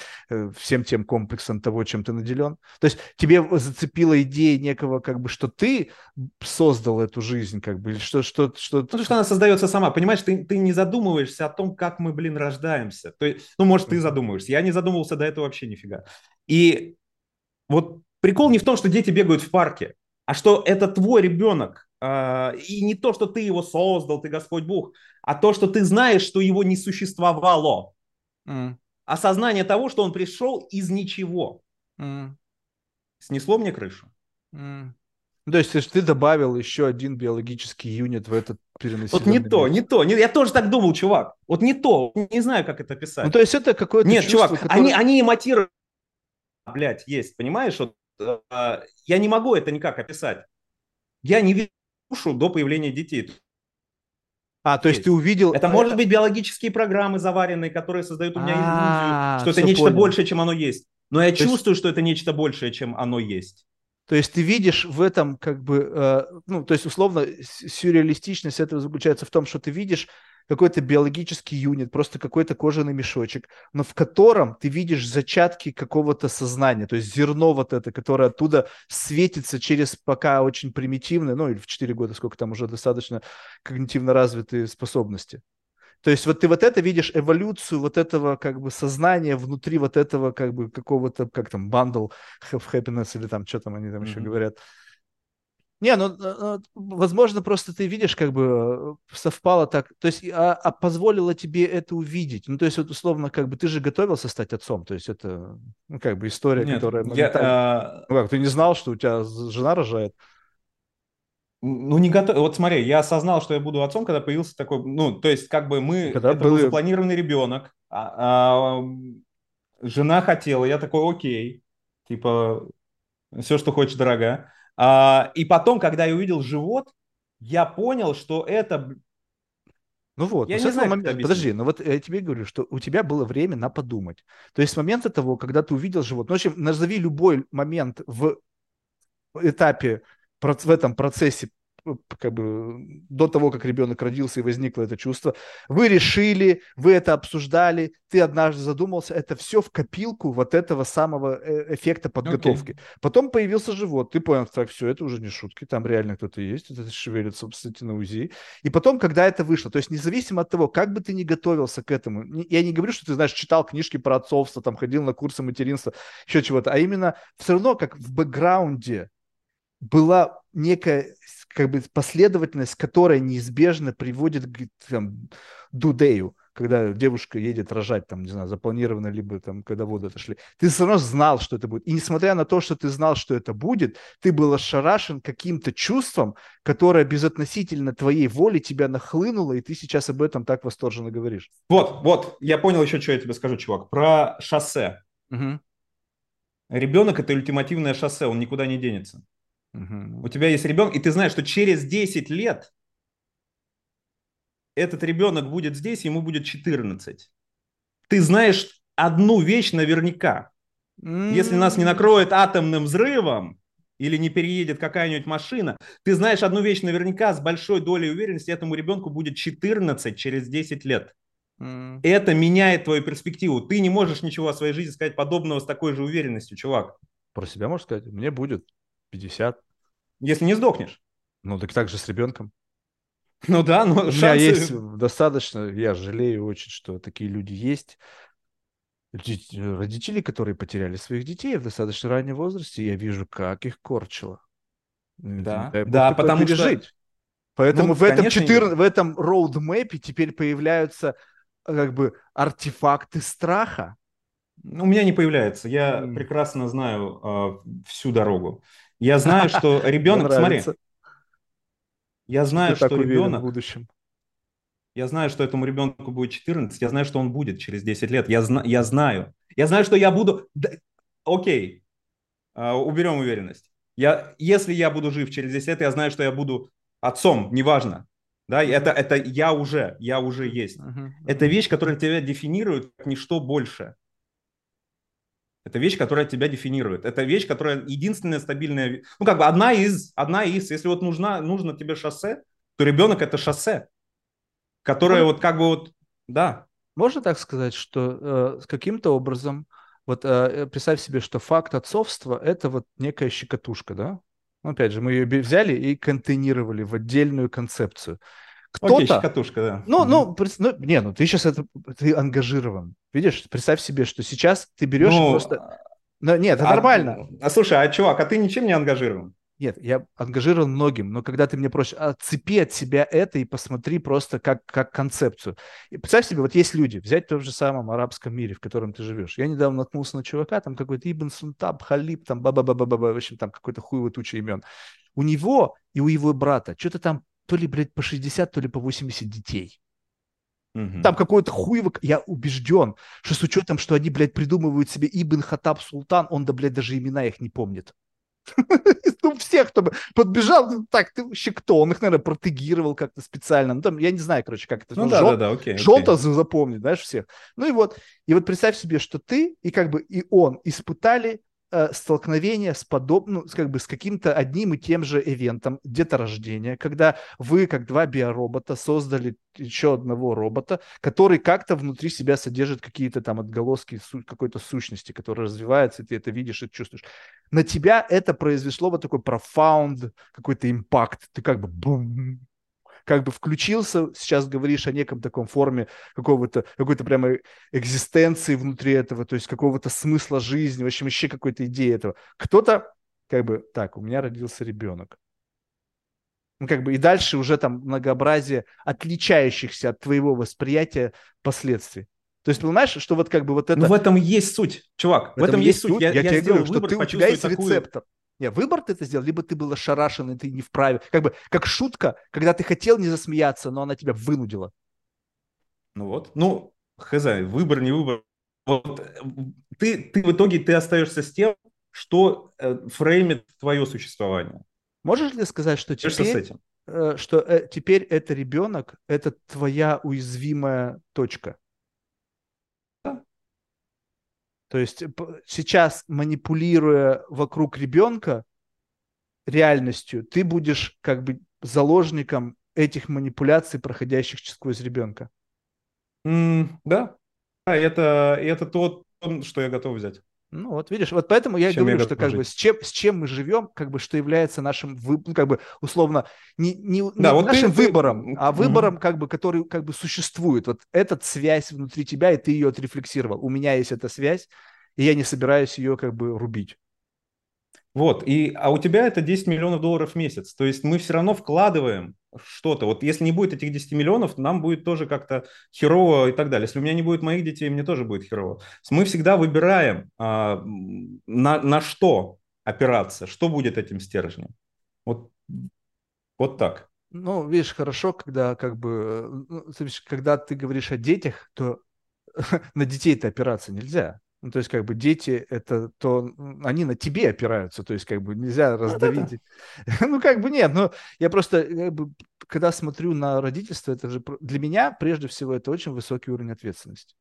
всем тем комплексом того, чем ты наделен. То есть тебе зацепила идея некого, как бы, что ты создал эту жизнь, как бы, или что... Потому что она создается сама, понимаешь, ты не задумываешься о том, как мы, блин, рождаемся. То есть, ну, может, ты задумываешься. Я не задумывался до этого вообще нифига. И вот прикол не в том, что дети бегают в парке, а что это твой ребенок. И не то, что ты его создал, ты Господь Бог, а то, что ты знаешь, что его не существовало. Осознание того, что он пришел из ничего. Снесло мне крышу. То есть ты добавил еще один биологический юнит в этот перенаселенный. Вот не мир. Я тоже так думал, чувак. Вот не то. Не знаю, как это писать. Ну, то есть это какое-то чувство, чувак, которое... они эмотируют. Блядь, есть, понимаешь? Вот, я не могу это никак описать. Я не вижу душу до появления детей. То есть ты увидел... Это может быть биологические программы заваренные, которые создают у меня иллюзию, что это нечто большее, чем оно есть. Но я чувствую, что это нечто большее, чем оно есть. То есть ты видишь в этом как бы, то есть условно сюрреалистичность этого заключается в том, что ты видишь какой-то биологический юнит, просто какой-то кожаный мешочек, но в котором ты видишь зачатки какого-то сознания, то есть зерно вот это, которое оттуда светится через пока очень примитивные, или в 4 года, сколько там уже достаточно когнитивно развитые способности. То есть вот ты вот это видишь, эволюцию вот этого как бы сознания внутри вот этого как бы какого-то, как там, bundle of happiness или там, что там они там еще говорят. Не, возможно, просто ты видишь, как бы совпало так, то есть позволило тебе это увидеть. Ну, то есть вот условно, как бы ты же готовился стать отцом, то есть это, как бы история, которая... ты не знал, что у тебя жена рожает? Не готов. Вот смотри, я осознал, что я буду отцом, когда появился такой, то есть как бы был запланированный ребенок, жена хотела, я такой, окей, типа, все, что хочешь, дорога. И потом, когда я увидел живот, я понял, что это... Я не знаю, момент... Подожди, я тебе говорю, что у тебя было время на подумать. То есть с момента того, когда ты увидел живот, в общем, назови любой момент в этапе, в этом процессе, как бы до того, как ребенок родился и возникло это чувство, вы решили, вы это обсуждали, ты однажды задумался, это все в копилку вот этого самого эффекта подготовки. Потом появился живот, ты понял, так, все, это уже не шутки, там реально кто-то есть, это шевелится, кстати, на УЗИ. И потом, когда это вышло, то есть независимо от того, как бы ты ни готовился к этому, я не говорю, что ты, знаешь, читал книжки про отцовство, там, ходил на курсы материнства, еще чего-то, а именно все равно как в бэкграунде была некая как бы последовательность, которая неизбежно приводит к дудею, когда девушка едет рожать, там, не знаю, запланированно, либо там, когда воду отошли. Ты все равно знал, что это будет. И несмотря на то, что ты знал, что это будет, ты был ошарашен каким-то чувством, которое безотносительно твоей воли тебя нахлынуло, и ты сейчас об этом так восторженно говоришь. Я понял еще, что я тебе скажу, чувак, про шоссе. Ребенок – это ультимативное шоссе, он никуда не денется. У тебя есть ребенок, и ты знаешь, что через 10 лет этот ребенок будет здесь, ему будет 14. Ты знаешь одну вещь наверняка. Если нас не накроет атомным взрывом или не переедет какая-нибудь машина, ты знаешь одну вещь наверняка с большой долей уверенности, этому ребенку будет 14 через 10 лет. Это меняет твою перспективу. Ты не можешь ничего о своей жизни сказать подобного с такой же уверенностью, чувак. Про себя можешь сказать? Мне будет 50. Если не сдохнешь. Так же с ребенком. Но шансы... У меня есть достаточно, я жалею очень, что такие люди есть. Родители, которые потеряли своих детей в достаточно раннем возрасте, я вижу, как их корчило. Да, потому что... Поэтому в этом роудмэпе теперь появляются как бы артефакты страха. У меня не появляется. Я прекрасно знаю всю дорогу. Я знаю, что ребенок... Смотри. Я знаю, что ребенок... в будущем. Я знаю, что этому ребенку будет 14. Я знаю, что он будет через 10 лет. Я знаю. Я знаю, что я буду... Окей. Уберем уверенность. Если я буду жив через 10 лет, я знаю, что я буду отцом. Неважно. Да? Это я уже есть. Это вещь, которая тебя дефинирует как ничто больше. Это вещь, которая тебя дефинирует. Это вещь, которая единственная стабильная... Ну, как бы одна из... Если вот нужно тебе шоссе, то ребенок – это шоссе, которое вот как бы вот... Да. Можно так сказать, что каким-то образом... Вот представь себе, что факт отцовства – это вот некая щекотушка, да? Ну, опять же, мы ее взяли и контейнировали в отдельную концепцию. Кто-то... Окей, щекотушка, да. Ну, ты сейчас это... Ты ангажирован. Видишь? Представь себе, что сейчас ты берешь просто... Ну, нет, это нормально. Слушай, чувак, ты ничем не ангажирован? Нет, я ангажирован многим, но когда ты мне просишь, отцепи от себя это и посмотри просто как концепцию. И представь себе, вот есть люди, взять в том же самом арабском мире, в котором ты живешь. Я недавно наткнулся на чувака, там какой-то Ибн Сунтаб, Халиб, там в общем, там какой-то хуевый туча имен. У него и у его брата что-то там то ли, блядь, по 60, то ли по 80 детей. Там какой-то хуевок, я убежден, что с учетом, что они, блядь, придумывают себе Ибн Хаттаб Султан, он, да, блядь, даже имена их не помнит. Ну, всех, кто бы подбежал, так, ты вообще кто? Он их, наверное, протегировал как-то специально. Ну, там, я не знаю, короче, как это. Ну, да, окей. Что-то запомнит, знаешь, всех. Ну, и вот представь себе, что ты и как бы и он испытали столкновение с подобным, как бы с каким-то одним и тем же ивентом деторождения, когда вы, как два биоробота, создали еще одного робота, который как-то внутри себя содержит какие-то там отголоски какой-то сущности, которая развивается, и ты это видишь и чувствуешь. На тебя это произвело вот такой profound какой-то импакт. Ты как бы бум, как бы включился, сейчас говоришь о неком таком форме какой-то прямо экзистенции внутри этого, то есть какого-то смысла жизни, в общем, еще какой-то идеи этого. Кто-то как бы, так, у меня родился ребенок. Ну, как бы и дальше уже там многообразие отличающихся от твоего восприятия последствий. То есть, понимаешь, что вот как бы вот это... Ну, в этом есть суть, чувак, в этом есть суть. Я тебе говорю, что у тебя есть рецептор. Нет, выбор ты это сделал, либо ты был ошарашен, и ты не вправе. Как бы, как шутка, когда ты хотел не засмеяться, но она тебя вынудила. Ну вот. Ну, хз, выбор, не выбор. Вот, ты в итоге ты остаешься с тем, что фреймит твое существование. Можешь ли сказать, что теперь это ребенок, это твоя уязвимая точка? То есть сейчас, манипулируя вокруг ребенка реальностью, ты будешь как бы заложником этих манипуляций, проходящих сквозь ребенка. Да. Это то, что я готов взять. Ну вот, видишь, вот поэтому я говорю, что как бы с чем мы живем, как бы что является нашим, как бы условно, не нашим выбором, а выбором, как бы, который как бы существует. Вот эта связь внутри тебя, и ты ее отрефлексировал. У меня есть эта связь, и я не собираюсь ее как бы рубить. Вот, а у тебя это $10 миллионов в месяц. То есть мы все равно вкладываем что-то. Вот если не будет этих 10 миллионов, нам будет тоже как-то херово и так далее. Если у меня не будет моих детей, мне тоже будет херово. Мы всегда выбираем, на что опираться, что будет этим стержнем. Вот так. Ну, видишь, хорошо, когда как бы... Когда ты говоришь о детях, то на детей-то опираться нельзя. Ну, то есть, как бы, дети, это то... Они на тебе опираются, то есть, как бы, нельзя раздавить. Ну, как бы, нет, но я просто, как бы, когда смотрю на родительство, это же для меня, прежде всего, это очень высокий уровень ответственности.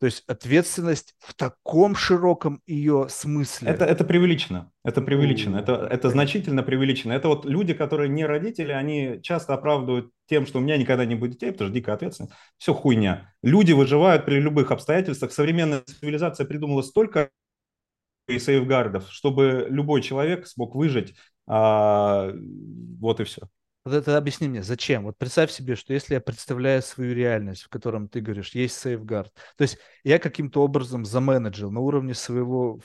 То есть, ответственность в таком широком ее смысле. Это преувеличено, это значительно преувеличено. Это вот люди, которые не родители, они часто оправдывают тем, что у меня никогда не будет детей, потому что дикая ответственность. Все хуйня. Люди выживают при любых обстоятельствах. Современная цивилизация придумала столько сейфгардов, чтобы любой человек смог выжить. Вот и все. Вот это объясни мне, зачем? Вот представь себе, что если я представляю свою реальность, в котором ты говоришь, есть сейфгард, то есть я каким-то образом заменеджил на уровне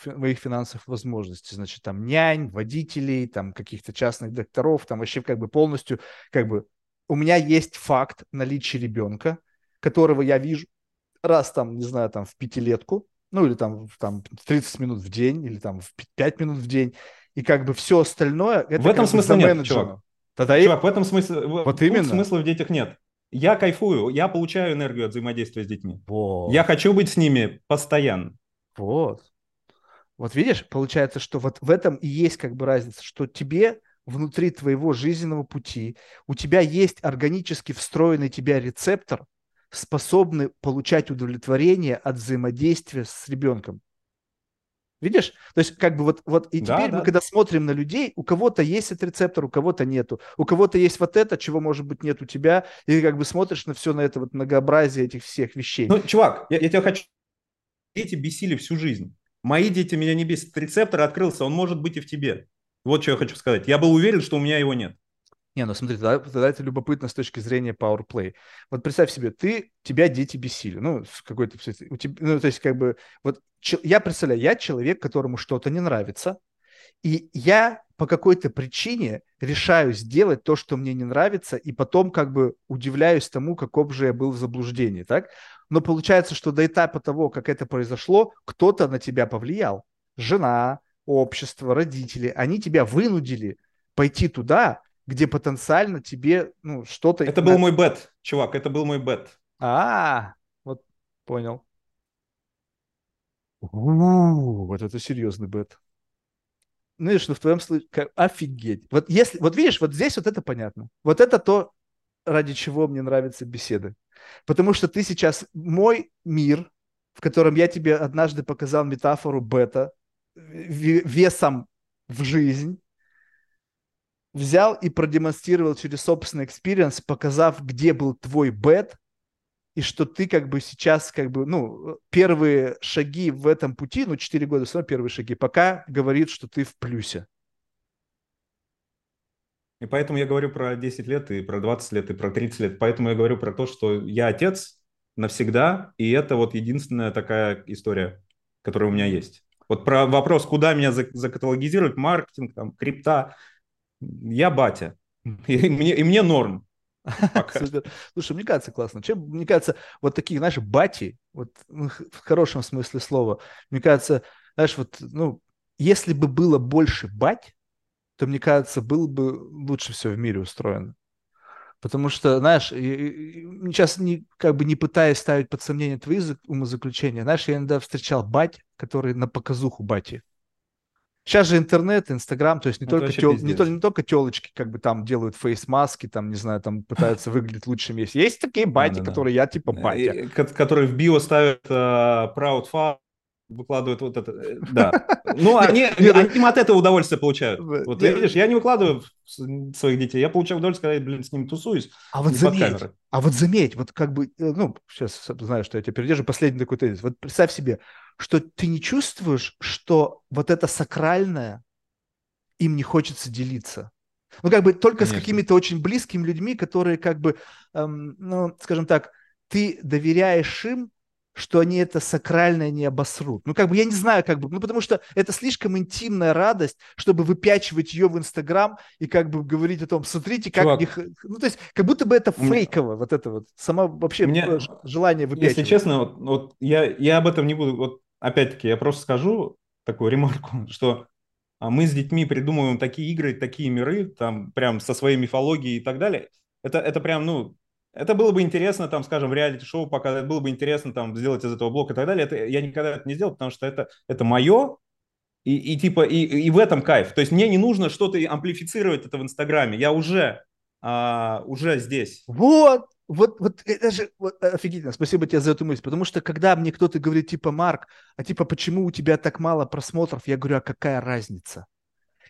моих финансовых возможностей, значит, там нянь, водителей, там каких-то частных докторов, там вообще как бы полностью, как бы у меня есть факт наличия ребенка, которого я вижу раз там, не знаю, там в пятилетку, ну или там 30 минут в день, или там в 5 минут в день, и как бы все остальное... Это в этом смысле нет, чувак. Чувак, в этом смысле вот смысла в детях нет. Я кайфую, я получаю энергию от взаимодействия с детьми. Вот. Я хочу быть с ними постоянно. Вот видишь, получается, что вот в этом и есть как бы разница, что тебе внутри твоего жизненного пути, у тебя есть органически встроенный тебя рецептор, способный получать удовлетворение от взаимодействия с ребенком. Видишь? То есть как бы вот и теперь мы когда смотрим на людей, у кого-то есть этот рецептор, у кого-то нету, у кого-то есть вот это, чего может быть нет у тебя, и как бы смотришь на все, на это вот многообразие этих всех вещей. Ну, чувак, я тебя хочу... Дети бесили всю жизнь. Мои дети меня не бесят. Рецептор открылся, он может быть и в тебе. Вот что я хочу сказать. Я был уверен, что у меня его нет. Не, ну смотри, тогда это любопытно с точки зрения powerplay. Вот представь себе, тебя дети бесили. Ну, какой-то... Ну, то есть как бы... Вот я представляю, я человек, которому что-то не нравится, и я по какой-то причине решаю сделать то, что мне не нравится, и потом как бы удивляюсь тому, каков же я был в заблуждении, так? Но получается, что до этапа того, как это произошло, кто-то на тебя повлиял. Жена, общество, родители. Они тебя вынудили пойти туда, где потенциально тебе, ну, что-то... Это был мой бет, чувак, это был мой бет. Вот понял. Вот это серьезный бет. Ну, видишь, ну, в твоем случае... Офигеть. Вот если... Вот видишь, вот здесь вот это понятно. Вот это то, ради чего мне нравятся беседы. Потому что ты сейчас... Мой мир, в котором я тебе однажды показал метафору бета, весом в жизнь, взял и продемонстрировал через собственный экспириенс, показав, где был твой бет, и что ты как бы сейчас, как бы, ну, первые шаги в этом пути, ну, 4 года все равно первые шаги, пока говорит, что ты в плюсе. И поэтому я говорю про 10 лет, и про 20 лет, и про 30 лет. Поэтому я говорю про то, что я отец навсегда, и это вот единственная такая история, которая у меня есть. Вот про вопрос, куда меня закаталогизировать, маркетинг, там, крипта. Я батя, и мне норм. Слушай, мне кажется, классно. Мне кажется, вот такие, знаешь, бати, вот в хорошем смысле слова, мне кажется, знаешь, вот, ну, если бы было больше бать, то, мне кажется, было бы лучше все в мире устроено. Потому что, знаешь, сейчас как бы не пытаясь ставить под сомнение твои умозаключения, знаешь, я иногда встречал бать, которые на показуху бати. Сейчас же интернет, Инстаграм, то есть не только телочки как бы там делают фейс-маски, там, не знаю, там пытаются выглядеть лучшими. Есть такие байти, которые я типа батя. Которые в био ставят proud father, выкладывают вот это. Да. Ну, они от этого удовольствие получают. Вот видишь, я не выкладываю своих детей, я получаю удовольствие, когда я, блин, с ними тусуюсь. А вот заметь, вот как бы, ну, сейчас знаю, что я тебя передержу, последний такой тезис. Вот представь себе, что ты не чувствуешь, что вот это сакральное им не хочется делиться. Ну, как бы только Конечно. С какими-то очень близкими людьми, которые как бы, ну, скажем так, ты доверяешь им, что они это сакральное не обосрут. Ну, как бы я не знаю, как бы, ну, потому что это слишком интимная радость, чтобы выпячивать ее в Инстаграм и как бы говорить о том, смотрите, как Чувак, их... Ну, то есть, как будто бы это фейково, вот это вот, само вообще мне, желание выпячивать. Если честно, вот я об этом не буду, вот опять-таки, я просто скажу такую ремарку, что мы с детьми придумываем такие игры, такие миры, там, прям со своей мифологией и так далее. Это прям, ну... Это было бы интересно, там, скажем, в реалити-шоу показать, было бы интересно там сделать из этого блок и так далее. Это, я никогда это не сделал, потому что это мое, и в этом кайф. То есть мне не нужно что-то амплифицировать это в Инстаграме. Я уже здесь. Вот это же вот, офигительно. Спасибо тебе за эту мысль. Потому что когда мне кто-то говорит, типа, Марк, а типа, почему у тебя так мало просмотров? Я говорю, а какая разница?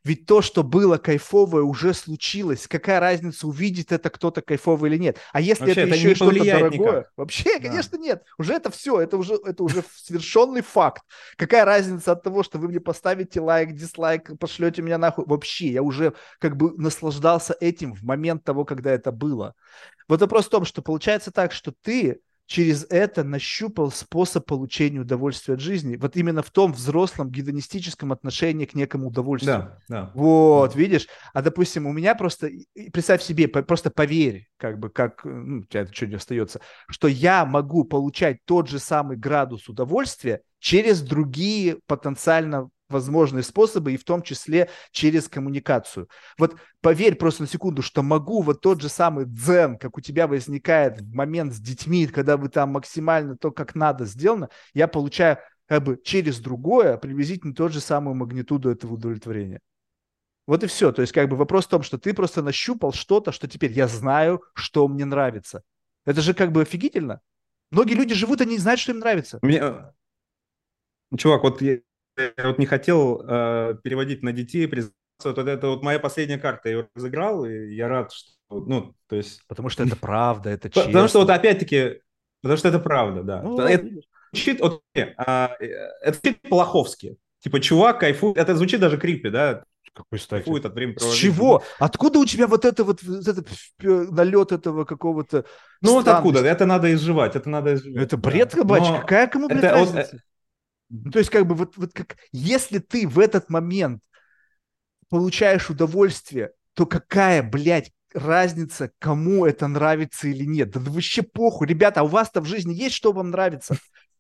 Ведь то, что было кайфовое, уже случилось. Какая разница, увидит это кто-то кайфовый или нет? А если вообще, это еще что-то дорогое? Никак. Вообще, да. Конечно, нет. Уже это все. Это уже совершенный факт. Какая разница от того, что вы мне поставите лайк, дизлайк, пошлете меня нахуй? Вообще, я уже как бы наслаждался этим в момент того, когда это было. Вот вопрос в том, что получается так, что ты через это нащупал способ получения удовольствия от жизни. Вот именно в том взрослом гедонистическом отношении к некому удовольствию. Да. Вот, видишь? А, допустим, у меня просто... Представь себе, просто поверь, как бы, как... Ну, у тебя это что-нибудь остается. Что я могу получать тот же самый градус удовольствия через другие потенциально возможные способы, и в том числе через коммуникацию. Вот поверь просто на секунду, что могу вот тот же самый дзен, как у тебя возникает в момент с детьми, когда вы там максимально то, как надо, сделано, я получаю как бы через другое приблизительно ту же самую магнитуду этого удовлетворения. Вот и все. То есть как бы вопрос в том, что ты просто нащупал что-то, что теперь я знаю, что мне нравится. Это же как бы офигительно. Многие люди живут, они не знают, что им нравится. Чувак, вот я вот не хотел переводить на детей, признаться, вот это вот моя последняя карта, я ее разыграл, и я рад, что, ну, то есть... Потому что это правда, это честно. Потому что вот опять-таки, потому что это правда, да. Ну, это звучит по-лоховски. Типа, чувак кайфует, это звучит даже крипи, да? Какой стать? От времяпровождения. С чего? Откуда у тебя вот этот налет этого какого-то... Ну вот откуда? Это надо изживать. Это бред, кабачка. Но... Какая кому, блядь, разница? Ну, то есть как бы вот как... Если ты в этот момент получаешь удовольствие, то какая, блядь, разница, кому это нравится или нет? Да вообще похуй. Ребята, а у вас-то в жизни есть, что вам нравится?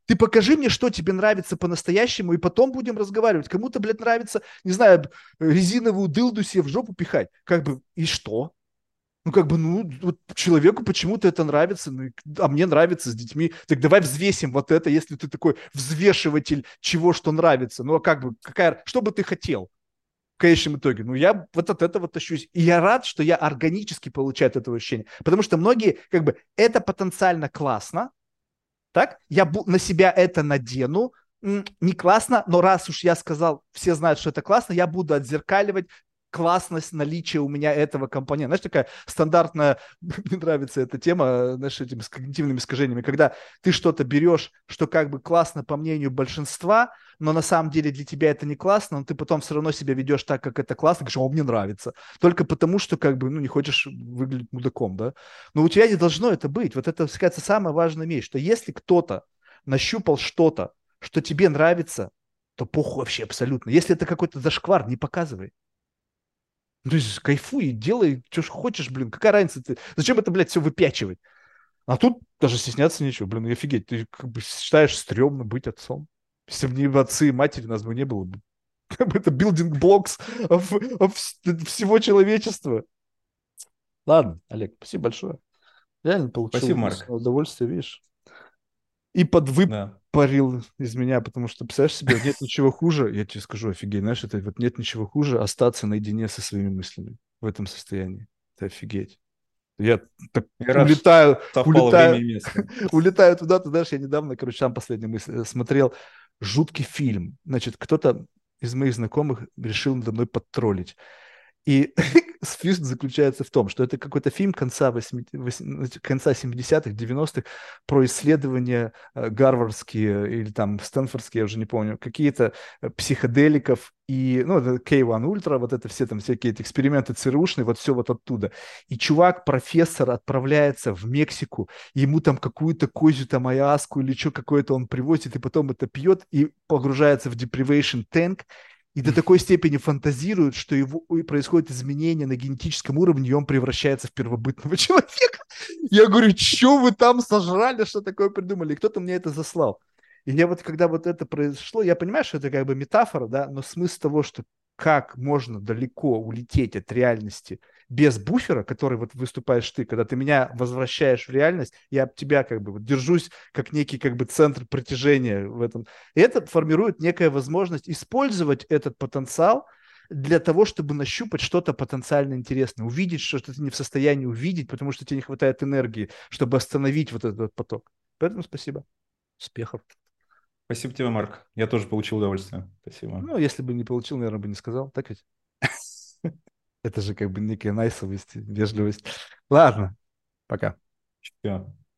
Ты покажи мне, что тебе нравится по-настоящему, и потом будем разговаривать. Кому-то, блядь, нравится, не знаю, резиновую дылду себе в жопу пихать. Как бы, и что? Ну, как бы, ну, вот человеку почему-то это нравится, ну, а мне нравится с детьми. Так давай взвесим вот это, если ты такой взвешиватель чего, что нравится. Ну, а как бы, что бы ты хотел в конечном итоге? Ну, я вот от этого тащусь. И я рад, что я органически получаю от этого ощущения. Потому что многие, как бы, это потенциально классно, так? Я на себя это надену. Не классно, но раз уж я сказал, все знают, что это классно, я буду отзеркаливать классность наличия у меня этого компонента. Знаешь, такая стандартная, мне нравится эта тема, знаешь, этими когнитивными искажениями, когда ты что-то берешь, что как бы классно по мнению большинства, но на самом деле для тебя это не классно, но ты потом все равно себя ведешь так, как это классно, говоришь, о, мне нравится. Только потому, что как бы, ну, не хочешь выглядеть мудаком, да? Но у тебя не должно это быть. Вот это, кажется, самая важная вещь, что если кто-то нащупал что-то, что тебе нравится, то похуй вообще абсолютно. Если это какой-то зашквар, не показывай. Ну, то есть кайфуй, делай, что ж хочешь, блин, какая разница ты? Зачем это, блядь, все выпячивать? А тут даже стесняться нечего, блин, офигеть, ты как бы считаешь стрёмно быть отцом. Если бы не отцы и матери, нас бы не было. Как бы это building blocks всего человечества. Ладно, Олег, спасибо большое. Реально получил удовольствие, видишь. И подвыпарил из меня, потому что, представляешь себе, нет ничего хуже, я тебе скажу, офигеть, знаешь, это вот нет ничего хуже остаться наедине со своими мыслями в этом состоянии. Это офигеть. Я так улетаю туда, ты знаешь, я недавно, короче, там последнюю мысль смотрел, жуткий фильм. Значит, кто-то из моих знакомых решил надо мной подтроллить. И фишка заключается в том, что это какой-то фильм конца 70-х, 90-х про исследования гарвардские или там стэнфордские, я уже не помню, какие-то психоделиков и, ну, K1 Ultra, вот это все там всякие эти эксперименты ЦРУшные, вот все вот оттуда. И чувак, профессор, отправляется в Мексику, ему там какую-то козью там айаску или что какое-то он привозит, и потом это пьет и погружается в deprivation tank, и до такой степени фантазирует, что его происходит изменение на генетическом уровне, и он превращается в первобытного человека. Я говорю, что вы там сожрали, что такое придумали? И кто-то мне это заслал. И я вот, когда вот это произошло, я понимаю, что это как бы метафора, да, но смысл того, что как можно далеко улететь от реальности без буфера, который вот выступаешь ты, когда ты меня возвращаешь в реальность, я об тебя как бы вот держусь как некий как бы центр притяжения в этом. И это формирует некая возможность использовать этот потенциал для того, чтобы нащупать что-то потенциально интересное, увидеть что-то ты не в состоянии увидеть, потому что тебе не хватает энергии, чтобы остановить вот этот поток. Поэтому спасибо. Успехов. Спасибо тебе, Марк. Я тоже получил удовольствие. Спасибо. Ну, если бы не получил, наверное, бы не сказал. Так ведь? Это же как бы некая найсовость, вежливость. Ладно. Пока. Все.